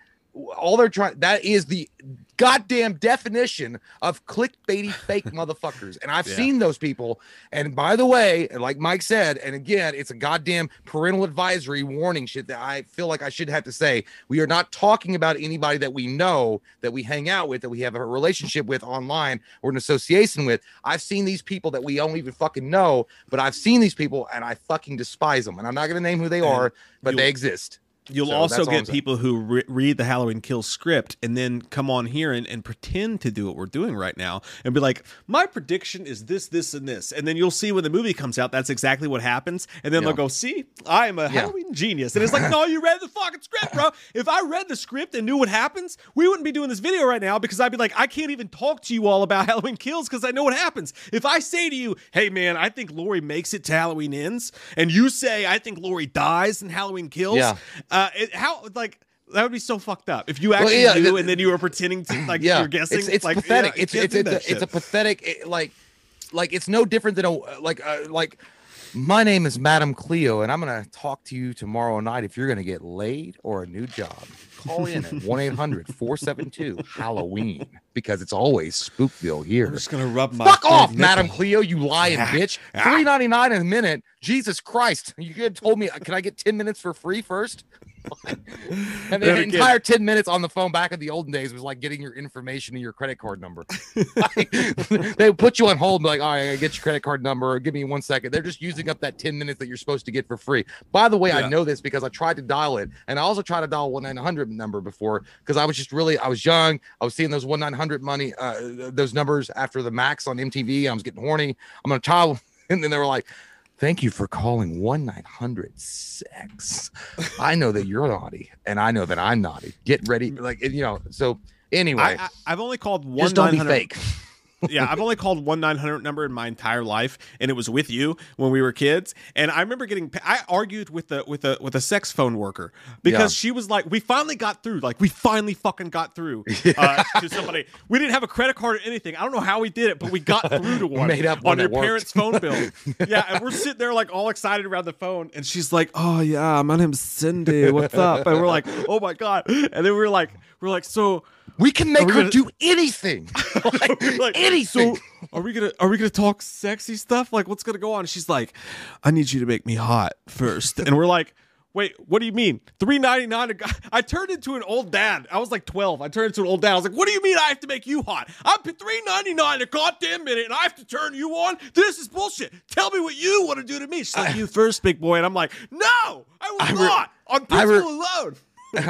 all they're trying. That is the goddamn definition of clickbaity fake motherfuckers. And I've yeah. seen those people. And by the way, like Mike said, and again, it's a goddamn parental advisory warning shit that I feel like I should have to say. We are not talking about anybody that we know, that we hang out with, that we have a relationship with online or an association with. I've seen these people that we don't even fucking know, but I've seen these people and I fucking despise them. And I'm not going to name who they and are, but you- they exist. You'll so also get people who re- read the Halloween Kills script and then come on here and, and pretend to do what we're doing right now and be like, my prediction is this, this, and this. And then you'll see when the movie comes out, that's exactly what happens. And then yeah. they'll go, see, I'm a yeah. Halloween genius. And it's like, no, you read the fucking script, bro. If I read the script and knew what happens, we wouldn't be doing this video right now, because I'd be like, I can't even talk to you all about Halloween Kills because I know what happens. If I say to you, hey, man, I think Laurie makes it to Halloween Ends, and you say, I think Laurie dies in Halloween Kills. Yeah. Uh, it, how like that would be so fucked up if you actually well, yeah, knew, the, and then you were pretending to like yeah, you're guessing. It's, it's like, pathetic. Yeah, it's it's it's a, it's a pathetic. It, like like it's no different than a like uh, like my name is Madam Cleo, and I'm gonna talk to you tomorrow night if you're gonna get laid or a new job. Call in at one eight hundred four seven two Halloween, because it's always Spookville here. I'm just gonna rub my fuck off, nipple. Madam Cleo, you lying ah, bitch. three ninety-nine ah. a minute. Jesus Christ. You could have told me, can I get ten minutes for free first? And the entire ten minutes on the phone back in the olden days was like getting your information and your credit card number. Like, they put you on hold and be like, all right, I get your credit card number, or give me one second. They're just using up that ten minutes that you're supposed to get for free. By the way, yeah. I know this because I tried to dial it, and I also tried to dial one nine hundred number before because I was just really, I was young. I was seeing those one nine hundred money, uh, those numbers after the max on M T V. I was getting horny. I'm a child. And then they were like, thank you for calling one nine hundred sex. I know that you're naughty, and I know that I'm naughty. Get ready. Like, you know, so anyway. I, I, I've only called one nine hundred. Just don't be fake. Yeah, I've only called one nine hundred number in my entire life, and it was with you when we were kids. And I remember getting I argued with the with a with a sex phone worker because yeah. she was like, we finally got through. Like, we finally fucking got through uh, to somebody. We didn't have a credit card or anything. I don't know how we did it, but we got through to one. Made up on your parents' phone bill. Yeah, and we're sitting there like all excited around the phone, and she's like, "Oh yeah, my name's Cindy. What's up?" And we're like, "Oh my god!" And then we we're like, we we're like, so. We can make we her gonna... do anything, like, like, anything. So are we gonna are we gonna talk sexy stuff? Like, what's gonna go on? She's like, I need you to make me hot first, and we're like, wait, what do you mean? three ninety-nine. I turned into an old dad. I was like twelve. I turned into an old dad. I was like, what do you mean I have to make you hot? I'm three ninety-nine a goddamn minute, and I have to turn you on. This is bullshit. Tell me what you want to do to me. She's like, I... you first, big boy, and I'm like, no, I will I re- not on principle re- alone.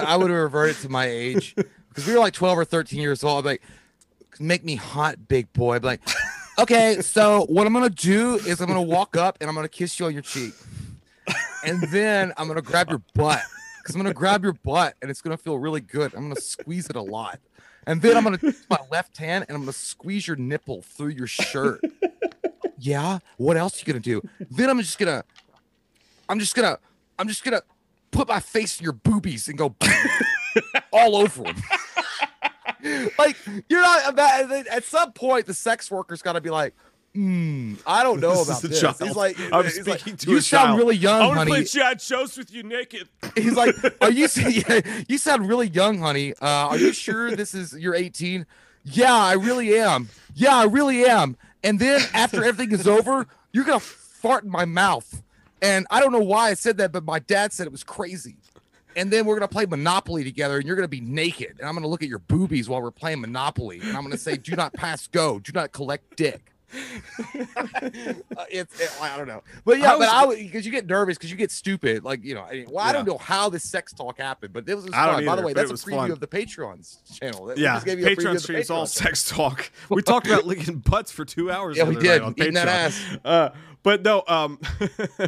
I would have reverted to my age. Because we were like twelve or thirteen years old. I'd be like, make me hot, big boy. I'd be like, okay, so what I'm going to do is I'm going to walk up and I'm going to kiss you on your cheek. And then I'm going to grab your butt. Because I'm going to grab your butt and it's going to feel really good. I'm going to squeeze it a lot. And then I'm going to use my left hand and I'm going to squeeze your nipple through your shirt. Yeah? What else are you going to do? Then I'm just going to, I'm just going to, I'm just going to put my face in your boobies and go all over them. Like, you're not at some point the sex worker's got to be like, mm, I don't know this about this. Child. He's like, I'm he's speaking like, to you a sound child. Really young, honey. I want to play Chad Jost with you naked. He's like, are you? You sound really young, honey. Uh, are you sure this is you're eighteen? Yeah, I really am. Yeah, I really am. And then after everything is over, you're gonna fart in my mouth. And I don't know why I said that, but my dad said it was crazy. And then we're going to play Monopoly together, and you're going to be naked. And I'm going to look at your boobies while we're playing Monopoly. And I'm going to say, do not pass go. Do not collect dick. uh, it's it, I don't know. But yeah, I was, but I would, because you get nervous, because you get stupid. Like, you know, I mean, well, I yeah. don't know how this sex talk happened, but it was, it was fun. Either, by the way, that's a preview fun. Of the Patreon's channel. That, yeah, gave you Patreon a streams all sex talk. We talked about licking butts for two hours. Yeah, we did. On Patreon. That ass. Uh, But no, um,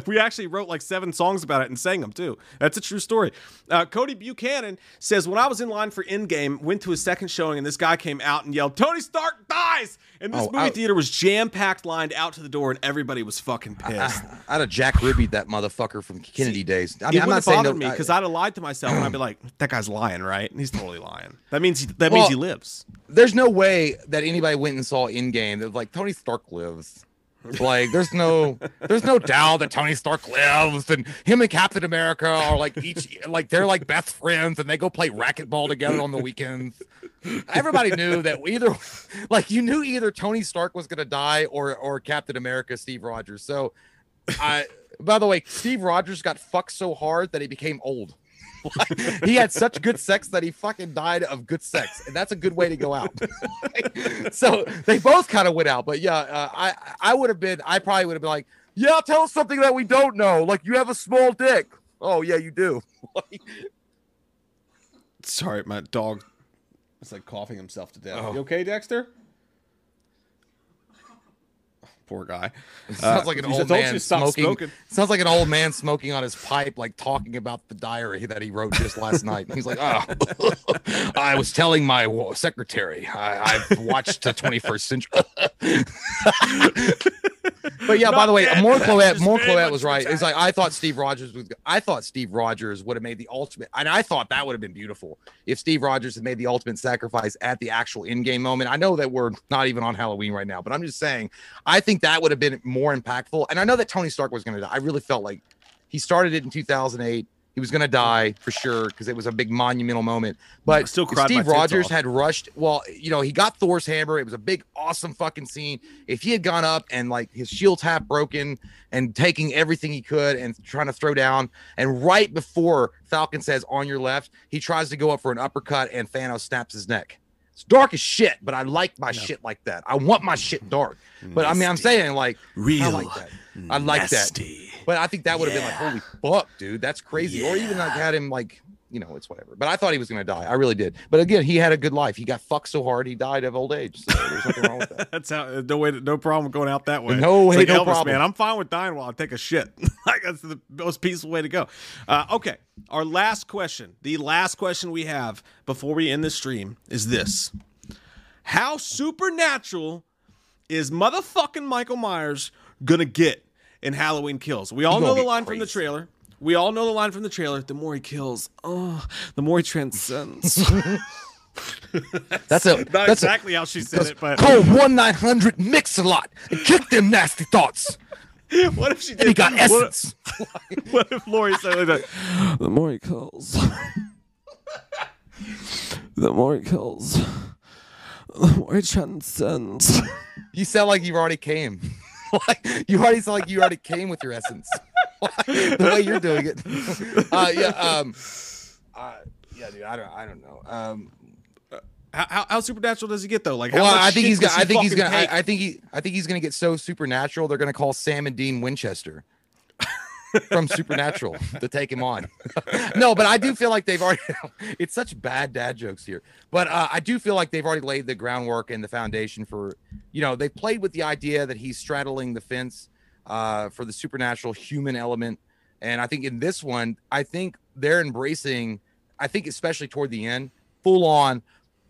we actually wrote like seven songs about it and sang them too. That's a true story. Uh, Cody Buchanan says, when I was in line for Endgame, went to a second showing and this guy came out and yelled, Tony Stark dies! And this oh, movie I, theater was jam-packed, lined out to the door, and everybody was fucking pissed. I, I, I'd have Jack Ribbied that motherfucker from Kennedy See, days. I mean, it I'm not saying no, me because I'd have lied to myself and I'd be like, that guy's lying, right? And he's totally lying. That means he, that well, means he lives. There's no way that anybody went and saw Endgame that was like, Tony Stark lives. Like, there's no there's no doubt that Tony Stark lives, and him and Captain America are like each like they're like best friends, and they go play racquetball together on the weekends. Everybody knew that either like you knew either Tony Stark was gonna die or or Captain America, Steve Rogers. So I by the way, Steve Rogers got fucked so hard that he became old. Like, he had such good sex that he fucking died of good sex, and that's a good way to go out. Like, so they both kind of went out, but yeah, uh, I I would have been, I probably would have been like, yeah, tell us something that we don't know. Like, you have a small dick. Oh yeah, you do. Like, sorry, my dog is like coughing himself to death. Oh. You okay, Dexter? Poor guy. It sounds uh, like an old man smoking. Smoking. Sounds like an old man smoking on his pipe, like talking about the diary that he wrote just last night. And he's like, "Oh, I was telling my secretary, I, I've watched the twenty-first century." But yeah, not by the way, more Cloette, more Cloette was right. It's like I thought Steve Rogers was. I thought Steve Rogers would have made the ultimate, and I thought that would have been beautiful if Steve Rogers had made the ultimate sacrifice at the actual in-game moment. I know that we're not even on Halloween right now, but I'm just saying, I think that would have been more impactful. And I know that Tony Stark was going to die. I really felt like he started it in two thousand eight. He He was going to die for sure because it was a big monumental moment. But still if Steve Rogers off. had rushed, well, you know, he got Thor's hammer. It was a big, awesome fucking scene. If he had gone up and like his shield's half broken and taking everything he could and trying to throw down, and right before Falcon says on your left, he tries to go up for an uppercut and Thanos snaps his neck. It's dark as shit, but I like my no. shit like that. I want my shit dark. Nasty. But I mean, I'm saying like, real. I like that. I like Nasty. that. But I think that would have yeah. been like, holy fuck, dude, that's crazy. Yeah. Or even like had him like, you know, it's whatever. But I thought he was going to die. I really did. But again, he had a good life. He got fucked so hard, he died of old age. So there's nothing wrong with that. That's how, no way, no problem going out that way. No way, like no Elvis, problem. Man, I'm fine with dying while I take a shit. Like, that's the most peaceful way to go. Uh, okay. Our last question, the last question we have before we end the stream is this. How supernatural is motherfucking Michael Myers gonna get in Halloween Kills? We all know the line crazy. from the trailer. We all know the line from the trailer. The more he kills, oh, the more he transcends. that's a, not that's exactly a, how she said it, but call one nine hundred Mix-a-Lot and kick them nasty thoughts. What if she did? And he got essence. What if, what if Laurie said like that? The more he kills, the more he kills, the more he transcends. You sound like you already came. Like you already sound like you already came with your essence. The way you're doing it. Uh, yeah, um, uh, yeah, dude. I don't, I don't know. Um, How, how supernatural does he get though? Like, how well, much I think he's gonna. He I think he's gonna. I, I think he. I think he's gonna get so supernatural. They're gonna call Sam and Dean Winchester from Supernatural to take him on. No, but I do feel like they've already. It's such bad dad jokes here, but uh, I do feel like they've already laid the groundwork and the foundation for. You know, they played with the idea that he's straddling the fence uh, for the supernatural human element, and I think in this one, I think they're embracing. I think especially toward the end, full on.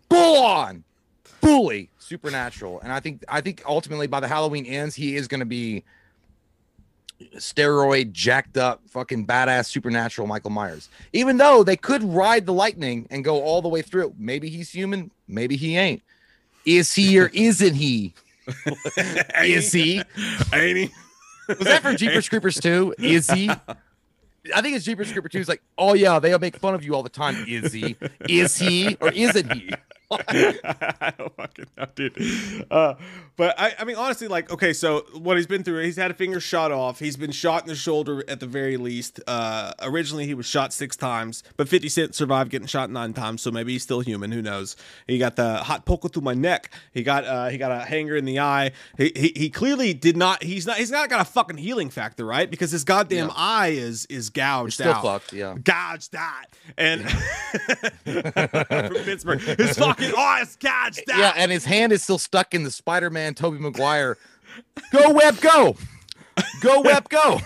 Full on, fully supernatural, and I think I think ultimately by the Halloween ends, he is going to be steroid jacked up, fucking badass supernatural Michael Myers. Even though they could ride the lightning and go all the way through, maybe he's human, maybe he ain't. Is he or isn't he? Is he? Ain't he? Was that from Jeepers Creepers two? Is he? I think it's Jeepers Creepers two. It's like, oh yeah, they make fun of you all the time. Is he? Is he or isn't he? I don't fucking know, dude. Uh, but I, I mean, honestly, like, okay, so what he's been through, he's had a finger shot off. He's been shot in the shoulder at the very least. Uh, originally, he was shot six times, but fifty Cent survived getting shot nine times, so maybe he's still human. Who knows? He got the hot poker through my neck. He got uh, he got a hanger in the eye. He, he he clearly did not. He's not. He's not got a fucking healing factor, right? Because his goddamn yeah. eye is is gouged out. Still fucked, yeah. Gouged out. And from Pittsburgh, his fucking. Oh, it's gouged out. Yeah, and his hand is still stuck in the Spider-Man Tobey Maguire. Go, Web, go. Go, Web, go.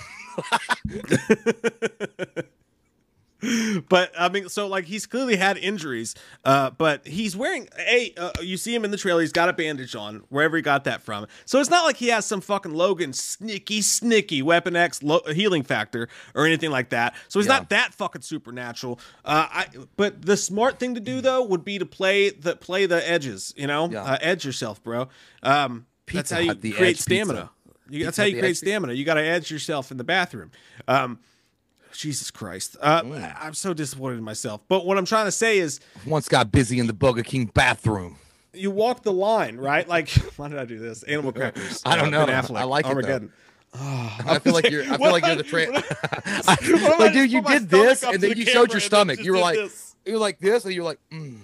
But, I mean, so, like, he's clearly had injuries, uh, but he's wearing, a. Uh, you see him in the trailer, he's got a bandage on, wherever he got that from. So it's not like he has some fucking Logan snicky, snicky Weapon X lo- healing factor or anything like that. So he's yeah. not that fucking supernatural. Uh, I. But the smart thing to do, though, would be to play the play the edges, you know? Yeah. Uh, edge yourself, bro. Um, that's how you create stamina. You, that's how you create stamina. You got to edge yourself in the bathroom. Um Jesus Christ. Uh, I'm so disappointed in myself. But what I'm trying to say is... Once got busy in the Burger King bathroom. You walk the line, right? Like, why did I do this? Animal Crackers. I don't uh, know. Affleck, I like Armageddon. It, oh, I feel like you're I feel like I, you're the... Tra- I, like, dude, you did this, and then you showed your stomach. You were like, this. you were like this, and you were like, mm.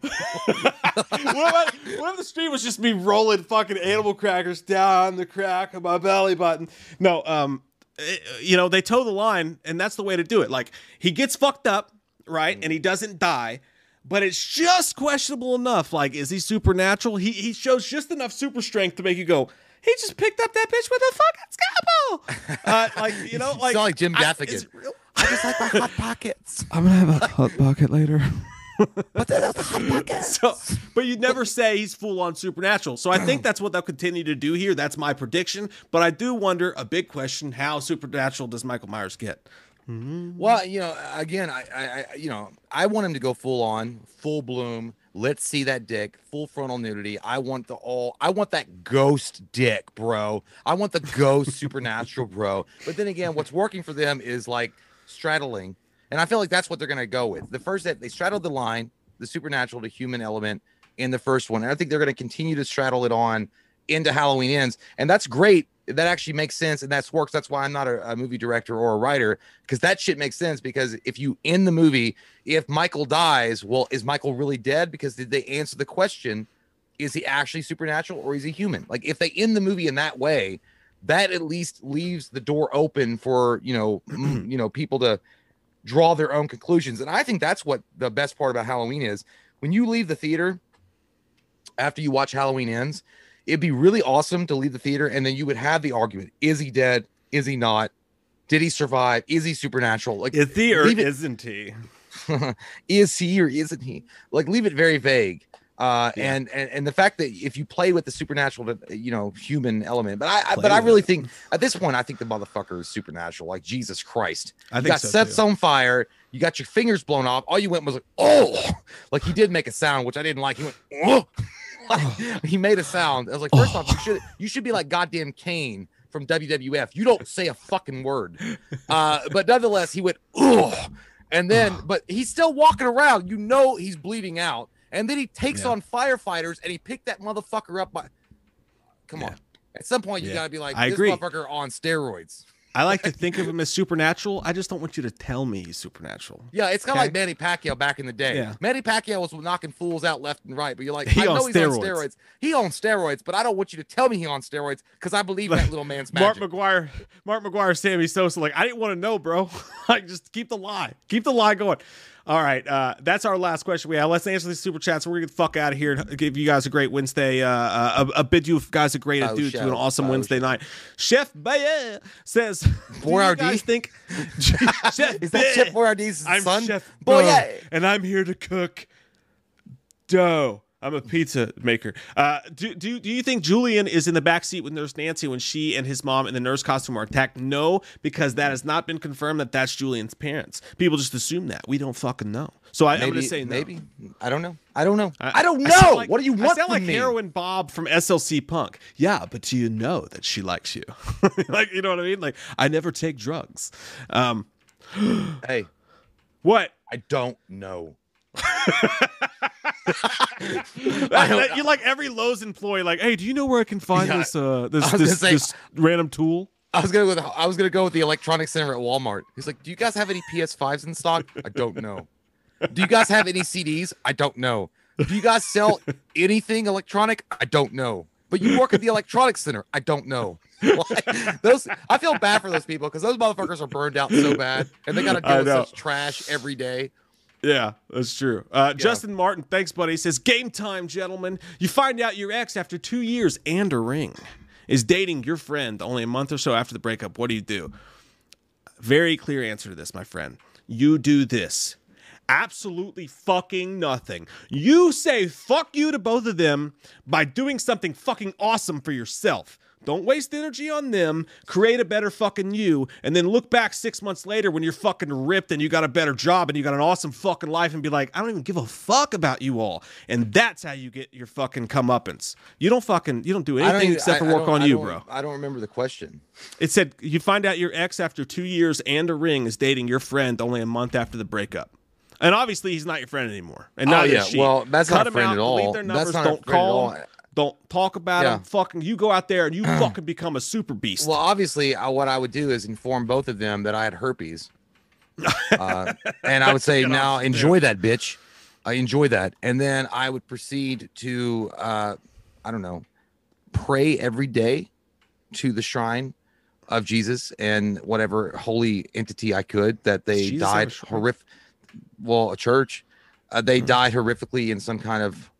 what, about, what if the stream was just me rolling fucking Animal Crackers down the crack of my belly button? No, um... you know, they toe the line, and that's the way to do it. Like, he gets fucked up, right? Mm. And he doesn't die, but it's just questionable enough. Like, is he supernatural? He he shows just enough super strength to make you go, he just picked up that bitch with a fucking scalpel. Uh, like, you know, like... It's not like Jim Gaffigan. I, I just like my Hot Pockets. I'm going to have a Hot Pocket later. But that's the Hot Pockets. So, but you'd never say he's full-on supernatural. So I think that's what they'll continue to do here. That's my prediction. But I do wonder, a big question, how supernatural does Michael Myers get? Mm-hmm. Well, you know, again, I, I, I, you know, I want him to go full-on, full bloom. Let's see that dick, full frontal nudity. I want the all. I want that ghost dick, bro. I want the ghost supernatural, bro. But then again, what's working for them is like straddling. And I feel like that's what they're going to go with. The first that they straddled the line, the supernatural to human element in the first one. And I think they're going to continue to straddle it on into Halloween Ends. And that's great. That actually makes sense. And that's works. That's why I'm not a, a movie director or a writer, because that shit makes sense. Because if you end the movie, if Michael dies, well, is Michael really dead? Because did they answer the question, is he actually supernatural or is he human? Like if they end the movie in that way, that at least leaves the door open for, you know, you know, people to draw their own conclusions. And I think that's what the best part about Halloween is. When you leave the theater after you watch Halloween Ends, it'd be really awesome to leave the theater and then you would have the argument. Is he dead? Is he not? Did he survive? Is he supernatural? Like, is he or isn't he? Is he or isn't he? Like, leave it very vague. Uh, yeah. and, and and the fact that if you play with the supernatural, you know, human element, but I, I but I really it. think at this point I think the motherfucker is supernatural. Like Jesus Christ, I you think got so sets too. on fire, you got your fingers blown off. All you went was like, oh, like he did make a sound which I didn't like. He went, oh, like, he made a sound. I was like, first oh. off, you should you should be like goddamn Kane from W W F. You don't say a fucking word. Uh, but nonetheless, he went, oh, and then but he's still walking around. You know, he's bleeding out. And then he takes yeah. on firefighters and he picked that motherfucker up by. Come yeah. on. At some point, you yeah. got to be like, this I agree. motherfucker on steroids. I like to think of him as supernatural. I just don't want you to tell me he's supernatural. Yeah, it's kind of okay? like Manny Pacquiao back in the day. Yeah. Manny Pacquiao was knocking fools out left and right, but you're like, he I know steroids. he's on steroids. He on steroids, but I don't want you to tell me he on steroids because I believe like, that little man's magic. Mark McGuire, Mark McGuire, Sammy Sosa, like, I didn't want to know, bro. Like, just keep the lie. Keep the lie going. All right, uh, that's our last question we have. Let's answer these super chats. We're going to get the fuck out of here and give you guys a great Wednesday. Uh, uh, I bid you guys a great oh, adieu chef. to an awesome oh, Wednesday chef. night. Chef Bayer says, do you guys think Chef Is that Chef Boyardee's son? Chef Boyardee. And I'm here to cook dough. I'm a pizza maker. Uh, do, do, do you think Julian is in the backseat with Nurse Nancy when she and his mom in the nurse costume are attacked? No, because that has not been confirmed that that's Julian's parents. People just assume that. We don't fucking know. So I, maybe, I'm going to say no. Maybe. I don't know. I don't know. I, I don't know. I like, what do you want I sound from like me? Heroin Bob from S L C Punk. Yeah, but do you know that she likes you? Like, you know what I mean? Like, I never take drugs. Um, hey. What? I don't know. You like every Lowe's employee, like, hey, do you know where I can find yeah, this uh this this, say, this random tool? I was gonna go with, I was gonna go with the electronics center at Walmart. He's like, do you guys have any P S fives in stock? I don't know. Do you guys have any C Ds? I don't know. Do you guys sell anything electronic? I don't know. But you work at the electronics center. I don't know. Like, those, I feel bad for those people because those motherfuckers are burned out so bad and they gotta deal with such trash every day. Yeah, that's true. Uh, yeah. Justin Martin, thanks, buddy. He says, game time, gentlemen. You find out your ex after two years and a ring is dating your friend only a month or so after the breakup. What do you do? Very clear answer to this, my friend. You do this. Absolutely fucking nothing. You say fuck you to both of them by doing something fucking awesome for yourself. Don't waste energy on them. Create a better fucking you. And then look back six months later when you're fucking ripped and you got a better job and you got an awesome fucking life and be like, I don't even give a fuck about you all. And that's how you get your fucking comeuppance. You don't fucking, you don't do anything don't even, except I, for work on you, bro. I don't remember the question. It said, you find out your ex after two years and a ring is dating your friend only a month after the breakup. And obviously he's not your friend anymore. And now oh, yeah. she. Well, that's Cut not a friend out, at all. Their numbers, that's not don't a friend call. At all. Don't talk about yeah. them. Fucking, you go out there and you fucking become a super beast. Well, obviously, I, what I would do is inform both of them that I had herpes. Uh, and I would say, now enjoy that, bitch. I enjoy that. And then I would proceed to, uh, I don't know, pray every day to the shrine of Jesus and whatever holy entity I could that they Jesus died horrific. Well, a church. Uh, they mm. died horrifically in some kind of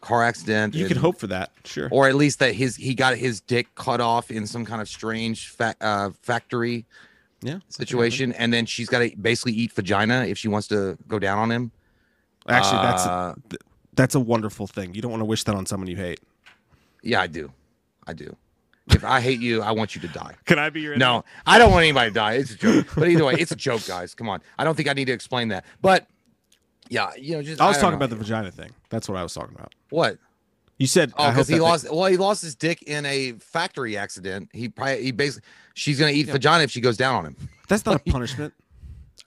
car accident. You and, can hope for that, sure. Or at least that his he got his dick cut off in some kind of strange fa uh, factory yeah, situation. And then she's got to basically eat vagina if she wants to go down on him. Actually, uh, that's, a, th that's a wonderful thing. You don't want to wish that on someone you hate. Yeah, I do. I do. If I hate you, I want you to die. Can I be your enemy? No, I don't want anybody to die. It's a joke. But either way, it's a joke, guys. Come on. I don't think I need to explain that. But yeah, you know, just I was I talking know. about the vagina thing. That's what I was talking about. What you said? Oh, because he lost. Thing. Well, he lost his dick in a factory accident. He probably he basically. She's gonna eat yeah. vagina if she goes down on him. That's not a punishment.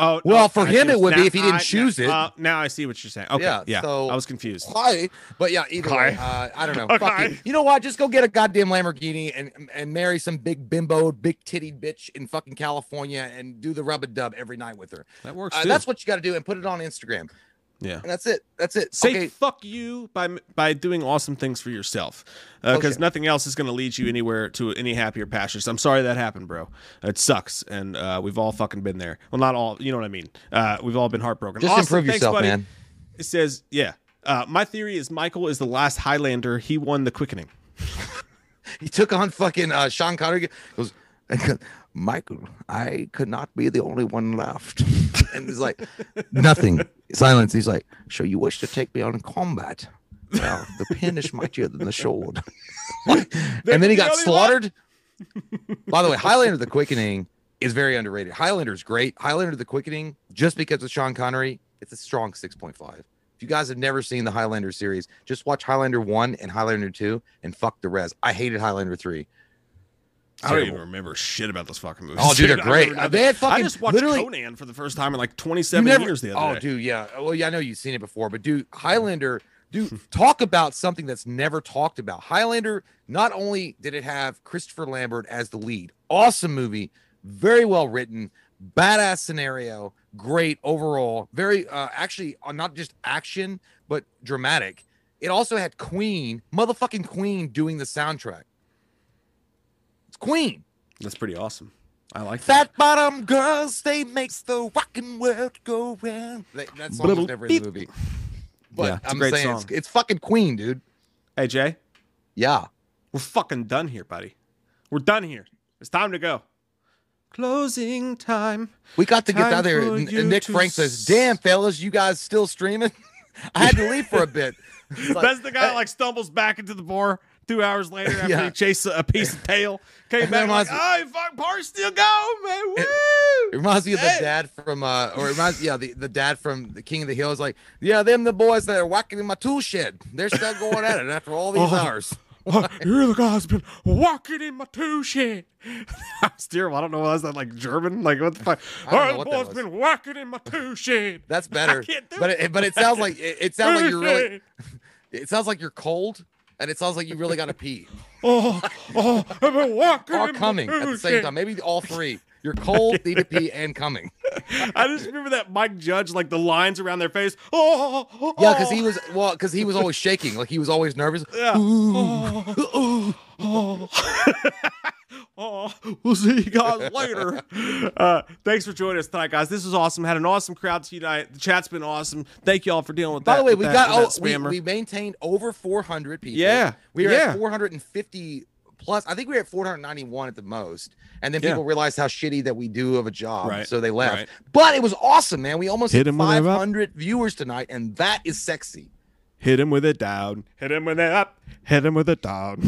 Oh, well, no, for him it would now, be if he didn't I, choose now, it. Uh, now I see what you're saying. Okay, yeah, yeah. So I was confused. Why? But yeah, either way, uh, I don't know. Okay. Fuck you. You know what? Just go get a goddamn Lamborghini and and marry some big bimbo, big titty bitch in fucking California and do the rub a dub every night with her. That works. Uh, that's what you got to do, and put it on Instagram. Yeah, and that's it. That's it. Say okay. fuck you by by doing awesome things for yourself, because uh, oh, nothing else is going to lead you anywhere to any happier pastures. I'm sorry that happened, bro. It sucks, and uh, we've all fucking been there. Well, not all. You know what I mean? Uh, we've all been heartbroken. Just awesome, improve thanks, yourself, buddy. Man. It says, yeah. Uh, my theory is Michael is the last Highlander. He won the quickening. He took on fucking uh, Sean Connery. Goes, Michael, I could not be the only one left. And he's like, nothing. Silence. He's like, so you wish to take me on in combat? Well, the pen is mightier than the sword. And then he got slaughtered. By the way, Highlander the Quickening is very underrated. Highlander is great. Highlander the Quickening, just because of Sean Connery, it's a strong six point five. If you guys have never seen the Highlander series, just watch Highlander one and Highlander two and fuck the rest. I hated Highlander three. I don't even remember shit about those fucking movies. Oh, dude, they're great. I, they had fucking, I just watched Conan for the first time in like twenty-seven never, years the other oh, day. Oh, dude, yeah. Well, yeah, I know you've seen it before, but dude, Highlander, dude, talk about something that's never talked about. Highlander, not only did it have Christopher Lambert as the lead, awesome movie, very well written, badass scenario, great overall, very, uh, actually, uh, not just action, but dramatic. It also had Queen, motherfucking Queen, doing the soundtrack. Queen. That's pretty awesome. I like that. Fat bottom girls, they makes the rockin' world go round. That song was never in the movie. But yeah, it's I'm a great saying song. It's, it's fucking Queen, dude. Hey, Jay. Yeah. We're fucking done here, buddy. We're done here. It's time to go. Closing time. We got to time get out of there. And Nick Frank says, damn, fellas, you guys still streaming? I had to leave for a bit. Like, that's the guy that like stumbles back into the bar. Two hours later, after yeah. he chased a piece of tail, came back like, oh, fuck, party's still going, man. Woo! It, it reminds me of the dad from, uh, or it reminds, yeah, the, the dad from The King of the Hill is like, yeah, them the boys that are walking in my tool shed. They're still going at it after all these oh, hours. Oh, you're the guy that's been walking in my tool shed. That's terrible. I don't know why that's like German. Like, what the fuck? All right, the boy's been walking in my tool shed. That's better. But it, but it sounds like, it, it sounds like you're really, it sounds like you're cold. And it sounds like you really got to pee. Oh, oh, I've been walking. Or coming at the same time. Maybe all three. You're cold, need to pee, and coming. I just remember that Mike Judge, like the lines around their face. Oh, oh yeah, because he was well, because he was always shaking, like he was always nervous. Yeah. Ooh, oh, oh, oh. Oh, we'll see you guys later. Uh, thanks for joining us tonight, guys. This was awesome. Had an awesome crowd tonight. The chat's been awesome. Thank you all for dealing with that. By the way, we that, got oh, we, we maintained over four hundred people. Yeah, we are yeah. at four hundred fifty. Plus, I think we were at four hundred ninety-one at the most. And then people yeah. realized how shitty that we do of a job. Right. So they left. Right. But it was awesome, man. We almost hit, hit five hundred viewers tonight, and that is sexy. Hit him with it down. Hit him with it up. Hit him with it down.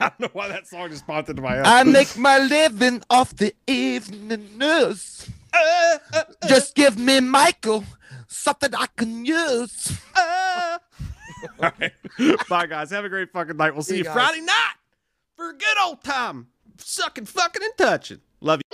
I don't know why that song just popped into my head. I make my living off the evening news. Uh, uh, uh. Just give me, Michael, something I can use. Uh. All right. Bye, guys. Have a great fucking night. We'll see, see you guys Friday night. For a good old time, sucking, fucking, and touching. Love you.